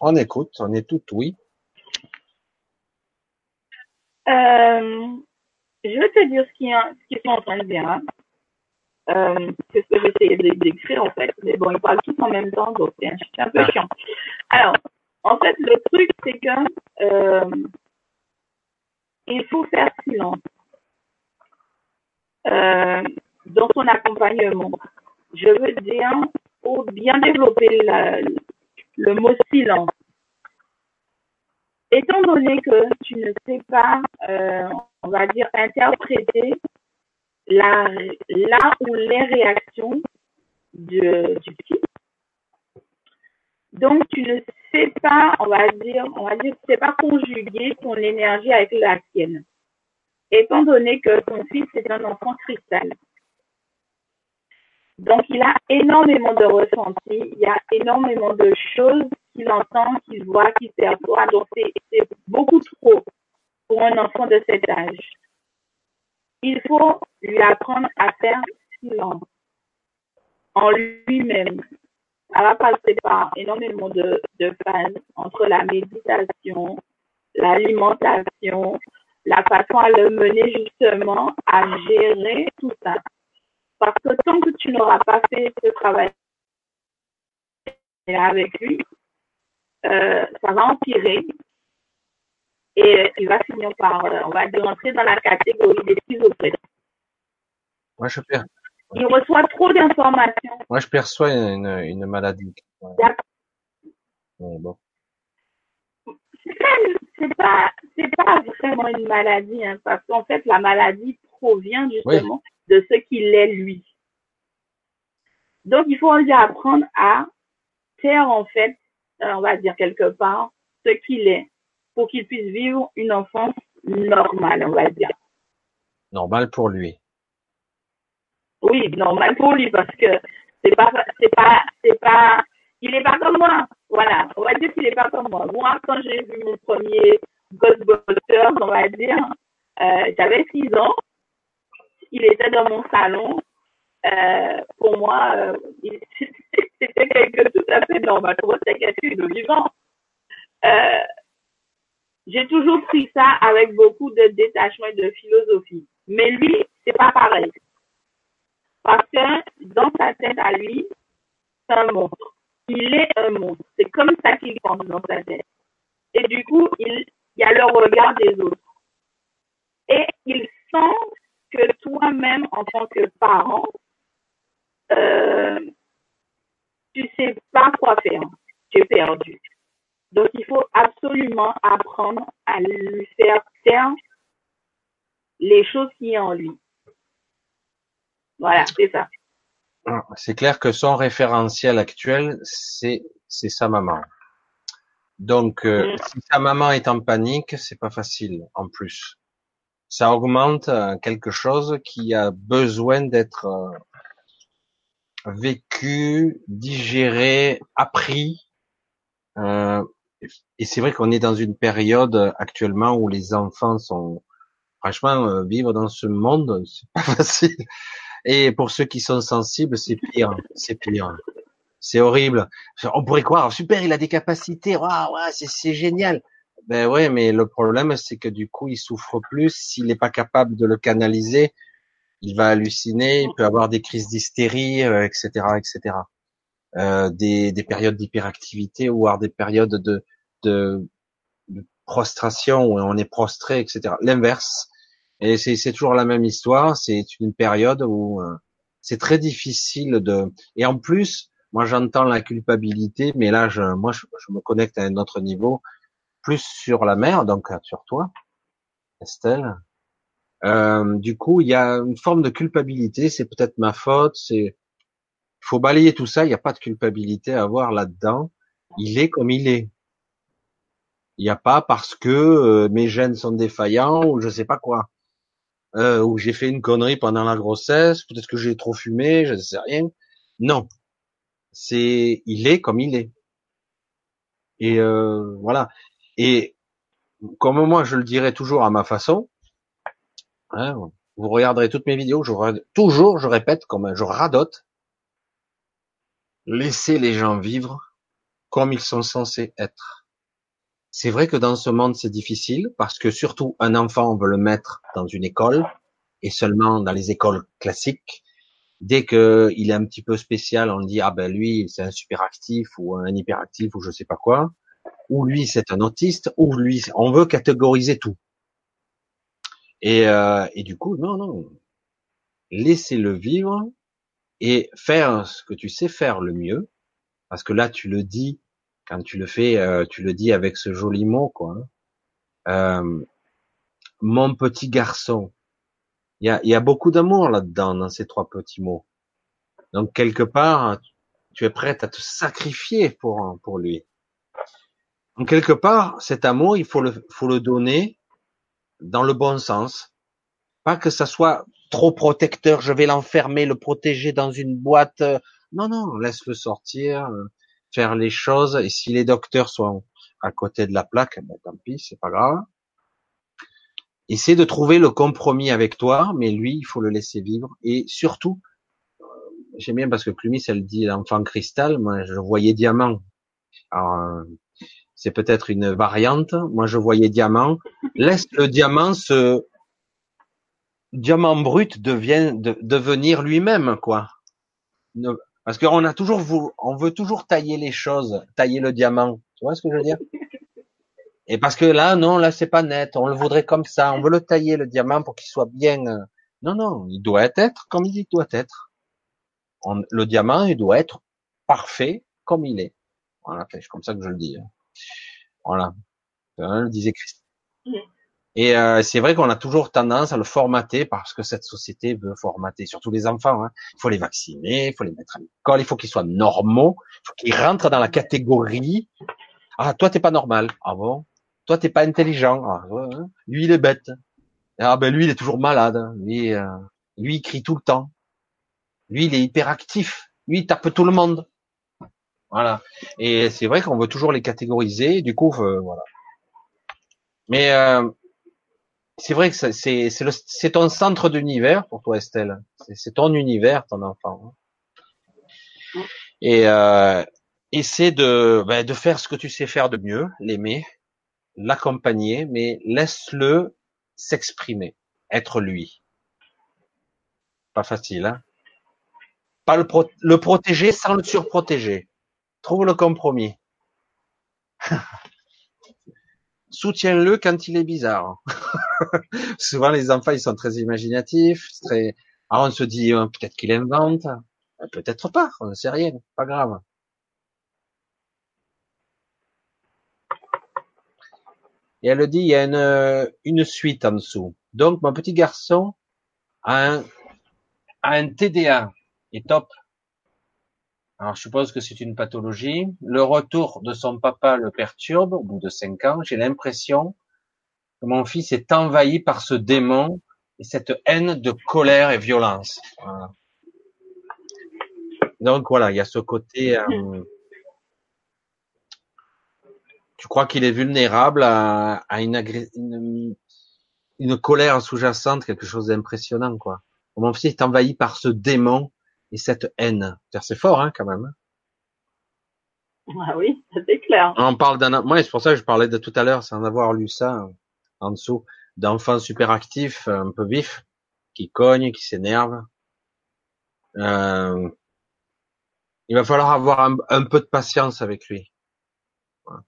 On écoute, on est tout oui. Euh, je vais te dire ce qu'ils qui sont en train de dire. Hein. Euh, c'est ce que j'essayais d'écrire, en fait. Mais bon, ils parlent tous en même temps, donc c'est un, c'est un peu chiant. Alors, en fait, le truc, c'est que... Euh, il faut faire silence euh, dans son accompagnement. Je veux dire, pour bien développer la, le mot silence. Étant donné que tu ne sais pas, euh, on va dire, interpréter la, la ou les réactions de, du petit, donc tu ne sais pas, on va dire, on va dire, tu ne sais pas conjuguer ton énergie avec la tienne. Étant donné que ton fils est un enfant cristal. Donc il a énormément de ressentis, il y a énormément de choses qu'il entend, qu'il voit, qu'il perçoit. Donc c'est, c'est beaucoup trop pour un enfant de cet âge. Il faut lui apprendre à faire silence en lui-même. Elle va passer par énormément de, de phases entre la méditation, l'alimentation, la façon à le mener justement à gérer tout ça. Parce que tant que tu n'auras pas fait ce travail avec lui, euh, ça va empirer et il va finir par, on va dire, entrer dans la catégorie des schizophrènes. Moi, je perds. Il reçoit trop d'informations. Moi, je perçois une, une maladie. Mais bon. C'est pas, c'est pas, c'est pas vraiment une maladie, hein, parce qu'en fait, la maladie provient justement oui. de ce qu'il est lui. Donc, il faut lui apprendre à faire en fait, on va dire quelque part, ce qu'il est, pour qu'il puisse vivre une enfance normale, on va dire. Normale pour lui. Oui, normal pour lui, parce que c'est pas, c'est pas, c'est pas, il est pas comme moi. Voilà. On va dire qu'il est pas comme moi. Moi, quand j'ai vu mon premier Ghostbusters, on va dire, euh, j'avais six ans. Il était dans mon salon. Euh, pour moi, euh, il, c'était quelque chose tout à fait normal. Pour moi, c'était quelque chose de vivant. Euh, j'ai toujours pris ça avec beaucoup de détachement et de philosophie. Mais lui, c'est pas pareil. Parce que dans sa tête à lui, c'est un monstre. Il est un monstre. C'est comme ça qu'il pense dans sa tête. Et du coup, il, il y a le regard des autres. Et il sent que toi-même, en tant que parent, euh, tu sais pas quoi faire. Tu es perdu. Donc, il faut absolument apprendre à lui faire taire les choses qui sont en lui. Voilà, c'est ça. C'est clair que son référentiel actuel, c'est, c'est sa maman. Donc, euh, mmh. si sa maman est en panique, c'est pas facile, en plus. Ça augmente quelque chose qui a besoin d'être euh, vécu, digéré, appris, Euh, et c'est vrai qu'on est dans une période actuellement où les enfants sont, franchement, euh, vivre dans ce monde, c'est pas facile. Et pour ceux qui sont sensibles, c'est pire, c'est pire. C'est horrible. On pourrait croire, super, il a des capacités, waouh, waouh, c'est, c'est génial. Ben ouais, mais le problème, c'est que du coup, il souffre plus. S'il n'est pas capable de le canaliser, il va halluciner, il peut avoir des crises d'hystérie, euh, et cetera, et cetera. Euh, des, des périodes d'hyperactivité, ou voire des périodes de, de, de prostration où on est prostré, et cetera. L'inverse. Et c'est, c'est toujours la même histoire. C'est une période où euh, c'est très difficile de. Et en plus, moi, j'entends la culpabilité, mais là, je, moi, je, je me connecte à un autre niveau, plus sur la mère, donc sur toi, Estelle. Euh, du coup, il y a une forme de culpabilité. C'est peut-être ma faute. C'est, faut balayer tout ça. Il n'y a pas de culpabilité à avoir là-dedans. Il est comme il est. Il n'y a pas parce que euh, mes gènes sont défaillants ou je sais pas quoi, euh, ou j'ai fait une connerie pendant la grossesse. Peut-être que j'ai trop fumé. Je ne sais rien. Non. C'est, il est comme il est. Et euh, voilà. Et comme moi, je le dirai toujours à ma façon. Hein, vous regarderez toutes mes vidéos. Je, toujours, je répète, comme je radote. Laissez les gens vivre comme ils sont censés être. C'est vrai que dans ce monde, c'est difficile parce que surtout un enfant, on veut le mettre dans une école et seulement dans les écoles classiques. Dès que il est un petit peu spécial, on dit, ah ben lui, c'est un superactif ou un hyperactif ou je sais pas quoi. Ou lui, c'est un autiste. Ou lui, on veut catégoriser tout. Et, euh, et du coup, non, non. Laissez-le vivre et faire ce que tu sais faire le mieux. Parce que là, tu le dis, quand tu le fais, euh, tu le dis avec ce joli mot, quoi. Euh, mon petit garçon. Il y a, y a beaucoup d'amour là-dedans, dans ces trois petits mots. Donc, quelque part, tu es prête à te sacrifier pour, pour lui. Donc, quelque part, cet amour, il faut le, faut le donner dans le bon sens. Pas que ça soit trop protecteur, je vais l'enfermer, le protéger dans une boîte. Non, non, laisse-le sortir, faire les choses. Et si les docteurs sont à côté de la plaque, ben, tant pis, c'est pas grave. Essaie de trouver le compromis avec toi, mais lui, il faut le laisser vivre. Et surtout, euh, j'aime bien parce que Clumis, elle dit l'enfant cristal, moi je voyais diamant. Alors, euh, c'est peut-être une variante, moi je voyais diamant. Laisse le diamant, ce diamant brut devient, de, devenir lui-même, quoi. Ne, parce qu'on a toujours, on veut toujours tailler les choses, tailler le diamant. Tu vois ce que je veux dire? Et parce que là, non, là, c'est pas net. On le voudrait comme ça. On veut le tailler, le diamant, pour qu'il soit bien. Non, non, il doit être comme il doit être. On, le diamant, il doit être parfait comme il est. Voilà, c'est comme ça que je le dis. Voilà. Hein, le disait Christine. Et euh, c'est vrai qu'on a toujours tendance à le formater parce que cette société veut formater, surtout les enfants. Hein. Il faut les vacciner, il faut les mettre à l'école, il faut qu'ils soient normaux, il faut qu'ils rentrent dans la catégorie. Ah, toi, t'es pas normal. Ah bon? Toi, t'es pas intelligent. Ah, ouais, hein. Lui, il est bête. Ah ben lui, il est toujours malade. Lui, euh, lui, il crie tout le temps. Lui, il est hyperactif. Lui, il tape tout le monde. Voilà. Et c'est vrai qu'on veut toujours les catégoriser. Du coup, euh, voilà. Mais euh, c'est vrai que c'est c'est, c'est, le, c'est ton centre d'univers pour toi, Estelle. C'est, c'est ton univers, ton enfant. Et euh, essaie de ben, de faire ce que tu sais faire de mieux, l'aimer, l'accompagner, mais laisse-le s'exprimer, être lui. Pas facile, hein? Pas le, pro- le protéger sans le surprotéger. Trouve le compromis. Soutiens-le quand il est bizarre. Souvent, les enfants, ils sont très imaginatifs. Très... Alors, on se dit, euh, peut-être qu'il invente. Peut-être pas, on ne sait rien, pas grave. Et elle dit, il y a une, une suite en dessous. Donc, mon petit garçon a un, a un T D A. Et top. Alors, je suppose que c'est une pathologie. Le retour de son papa le perturbe. Au bout de cinq ans, j'ai l'impression que mon fils est envahi par ce démon et cette haine de colère et violence. Voilà. Donc, voilà, il y a ce côté... Euh, Tu crois qu'il est vulnérable à, à une, agré... une, une colère sous-jacente, quelque chose d'impressionnant, quoi. Mon fils est envahi par ce démon et cette haine. C'est fort, hein, quand même. Ah oui, c'est clair. On parle d'un, moi, c'est pour ça que je parlais de tout à l'heure, sans avoir lu ça en dessous, d'enfants super actifs, un peu vifs, qui cognent, qui s'énervent. Euh, il va falloir avoir un, un peu de patience avec lui. Voilà.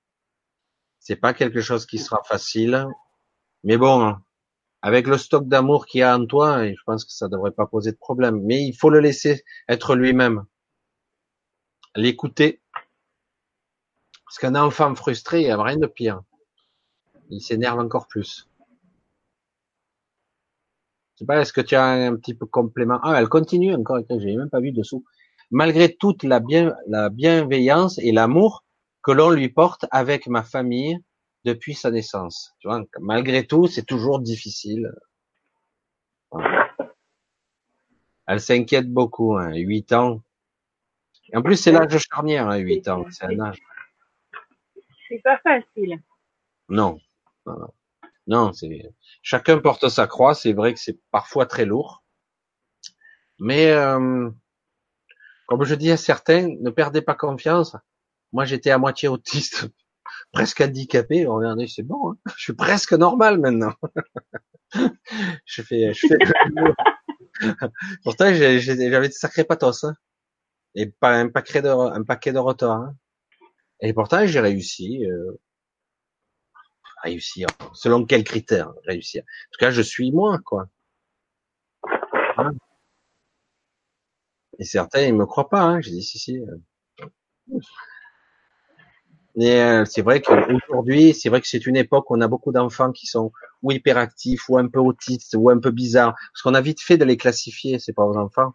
C'est pas quelque chose qui sera facile, mais bon, avec le stock d'amour qu'il y a en toi, je pense que ça devrait pas poser de problème. Mais il faut le laisser être lui-même, l'écouter, parce qu'un enfant frustré, il n'y a rien de pire. Il s'énerve encore plus. Je sais pas, est-ce que tu as un petit peu complément? Ah, elle continue encore, je n'ai même pas vu dessous. Malgré toute la, bien, la bienveillance et l'amour que l'on lui porte avec ma famille depuis sa naissance. Tu vois, malgré tout, c'est toujours difficile. Voilà. Elle s'inquiète beaucoup, hein, huit ans. En plus, c'est l'âge charnière, hein, huit ans, c'est un âge. C'est pas facile. Non, non, non. Non, c'est chacun porte sa croix. C'est vrai que c'est parfois très lourd, mais euh, comme je dis à certains, ne perdez pas confiance. Moi, j'étais à moitié autiste, presque handicapé. Regardez, c'est bon, hein, je suis presque normal maintenant. je fais, je fais. Pourtant, j'avais des sacrés pathos, hein, et pas un paquet de, un paquet de retards. Hein. Et pourtant, j'ai réussi. Euh... Réussir. Selon quels critères réussir? En tout cas, je suis moi, quoi. Hein? Et certains, ils me croient pas, hein. J'ai dit, si, si. Mais euh, c'est vrai qu'aujourd'hui, c'est vrai que c'est une époque où on a beaucoup d'enfants qui sont ou hyperactifs, ou un peu autistes, ou un peu bizarres. Parce qu'on a vite fait de les classifier, ces pauvres enfants.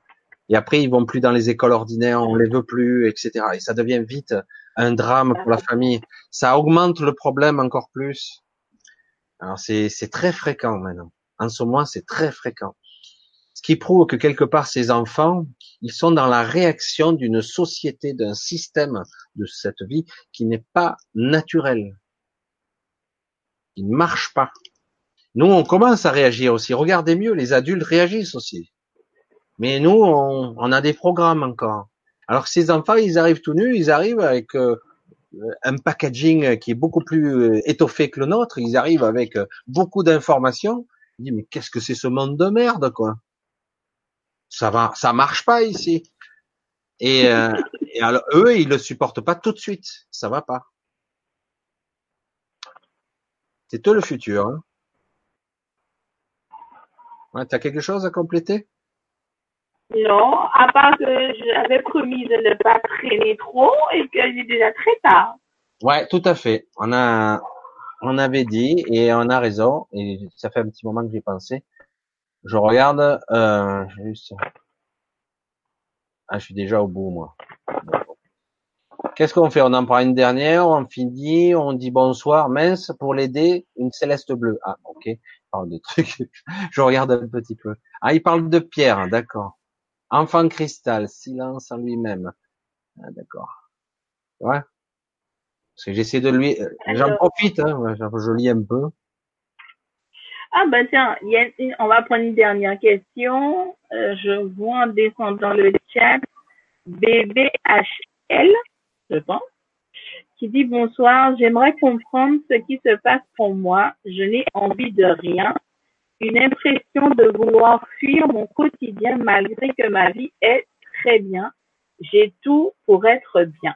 Et après, ils vont plus dans les écoles ordinaires, on les veut plus, et cetera. Et ça devient vite un drame pour la famille. Ça augmente le problème encore plus. Alors, c'est, c'est très fréquent maintenant. En ce moment, c'est très fréquent. Ce qui prouve que quelque part, ces enfants, ils sont dans la réaction d'une société, d'un système de cette vie qui n'est pas naturel. Il ne marche pas. Nous, on commence à réagir aussi. Regardez mieux, les adultes réagissent aussi. Mais nous, on, on a des programmes encore. Alors que ces enfants, ils arrivent tout nus, ils arrivent avec euh, un packaging qui est beaucoup plus étoffé que le nôtre, ils arrivent avec euh, beaucoup d'informations. Ils disent, mais qu'est-ce que c'est ce monde de merde, quoi? Ça va, ça marche pas ici. Et, euh, et alors, eux, ils le supportent pas tout de suite. Ça va pas. C'est eux le futur. Hein. Ouais, t'as quelque chose à compléter? Non, à part que j'avais promis de ne pas traîner trop et que j'ai déjà très tard. Ouais, tout à fait. On a, on avait dit et on a raison. Et ça fait un petit moment que j'y pensais. Je regarde, euh, juste. Ah, je suis déjà au bout, moi. Qu'est-ce qu'on fait? On en prend une dernière, on finit, on dit bonsoir, mince, pour l'aider, une céleste bleue. Ah, ok. Il parle de trucs. Je regarde un petit peu. Ah, il parle de Pierre, d'accord. Enfant cristal, silence en lui-même. Ah, d'accord. Ouais. Parce que j'essaie de lui, j'en profite, hein, je lis un peu. Ah, ben, tiens, y a une... on va prendre une dernière question. Euh, je vois en descendant le chat B B H L, je pense, qui dit bonsoir, j'aimerais comprendre ce qui se passe pour moi. Je n'ai envie de rien. Une impression de vouloir fuir mon quotidien malgré que ma vie est très bien. J'ai tout pour être bien.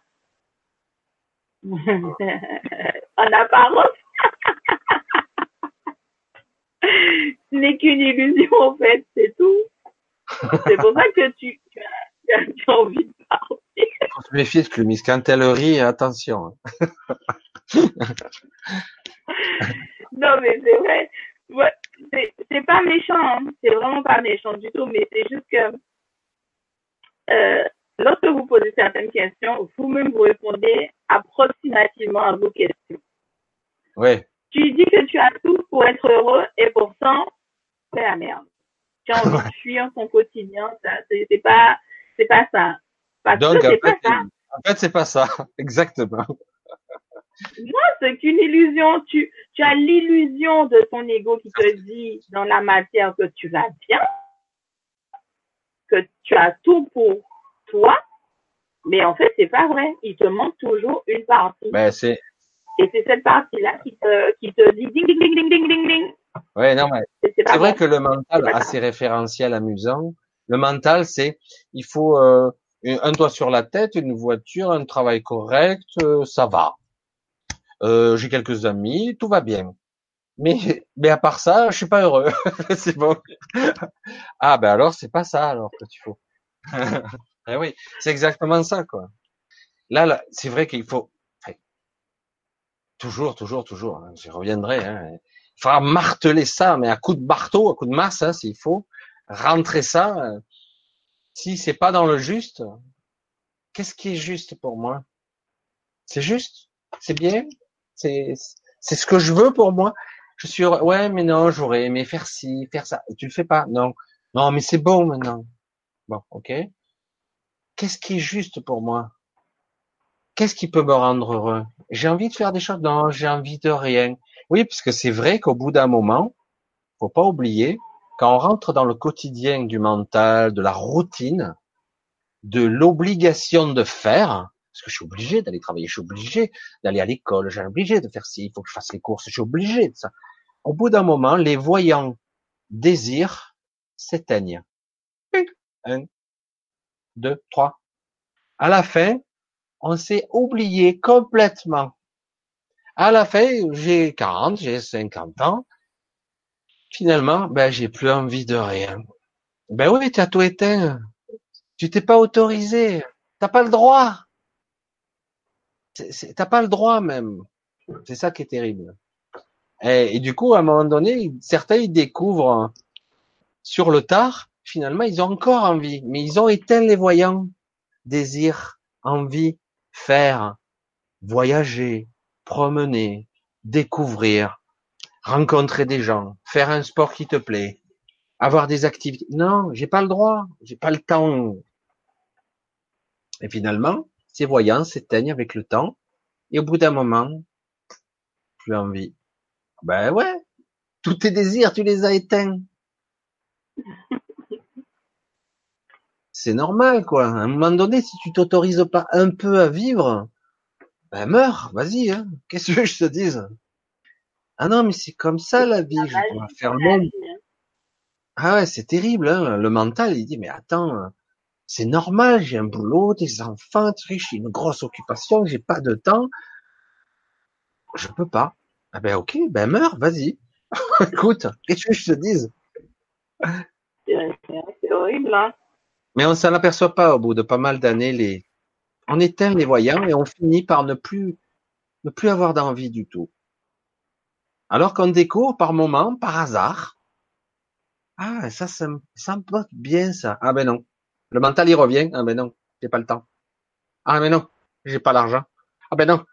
En apparence, ce n'est qu'une illusion en fait, c'est tout. C'est pour ça que tu, tu as envie de parler. Faut se méfier de Clumis, quand elle rit, attention. Non mais c'est vrai. Ouais, c'est, c'est pas méchant, hein. C'est vraiment pas méchant du tout, mais c'est juste que euh, lorsque vous posez certaines questions, vous-même vous répondez approximativement à vos questions. Ouais. Tu dis que tu as tout pour être heureux et pourtant, c'est la merde. Tu as envie de fuir ton quotidien, ça, c'est, c'est pas, c'est pas ça. Parce Donc, que c'est en fait, pas ça. En fait, c'est pas ça, exactement. Non, c'est qu'une illusion. Tu, tu as l'illusion de ton ego qui te dit dans la matière que tu vas bien, que tu as tout pour toi, mais en fait, c'est pas vrai. Il te manque toujours une partie. Ben, c'est... Et c'est cette partie-là qui te, qui te dit ding, ding, ding, ding, ding, ding, ding. Ouais, non, mais c'est, c'est vrai que le mental a ses référentiels amusants. Le mental, c'est, il faut, euh, un toit sur la tête, une voiture, un travail correct, euh, ça va. Euh, j'ai quelques amis, tout va bien. Mais, mais à part ça, je suis pas heureux. C'est bon. Ah, ben alors, c'est pas ça, alors, que tu faut. Eh oui, c'est exactement ça, quoi. Là, là, c'est vrai qu'il faut, enfin, toujours, toujours, toujours, hein, j'y reviendrai, hein. Il faudra marteler ça, mais à coup de marteau, à coup de masse, hein, s'il faut. Rentrer ça, euh, si c'est pas dans le juste, qu'est-ce qui est juste pour moi? C'est juste? C'est bien? C'est, c'est ce que je veux pour moi? Je suis, heureux. Ouais, mais non, j'aurais aimé faire ci, faire ça. Et tu le fais pas? Non. Non, mais c'est bon maintenant. Bon, ok. Qu'est-ce qui est juste pour moi? Qu'est-ce qui peut me rendre heureux? J'ai envie de faire des choses? Non, j'ai envie de rien. Oui, parce que c'est vrai qu'au bout d'un moment, faut pas oublier, quand on rentre dans le quotidien du mental, de la routine, de l'obligation de faire, parce que je suis obligé d'aller travailler, je suis obligé d'aller à l'école, je suis obligé de faire ci, il faut que je fasse les courses, je suis obligé de ça. Au bout d'un moment, les voyants désirs s'éteignent. Un, deux, trois. À la fin, on s'est oublié complètement. À la fin, j'ai quarante, j'ai cinquante ans. Finalement, ben, j'ai plus envie de rien. Ben oui, t'as tout éteint. Tu t'es pas autorisé. T'as pas le droit. C'est, c'est, t'as pas le droit, même. C'est ça qui est terrible. Et, et du coup, à un moment donné, certains, ils découvrent sur le tard, finalement, ils ont encore envie. Mais ils ont éteint les voyants. Désir, envie, faire, voyager, promener, découvrir. Rencontrer des gens, faire un sport qui te plaît, avoir des activités. Non, j'ai pas le droit, j'ai pas le temps. Et finalement, ces voyants s'éteignent avec le temps. Et au bout d'un moment, plus envie. Ben ouais, tous tes désirs, tu les as éteints. C'est normal, quoi. À un moment donné, si tu t'autorises pas un peu à vivre, ben meurs, vas-y, hein. Qu'est-ce que je te dise? Ah non, mais c'est comme ça la vie, je dois faire l'homme. Ah ouais, c'est terrible, hein. Le mental, il dit, mais attends, c'est normal, j'ai un boulot, des enfants, riche, j'ai une grosse occupation, j'ai pas de temps, je peux pas. Ah ben ok, ben meurs, vas-y. Écoute, qu'est-ce que je te dise? C'est horrible, hein. Mais on s'en aperçoit pas au bout de pas mal d'années, les... on éteint les voyants et on finit par ne plus, ne plus avoir d'envie du tout. Alors qu'on découvre par moment, par hasard, ah, ça, ça, ça me porte bien, ça. Ah ben non. Le mental, il revient. Ah ben non, j'ai pas le temps. Ah ben non, j'ai pas l'argent. Ah ben non,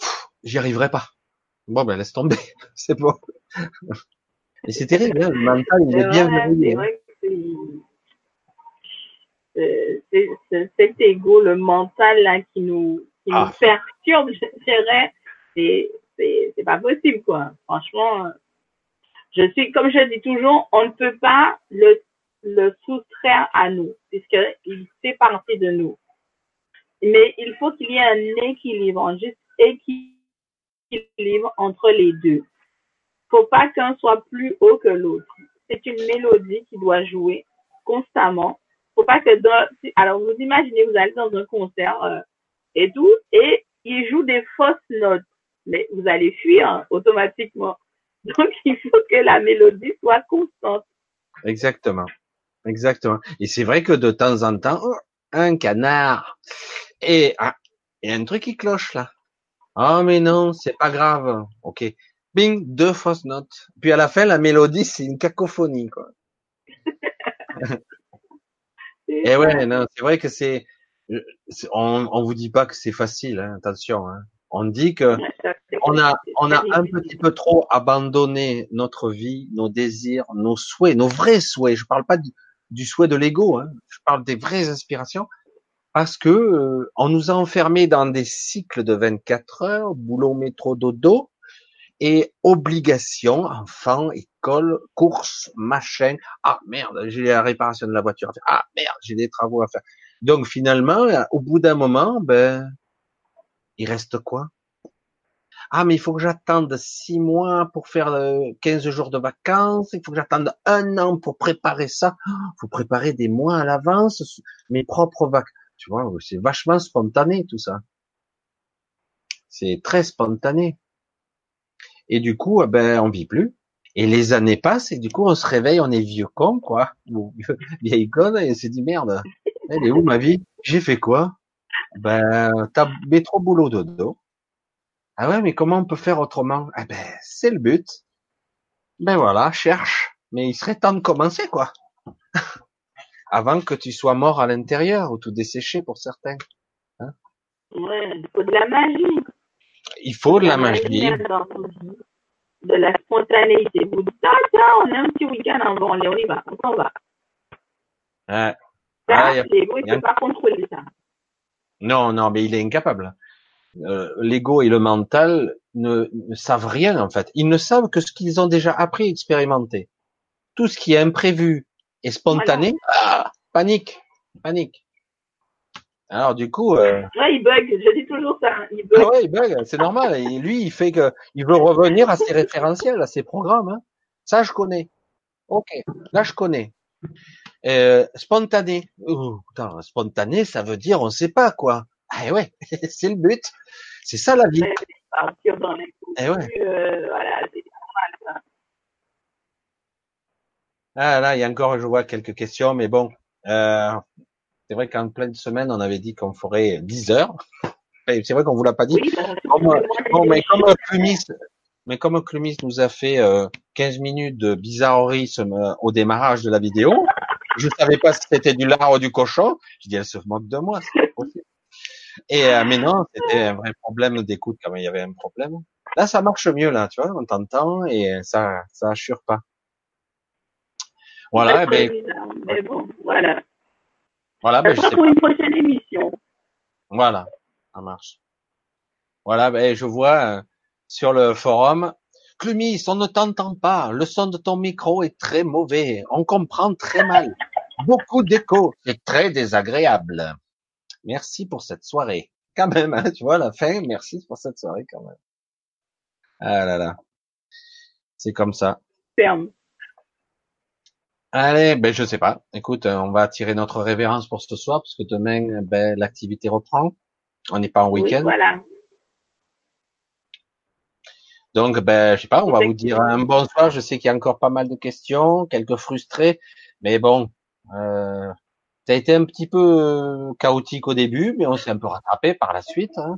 pff, j'y arriverai pas. Bon, ben laisse tomber, c'est bon. Et c'est terrible, hein, le mental, il est bien verrouillé. C'est vrai que c'est, c'est, c'est cet égo, le mental, là, qui nous, qui ah. nous perturbe, je dirais, c'est... C'est, c'est pas possible, quoi. Franchement, je suis, comme je dis toujours, on ne peut pas le, le soustraire à nous, puisqu'il fait partie de nous. Mais il faut qu'il y ait un équilibre, un juste équilibre entre les deux. Faut pas qu'un soit plus haut que l'autre. C'est une mélodie qui doit jouer constamment. Faut pas que dans, alors vous imaginez, vous allez dans un concert, euh, et tout, et il joue des fausses notes. Mais vous allez fuir, hein, automatiquement. Donc, il faut que la mélodie soit constante. Exactement. Exactement. Et c'est vrai que de temps en temps, oh, un canard et, ah, et un truc qui cloche, là. Ah, oh, mais non, c'est pas grave. OK. Bing, deux fausses notes. Puis à la fin, la mélodie, c'est une cacophonie, quoi. Et ouais, non, c'est vrai que c'est, on, on vous dit pas que c'est facile, hein, attention, hein. On dit que on a, on a un petit peu trop abandonné notre vie, nos désirs, nos souhaits, nos vrais souhaits. Je parle pas du, du souhait de l'ego, hein. Je parle des vraies inspirations. parce que euh, on nous a enfermés dans des cycles de vingt-quatre heures, boulot, métro, dodo, et obligations, enfants, école, courses, machin. Ah merde, j'ai la réparation de la voiture à faire. Ah merde, j'ai des travaux à faire. Donc finalement, au bout d'un moment, ben, il reste quoi? Ah, mais il faut que j'attende six mois pour faire quinze jours de vacances. Il faut que j'attende un an pour préparer ça. Il faut préparer des mois à l'avance mes propres vacances. Tu vois, c'est vachement spontané tout ça. C'est très spontané. Et du coup, eh ben, on vit plus. Et les années passent et du coup, on se réveille, on est vieux con, quoi. Vieille conne, et on s'est dit, merde, elle est où ma vie? J'ai fait quoi? Ben, t'as métro, boulot, dodo. Ah ouais, mais comment on peut faire autrement? Eh ben, c'est le but. Ben voilà, cherche. Mais il serait temps de commencer, quoi. Avant que tu sois mort à l'intérieur ou tout desséché pour certains. Hein, ouais, il faut de la magie. Il faut de la, la magie. magie. De la spontanéité. Vous dites, ah, tiens, on a un petit week-end avant, on y va, on va. Ouais. Ça, ah, a... l'ego, il ne peut pas contrôler ça. Non, non, mais il est incapable. Euh, l'ego et le mental ne, ne savent rien, en fait. Ils ne savent que ce qu'ils ont déjà appris et expérimenté. Tout ce qui est imprévu et spontané, voilà. Ah, panique, panique. Alors, du coup, euh... ouais, il bug, je dis toujours ça. Il bug. Ah ouais, il bug, c'est normal. Et lui, il fait que, il veut revenir à ses référentiels, à ses programmes, hein. Ça, je connais. Ok. Là, je connais. Euh, spontané. Oh, putain, spontané, ça veut dire on sait pas, quoi. Ah ouais, c'est le but, c'est ça la vie. Partir dans les coups, eh ouais. Euh, voilà, c'est normal, ça. Ah là, il y a encore, je vois quelques questions, mais bon, euh, c'est vrai qu'en pleine semaine, on avait dit qu'on ferait dix heures. C'est vrai qu'on vous l'a pas dit. Oui, bah, comme, bon, bon, mais comme Clumis, mais comme Clumis nous a fait euh, quinze minutes de bizarrerie au démarrage de la vidéo, je savais pas si c'était du lard ou du cochon. Je dis, elle se moque de moi. C'est possible. Et euh, mais non, c'était un vrai problème d'écoute quand il y avait un problème. Là, ça marche mieux, là, tu vois, on t'entend et ça, ça assure pas. Voilà, ben. Mais bon, voilà. Voilà, ben je sais pas. Pour une prochaine émission. Voilà, ça marche. Voilà, ben je vois euh, sur le forum, Clumis, on ne t'entend pas. Le son de ton micro est très mauvais. On comprend très mal. Beaucoup d'écho, c'est très désagréable. Merci pour cette soirée. Quand même, hein, tu vois, la fin, merci pour cette soirée quand même. Ah là là. C'est comme ça. Ferme. Allez, ben je sais pas. Écoute, on va tirer notre révérence pour ce soir, parce que demain, ben, l'activité reprend. On n'est pas en week-end. Oui, voilà. Donc, ben, je sais pas, on va vous dire un bonsoir. Je sais qu'il y a encore pas mal de questions, quelques frustrés, mais bon. Euh... Ça a été un petit peu chaotique au début, mais on s'est un peu rattrapé par la suite. Hein.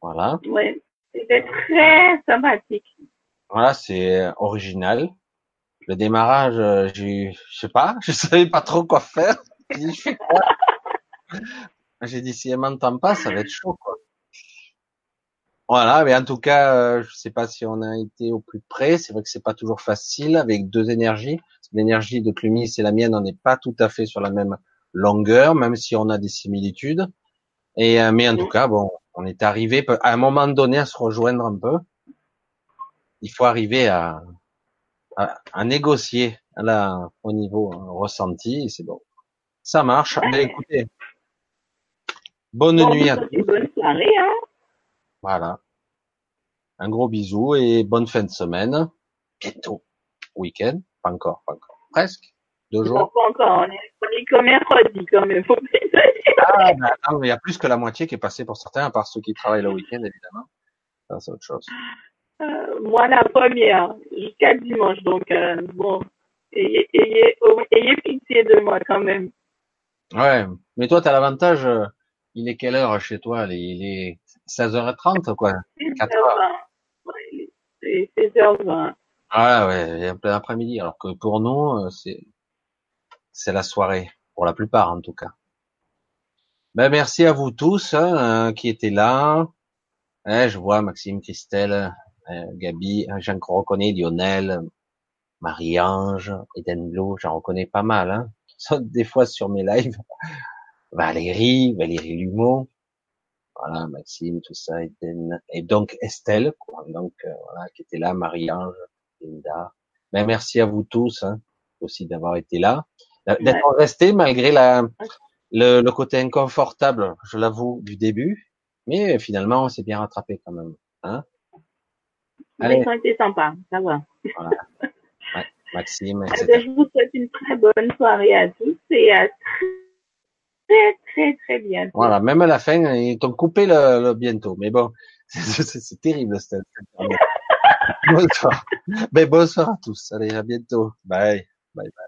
Voilà. Ouais, c'était très sympathique. Voilà, c'est original. Le démarrage, j'ai, je sais pas, je savais pas trop quoi faire. J'ai dit, je fais quoi? J'ai dit, si elle m'entend pas, ça va être chaud, quoi. Voilà, mais en tout cas, je sais pas si on a été au plus près. C'est vrai que c'est pas toujours facile avec deux énergies. L'énergie de Clumis et la mienne, on n'est pas tout à fait sur la même longueur, même si on a des similitudes. Et mais en tout cas, bon, on est arrivé à un moment donné à se rejoindre un peu. Il faut arriver à, à, à négocier à la, au niveau ressenti. Et c'est bon, ça marche. Mais écoutez, bonne bon, nuit à tous. Bonne soirée, hein. Voilà. Un gros bisou et bonne fin de semaine. Bientôt week-end. Pas encore, pas encore. Presque. Deux jours. Non, pas encore. On est comme mercredi, quand même. Ah, ben, attends, mais il y a plus que la moitié qui est passée pour certains, à part ceux qui travaillent le week-end, évidemment. Ça, c'est autre chose. Euh, moi, la première, jusqu'à dimanche. Donc, euh, bon, ayez, ayez, ayez pitié de moi, quand même. Ouais. Mais toi, t'as l'avantage, euh, il est quelle heure chez toi? Il est seize heures trente, quoi. seize heures vingt. Ouais, il est seize heures vingt. Ah ouais, il y a plein d'après-midi, alors que pour nous, c'est, c'est la soirée, pour la plupart en tout cas. Ben, merci à vous tous hein, qui étaient là. Eh, je vois Maxime, Christelle, eh, Gabi, j'en reconnais Lionel, Marie-Ange, Eden Blue, j'en reconnais pas mal. Hein, qui sont des fois sur mes lives. Valérie, Valérie Lumont, voilà, Maxime, tout ça, Eden, et donc Estelle, quoi, donc euh, voilà, qui était là, Marie-Ange, Linda. Ben merci à vous tous hein, aussi d'avoir été là, d'être restés malgré la le, le côté inconfortable, je l'avoue, du début, mais finalement on s'est bien rattrapé quand même. Hein. Allez, c'était sympa, ça va. Voilà. Ouais, Maxime, et cetera. Alors, je vous souhaite une très bonne soirée à tous et à très très très bientôt. Voilà, même à la fin, ils t'ont coupé le, le bientôt, mais bon, c'est, c'est, c'est terrible cette. Bonsoir. Mais bonsoir à tous. Allez, à bientôt. Bye. Bye bye.